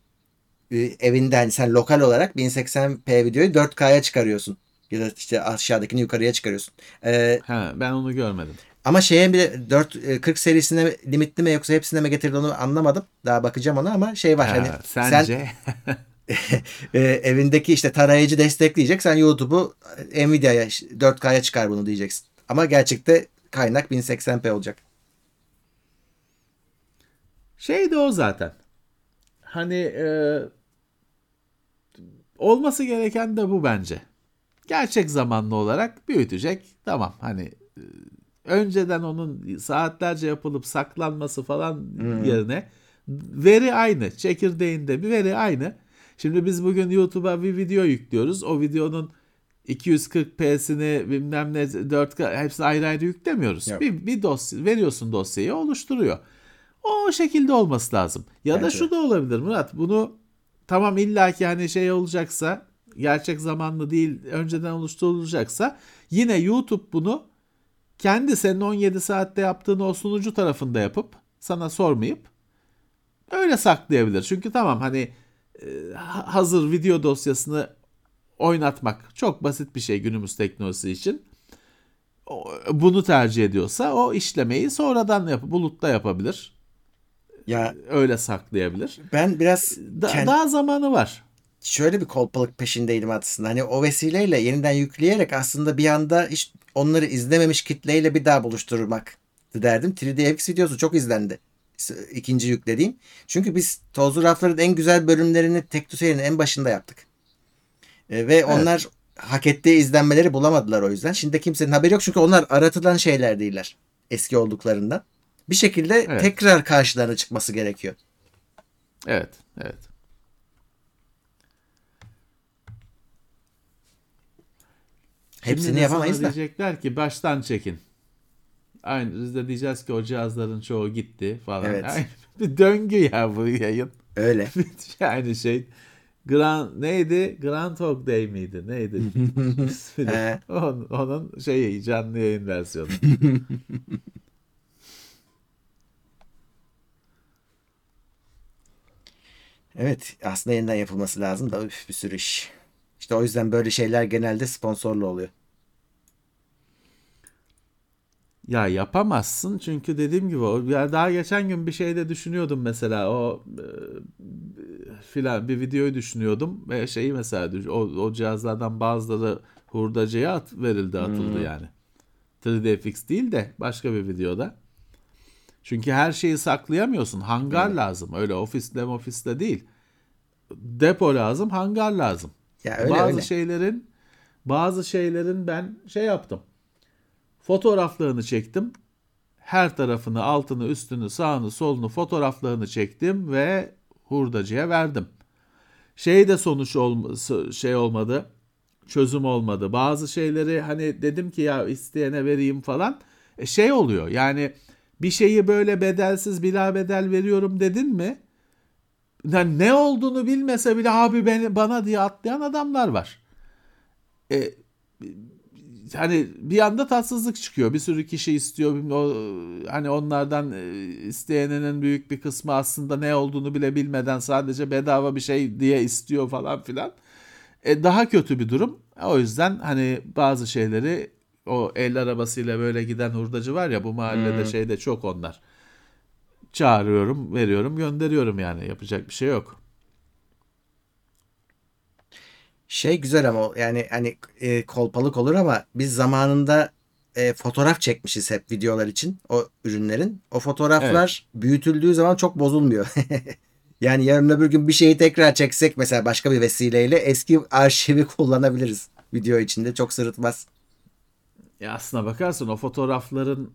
Evinden sen lokal olarak bin seksen pi videoyu dört K'ya çıkarıyorsun. Ya da işte aşağıdakini yukarıya çıkarıyorsun. Ee, ha, ben onu görmedim. Ama şeye bile dört kırk serisine limitli mi yoksa hepsine mi getirdi onu anlamadım. Daha bakacağım ona ama şey var. Ha, hani sence? Sen, e, evindeki işte tarayıcı destekleyecek. Sen YouTube'u Nvidia'ya dört K'ya çıkar bunu diyeceksin. Ama gerçekte kaynak bin seksen pi olacak. Şey de o zaten. Hani e... olması gereken de bu bence. Gerçek zamanlı olarak büyütecek. Tamam hani önceden onun saatlerce yapılıp saklanması falan hmm. yerine veri aynı. Çekirdeğinde bir veri aynı. Şimdi biz bugün YouTube'a bir video yüklüyoruz. O videonun iki yüz kırk pi'sini bilmem ne dört K hepsini ayrı ayrı yüklemiyoruz. Yep. Bir, bir dosya veriyorsun, dosyayı oluşturuyor. O şekilde olması lazım. Ya bence da şu da olabilir Murat. Bunu tamam illaki hani şey olacaksa, gerçek zamanlı değil önceden oluşturulacaksa yine YouTube bunu kendi senin on yedi saatte yaptığını o sunucu tarafında yapıp sana sormayıp öyle saklayabilir. Çünkü tamam hani hazır video dosyasını oynatmak çok basit bir şey günümüz teknolojisi için. Bunu tercih ediyorsa o işlemeyi sonradan yap, bulutta yapabilir. Ya öyle saklayabilir. Ben biraz da, kend... daha zamanı var. Şöyle bir kolpalık peşindeydim aslında. Hani o vesileyle yeniden yükleyerek aslında bir anda hiç onları izlememiş kitleyle bir daha buluşturmak derdim. üç D F X videosu çok izlendi. İkinci yüklediğim. Çünkü biz Tozlu Rafların en güzel bölümlerini TeknoSeyir'in en başında yaptık. E, ve evet. Onlar hak ettiği izlenmeleri bulamadılar o yüzden. Şimdi kimsenin haberi yok çünkü onlar aratılan şeyler değiller. Eski olduklarından. Bir şekilde evet. Tekrar karşılarına çıkması gerekiyor. Evet, evet. Hepsini şimdi yapamayız da. Diyecekler ki baştan çekin. Aynı biz de diyeceğiz ki o cihazların çoğu gitti falan. Evet. Yani bir döngü ya bu yayın. Öyle. Aynı şey. Grand neydi? Grand Talk Day miydi? Neydi? onun, onun şeyi canlı yayın versiyonu. Evet, aslında yeniden yapılması lazım da üf, bir sürü iş. İşte o yüzden böyle şeyler genelde sponsorlu oluyor. Ya yapamazsın çünkü dediğim gibi ya daha geçen gün bir şeyde düşünüyordum mesela o e, filan bir videoyu düşünüyordum ve şeyi mesela o, o cihazlardan bazıları hurdacıya at, verildi atıldı hmm. yani. üç D F X değil de başka bir videoda. Çünkü her şeyi saklayamıyorsun. Hangar evet. lazım. Öyle ofiste ofiste değil. Depo lazım, hangar lazım. Ya öyle, bazı öyle. şeylerin bazı şeylerin ben şey yaptım. Fotoğraflarını çektim. Her tarafını, altını, üstünü, sağını, solunu fotoğraflarını çektim ve hurdacıya verdim. Şey de sonuç olma, şey olmadı. Çözüm olmadı. Bazı şeyleri hani dedim ki ya isteyene vereyim falan. E şey oluyor. Yani bir şeyi böyle bedelsiz bilabedel veriyorum dedin mi? Yani ne olduğunu bilmese bile abi beni, bana diye atlayan adamlar var. E, hani bir anda tatsızlık çıkıyor. Bir sürü kişi istiyor. O, hani onlardan isteyenin büyük bir kısmı aslında ne olduğunu bile bilmeden sadece bedava bir şey diye istiyor falan filan. E, daha kötü bir durum. O yüzden hani bazı şeyleri o el arabasıyla böyle giden hurdacı var ya bu mahallede hmm. şeyde çok onlar. Çağırıyorum, veriyorum, gönderiyorum yani. Yapacak bir şey yok. Şey güzel ama yani hani e, kolpalık olur ama biz zamanında e, fotoğraf çekmişiz hep videolar için o ürünlerin. O fotoğraflar evet. büyütüldüğü zaman çok bozulmuyor. Yani yarın öbür gün bir şeyi tekrar çeksek mesela başka bir vesileyle eski arşivi kullanabiliriz video içinde. Çok sırıtmaz. Ya aslına bakarsın o fotoğrafların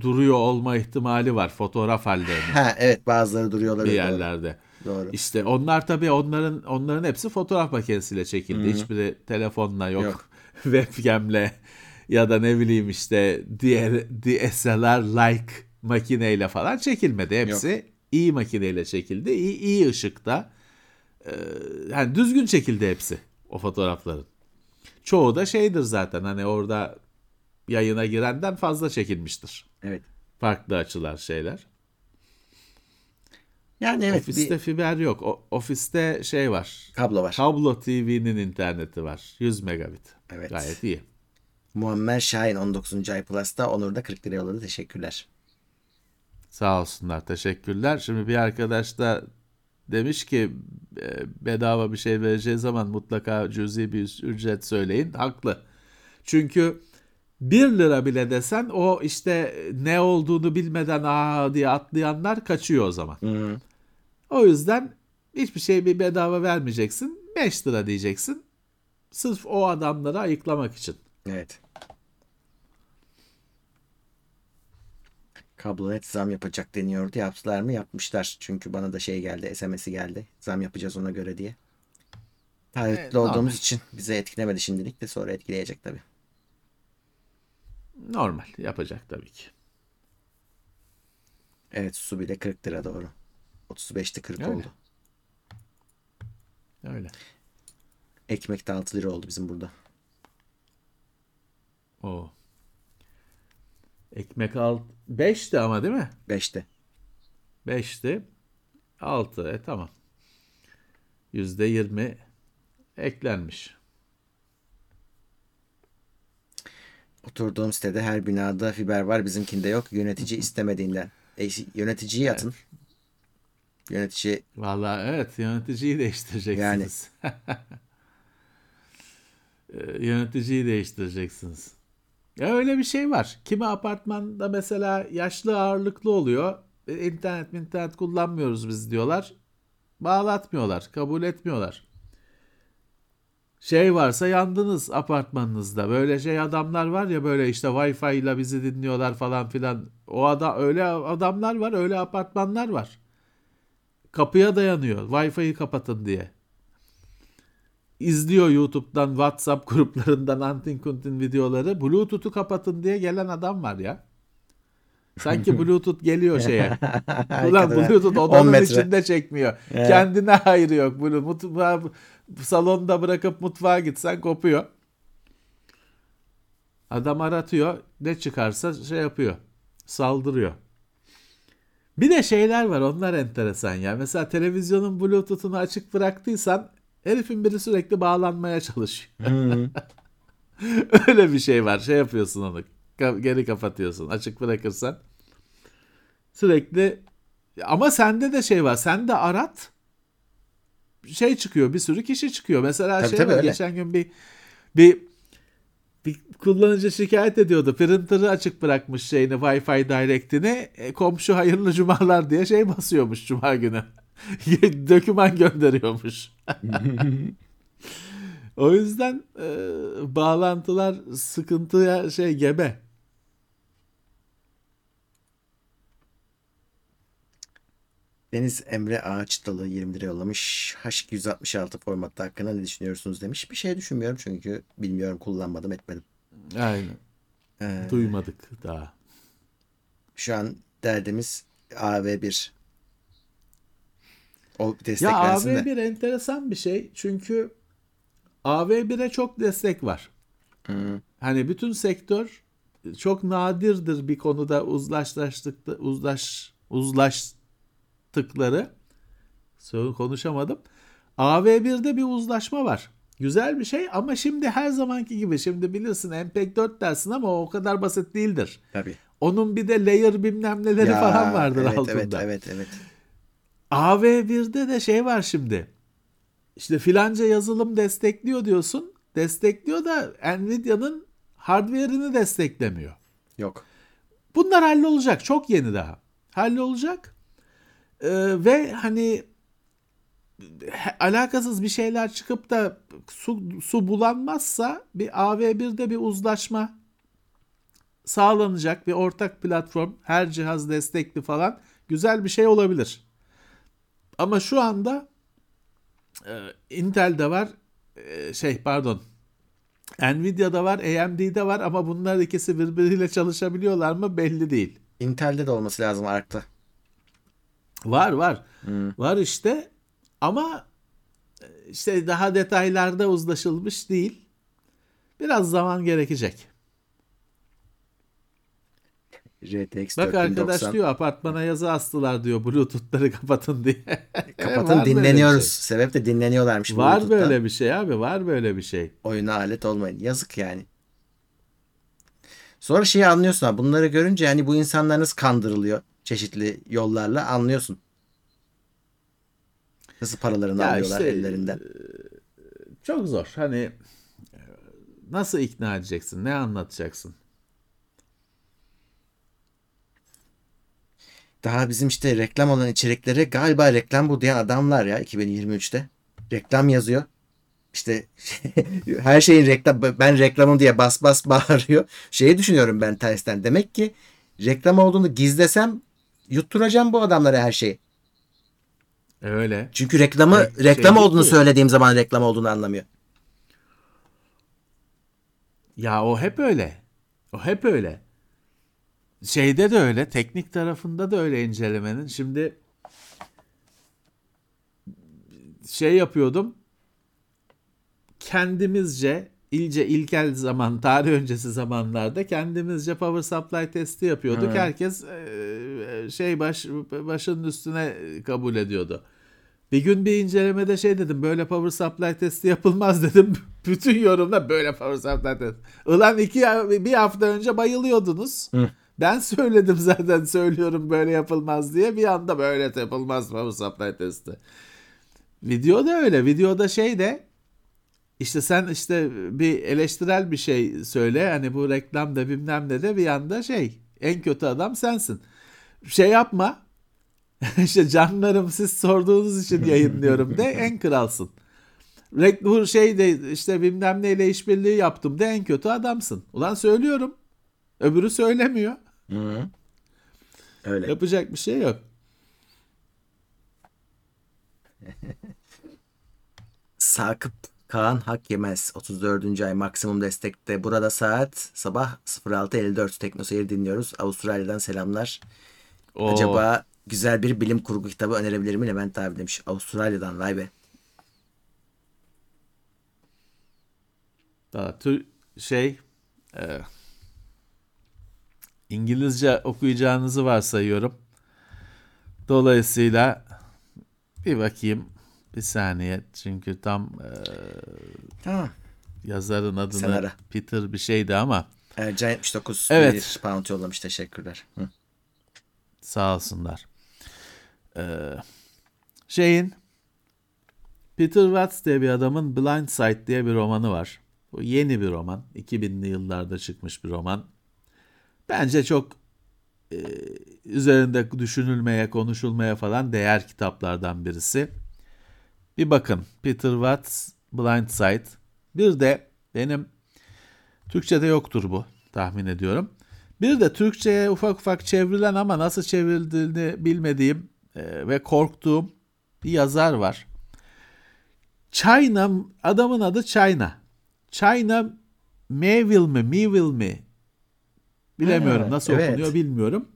duruyor olma ihtimali var fotoğraf hallerinde. Ha evet bazıları duruyorlar bir yerlerde. Doğru. İşte onlar tabii onların onların hepsi fotoğraf makinesiyle çekildi. Hı-hı. Hiçbiri telefonla yok, yok. webcam'le ya da ne bileyim işte diğer D S L R-like makineyle falan çekilmedi. Hepsi yok. iyi makineyle çekildi. İyi, iyi ışıkta. Ee, yani düzgün çekildi hepsi o fotoğrafların. Çoğu da şeydir zaten hani orada yayına girenden fazla çekilmiştir. Evet. Farklı açılar şeyler. Yani evet. Ofiste bir... fiber yok. O, ofiste şey var. Kablo var. Kablo T V'nin interneti var. yüz megabit. Evet. Gayet iyi. Muammer Şahin on dokuzuncu ay Plus'ta Onur'da kırk liraya yolladı. Teşekkürler. Sağ olsunlar. Teşekkürler. Şimdi bir arkadaş da demiş ki bedava bir şey vereceği zaman mutlaka cüzi bir ücret söyleyin. Haklı. Çünkü bir lira bile desen o işte ne olduğunu bilmeden aa diye atlayanlar kaçıyor o zaman. Hı-hı. O yüzden hiçbir şey bir bedava vermeyeceksin. beş lira diyeceksin. Sırf o adamları ayıklamak için. Evet. Kablonet zam yapacak deniyordu. Yaptılar mı? Yapmışlar. Çünkü bana da şey geldi, S M S'i geldi. Zam yapacağız ona göre diye. Taahhütlü evet, olduğumuz normal. için bize etkilemedi şimdilik de sonra etkileyecek tabii. Normal. Yapacak tabii ki. Evet. Su bile kırk lira doğru. otuz beşte kırk Öyle. oldu. Öyle. Ekmek de altı lira oldu bizim burada. Oo. Ekmek alt... beşti ama değil mi? beşti. beşti. altı. E tamam. yüzde yirmi eklenmiş. Oturduğum sitede her binada fiber var. Bizimkinde yok. Yönetici istemediğinden. E, yöneticiyi atın. Evet. Yönetici. Vallahi evet. Yöneticiyi değiştireceksiniz. Yani. Yöneticiyi değiştireceksiniz. Ya öyle bir şey var. Kimi apartmanda mesela yaşlı ağırlıklı oluyor. İnternet internet kullanmıyoruz biz diyorlar. Bağlatmıyorlar. Kabul etmiyorlar. Şey varsa yandınız apartmanınızda. Böyle şey adamlar var ya böyle işte Wi-Fi ile bizi dinliyorlar falan filan. O adam öyle adamlar var, öyle apartmanlar var. Kapıya dayanıyor. Wi-Fi'yi kapatın diye. İzliyor YouTube'dan, WhatsApp gruplarından antin kuntin videoları. Bluetooth'u kapatın diye gelen adam var ya. Sanki Bluetooth geliyor şeye. Ulan Bluetooth odanın içinde çekmiyor. Evet. Kendine hayrı yok. Mutfağı, salonda bırakıp mutfağa gitsen kopuyor. Adam aratıyor. Ne çıkarsa şey yapıyor. Saldırıyor. Bir de şeyler var. Onlar enteresan ya. Mesela televizyonun Bluetooth'unu açık bıraktıysan herifin biri sürekli bağlanmaya çalışıyor. Hmm. Öyle bir şey var. Şey yapıyorsun onu. Geri kapatıyorsun. Açık bırakırsan sürekli ama sende de şey var. Sen de arat şey çıkıyor. Bir sürü kişi çıkıyor. Mesela tabii, şey tabii, var, geçen gün bir bir Bir kullanıcı şikayet ediyordu. Printer'ı açık bırakmış şeyini, Wi-Fi Direct'ini. E, komşu hayırlı cumalar diye şey basıyormuş cuma günü. Döküman gönderiyormuş. O yüzden e, bağlantılar sıkıntıya şey gebe. Deniz Emre Ağaç Dalı yirmi lira yollamış. H iki yüz altmış altı formatta hakkında ne düşünüyorsunuz demiş. Bir şey düşünmüyorum çünkü bilmiyorum, kullanmadım etmedim. Aynen. Ee, Duymadık daha. Şu an derdimiz A V bir. O desteklensin de. Ya A V bir de enteresan bir şey. Çünkü A V bire çok destek var. Hı. Hani bütün sektör çok nadirdir bir konuda uzlaştık uzlaş uzlaş tıkları. Söyle konuşamadım. A V birde bir uzlaşma var. Güzel bir şey ama şimdi her zamanki gibi, şimdi bilirsin M P E G dört dersin ama o kadar basit değildir. Tabii. Onun bir de layer bilmem neleri ya, falan vardır evet, altında. Evet, evet, evet. A V birde de şey var şimdi. İşte filanca yazılım destekliyor diyorsun. Destekliyor da Nvidia'nın hardware'ini desteklemiyor. Yok. Bunlar hallolacak. Çok yeni daha. Hallolacak. Ee, ve hani alakasız bir şeyler çıkıp da su, su bulanmazsa bir A V birde bir uzlaşma sağlanacak, bir ortak platform, her cihaz destekli falan, güzel bir şey olabilir. Ama şu anda e, Intel'de var, e, şey pardon, Nvidia'da var, A M D'de var ama bunlar ikisi birbiriyle çalışabiliyorlar mı belli değil. Intel'de de olması lazım arkta. Var var. Hmm. Var işte ama işte daha detaylarda uzlaşılmış değil. Biraz zaman gerekecek. R T X bak arkadaş diyor, apartmana yazı astılar diyor, Bluetooth'ları kapatın diye. Kapatın dinleniyoruz. Şey. Sebep de dinleniyorlarmış. Var böyle bir şey abi, var böyle bir şey. Oyuna alet olmayın. Yazık yani. Sonra şeyi anlıyorsun abi, bunları görünce hani bu insanlar nasıl kandırılıyor? Çeşitli yollarla anlıyorsun. Nasıl paralarını ya alıyorlar işte, ellerinden. Çok zor. Hani nasıl ikna edeceksin? Ne anlatacaksın? Daha bizim işte reklam olan içeriklere galiba reklam bu diyen adamlar ya iki bin yirmi üçte. Reklam yazıyor. İşte her şeyin reklam, ben reklamım diye bas bas bağırıyor. Şeyi düşünüyorum ben tersten. Demek ki reklam olduğunu gizlesem yutturacağım bu adamlara her şeyi. Öyle. Çünkü reklamı Re- reklam şey olduğunu söylediğim zaman reklam olduğunu anlamıyor. Ya o hep öyle. O hep öyle. Şeyde de öyle. Teknik tarafında da öyle incelemenin. Şimdi şey yapıyordum. Kendimizce İlce ilkel zaman, tarih öncesi zamanlarda kendimizce power supply testi yapıyorduk. Evet. Herkes şey baş, başının üstüne kabul ediyordu. Bir gün bir incelemede şey dedim, böyle power supply testi yapılmaz dedim. Bütün yorumda böyle power supply testi. Ulan iki, bir hafta önce bayılıyordunuz. Hı. Ben söyledim zaten, söylüyorum böyle yapılmaz diye. Bir anda böyle yapılmaz power supply testi. Videoda öyle. Videoda şey de İşte sen işte bir eleştirel bir şey söyle. Hani bu reklam da bilmem ne de bir yanda şey, en kötü adam sensin. Şey yapma. İşte canlarım siz sorduğunuz için yayınlıyorum de en kralsın. Rek- bu şey de işte bilmem neyle işbirliği yaptım de en kötü adamsın. Ulan söylüyorum. Öbürü söylemiyor. Hı-hı. Öyle. Yapacak bir şey yok. Sakıp Kaan Hak Yemez otuz dördüncü ay maksimum destekte. Burada saat sabah altı elli dört TeknoSeyir dinliyoruz. Avustralya'dan selamlar. Oo. Acaba güzel bir bilim kurgu kitabı önerebilir mi Levent abi demiş. Avustralya'dan vay be. Daha tür şey e, İngilizce okuyacağınızı varsayıyorum. Dolayısıyla bir bakayım. Bir saniye çünkü tam e, tamam. Yazarın adını Peter bir şeydi ama. Ercan yetmiş dokuz evet. Bir pound yollamış, teşekkürler. Hı. Sağ olsunlar. Ee, şeyin Peter Watts diye bir adamın Blind Side diye bir romanı var. Bu yeni bir roman. iki binli yıllarda çıkmış bir roman. Bence çok e, üzerinde düşünülmeye, konuşulmaya falan değer kitaplardan birisi. Bir bakın. Peter Watts, Blind Side. Bir de benim Türkçe'de yoktur bu tahmin ediyorum. Bir de Türkçe'ye ufak ufak çevrilen ama nasıl çevrildiğini bilmediğim e, ve korktuğum bir yazar var. China, adamın adı China. China Miéville mi, Miéville mi? Bilemiyorum, nasıl evet, okunuyor bilmiyorum.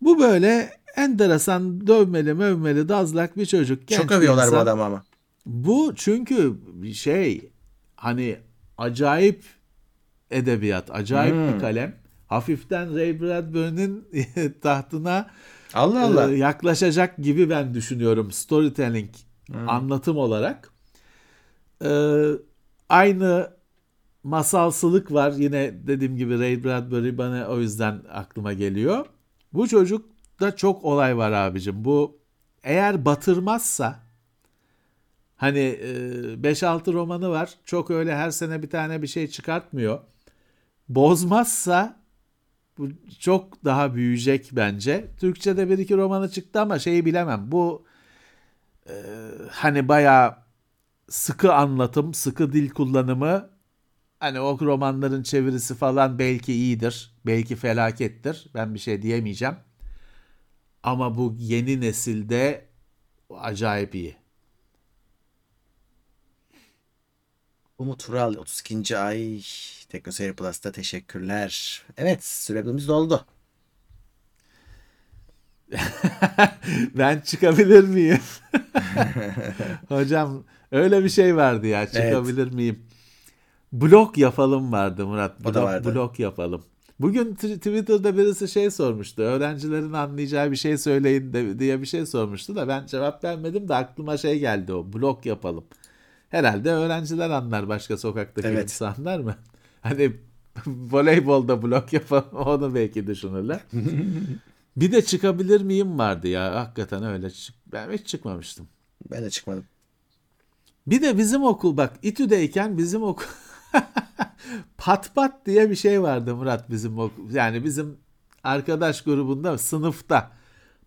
Bu böyle enteresan, dövmeli, mövmeli, dazlak bir çocuk. Genç çok övüyorlar bu adamı ama. Bu çünkü şey, hani acayip edebiyat, acayip hmm. bir kalem. Hafiften Ray Bradbury'nin tahtına Allah Allah. E, yaklaşacak gibi ben düşünüyorum storytelling, hmm. anlatım olarak. E, aynı masalsılık var. Yine dediğim gibi Ray Bradbury bana o yüzden aklıma geliyor. Bu çocukta çok olay var abicim. Bu eğer batırmazsa, hani beş altı romanı var. Çok öyle her sene bir tane bir şey çıkartmıyor. Bozmazsa bu çok daha büyüyecek bence. Türkçe'de bir iki romanı çıktı ama şeyi bilemem. Bu e, hani bayağı sıkı anlatım, sıkı dil kullanımı, hani o romanların çevirisi falan belki iyidir, belki felakettir. Ben bir şey diyemeyeceğim. Ama bu yeni nesilde acayip iyi. Umut Ural otuz ikinci ay TeknoSeyir Plus'ta teşekkürler. Evet, süremiz doldu. Ben çıkabilir miyim? Hocam öyle bir şey vardı ya, çıkabilir evet. miyim? Blok yapalım vardı Murat. Blok, vardı. blok yapalım. Bugün t- Twitter'da birisi şey sormuştu. Öğrencilerin anlayacağı bir şey söyleyin de, diye bir şey sormuştu da ben cevap vermedim de aklıma şey geldi, o blok yapalım. Herhalde öğrenciler anlar, başka sokaktaki evet. insanlar mı? Hani voleybolda blok yapalım, onu belki düşünürler. Bir de çıkabilir miyim vardı ya, hakikaten öyle. Ben hiç çıkmamıştım. Ben de çıkmadım. Bir de bizim okul, bak İTÜ'deyken bizim okul pat pat diye bir şey vardı Murat, bizim okul. Yani bizim arkadaş grubunda, sınıfta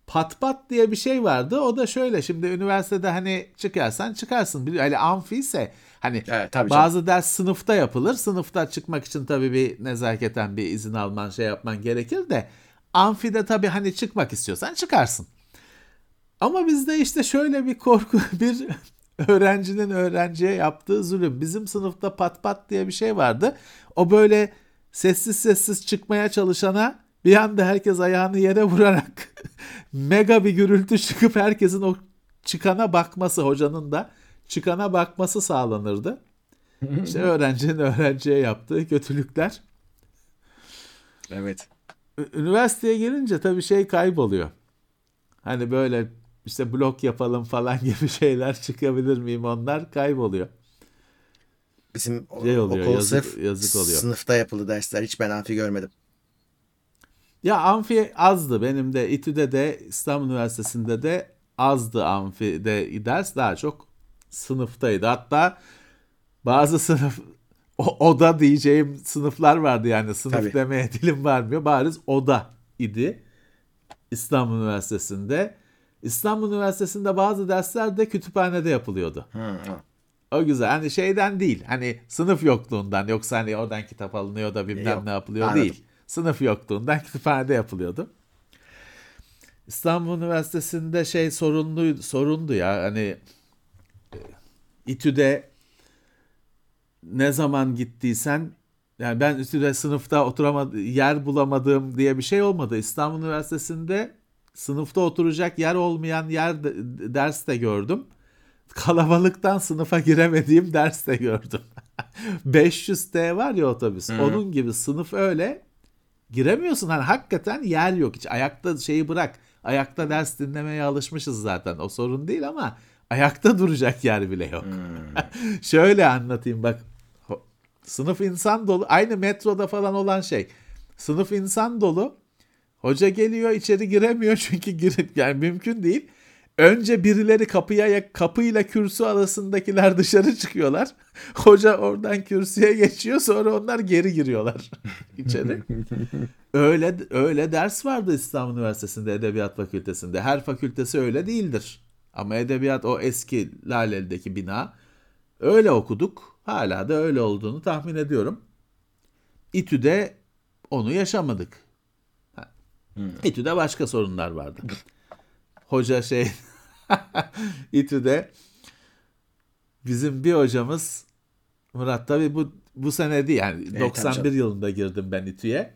pat pat diye bir şey vardı. O da şöyle, şimdi üniversitede hani çıkarsan çıkarsın. Hani amfi ise hani evet, bazı canım. ders sınıfta yapılır. Sınıfta çıkmak için tabii bir nezaketen bir izin alman, şey yapman gerekir de amfide tabii hani çıkmak istiyorsan çıkarsın. Ama bizde işte şöyle bir korku, bir öğrencinin öğrenciye yaptığı zulüm. Bizim sınıfta pat pat diye bir şey vardı. O böyle sessiz sessiz çıkmaya çalışana bir anda herkes ayağını yere vurarak mega bir gürültü çıkıp herkesin o çıkana bakması, hocanın da çıkana bakması sağlanırdı. İşte öğrencinin öğrenciye yaptığı kötülükler. Evet. Üniversiteye gelince tabii şey kayboluyor. Hani böyle işte blok yapalım falan gibi şeyler, çıkabilir miyim, onlar kayboluyor. Bizim şey oluyor, okul yazık, sırf yazık oluyor. Sınıfta yapılı dersler, hiç ben amfi görmedim. Ya amfi azdı benim de, İTÜ'de de İstanbul Üniversitesi'nde de azdı amfide ders, daha çok sınıftaydı. Hatta bazı sınıf o, oda diyeceğim sınıflar vardı, yani sınıf Tabii. demeye dilim varmıyor, bariz oda idi İstanbul Üniversitesi'nde. İstanbul Üniversitesi'nde bazı dersler de kütüphanede yapılıyordu. Hmm. O güzel. Hani şeyden değil. Hani sınıf yokluğundan. Yoksa hani oradan kitap alınıyor da bilmem Yok. ne yapılıyor Anladım. değil. Sınıf yokluğundan kütüphanede yapılıyordu. İstanbul Üniversitesi'nde şey sorunlu, sorundu ya. Hani İTÜ'de ne zaman gittiysen, yani ben İTÜ'de sınıfta oturamadım, yer bulamadım diye bir şey olmadı. İstanbul Üniversitesi'nde sınıfta oturacak yer olmayan yer de, ders de gördüm. Kalabalıktan sınıfa giremediğim ders de gördüm. beş yüz T var ya otobüs. Hı-hı. Onun gibi sınıf öyle. Giremiyorsun. Hani hakikaten yer yok hiç. Ayakta şeyi bırak. Ayakta ders dinlemeye alışmışız zaten. O sorun değil ama ayakta duracak yer bile yok. Şöyle anlatayım bak. Sınıf insan dolu. Aynı metroda falan olan şey. Sınıf insan dolu. Hoca geliyor, içeri giremiyor çünkü girip, yani mümkün değil. Önce birileri kapıya, kapıyla kürsü arasındakiler dışarı çıkıyorlar. Hoca oradan kürsüye geçiyor, sonra onlar geri giriyorlar içeri. Öyle öyle ders vardı İstanbul Üniversitesi'nde Edebiyat Fakültesi'nde. Her fakültesi öyle değildir. Ama edebiyat, o eski Laleli'deki bina, öyle okuduk. Hala da öyle olduğunu tahmin ediyorum. İTÜ'de onu yaşamadık. Hmm. İTÜ'de başka sorunlar vardı. Hoca şey İTÜ'de bizim bir hocamız Murat, tabii bu bu senedi yani evet, doksan bir yılında girdim ben İTÜ'ye.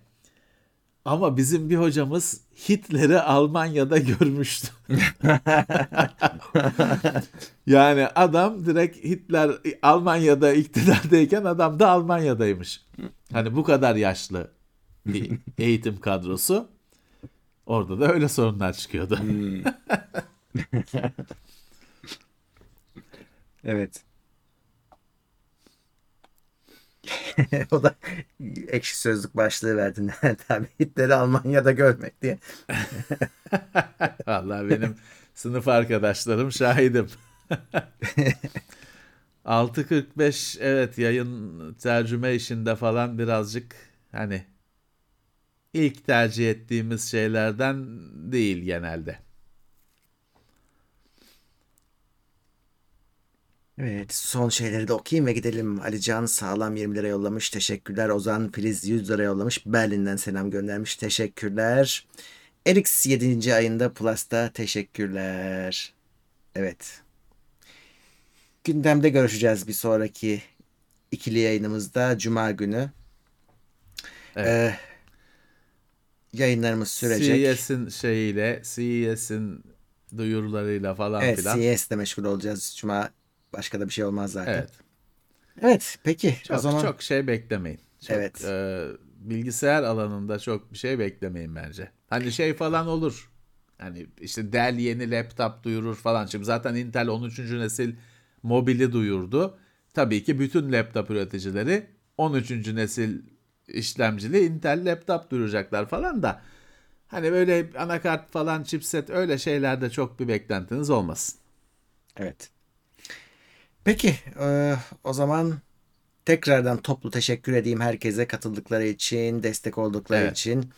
Ama bizim bir hocamız Hitler'i Almanya'da görmüştü. Yani adam direkt Hitler Almanya'da iktidardayken adam da Almanya'daymış. Hani bu kadar yaşlı bir eğitim kadrosu. Orada da öyle sorunlar çıkıyordu. Hmm. Evet. O da ekşi sözlük başlığı verdi. Tabii Hitler'i Almanya'da görmek diye. Vallahi benim sınıf arkadaşlarım şahidim. altı kırk beş evet, yayın tercüme işinde falan birazcık hani ilk tercih ettiğimiz şeylerden değil genelde. Evet, son şeyleri de okuyayım ve gidelim. Ali Can Sağlam yirmi lira yollamış. Teşekkürler. Ozan Filiz yüz lira yollamış. Berlin'den selam göndermiş. Teşekkürler. Erix yedinci ayında Plus'ta. Teşekkürler. Evet. Gündemde görüşeceğiz bir sonraki ikili yayınımızda. Cuma günü. Evet. Ee, yayınlarımız sürecek. C E S'in şeyiyle, C E S'in duyurularıyla falan evet, filan. Evet, C E S'le meşgul olacağız. Cuma başka da bir şey olmaz zaten. Evet. Evet, peki. Çok, o zaman çok şey beklemeyin. Çok, evet. E, bilgisayar alanında çok bir şey beklemeyin bence. Hani şey falan olur. Hani işte Dell yeni laptop duyurur falan. Şimdi zaten Intel on üçüncü nesil mobili duyurdu. Tabii ki bütün laptop üreticileri on üçüncü nesil işlemcili Intel laptop duyuracaklar falan da. Hani böyle anakart falan, chipset, öyle şeylerde çok bir beklentiniz olmasın. Evet. Peki e, o zaman tekrardan toplu teşekkür edeyim herkese katıldıkları için, destek oldukları evet. için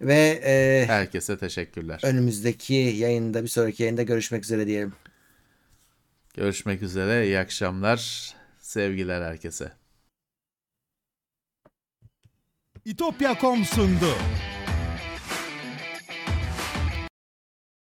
ve e, herkese teşekkürler. Önümüzdeki yayında, bir sonraki yayında görüşmek üzere diyelim. Görüşmek üzere, iyi akşamlar, sevgiler herkese. topya nokta com sundu.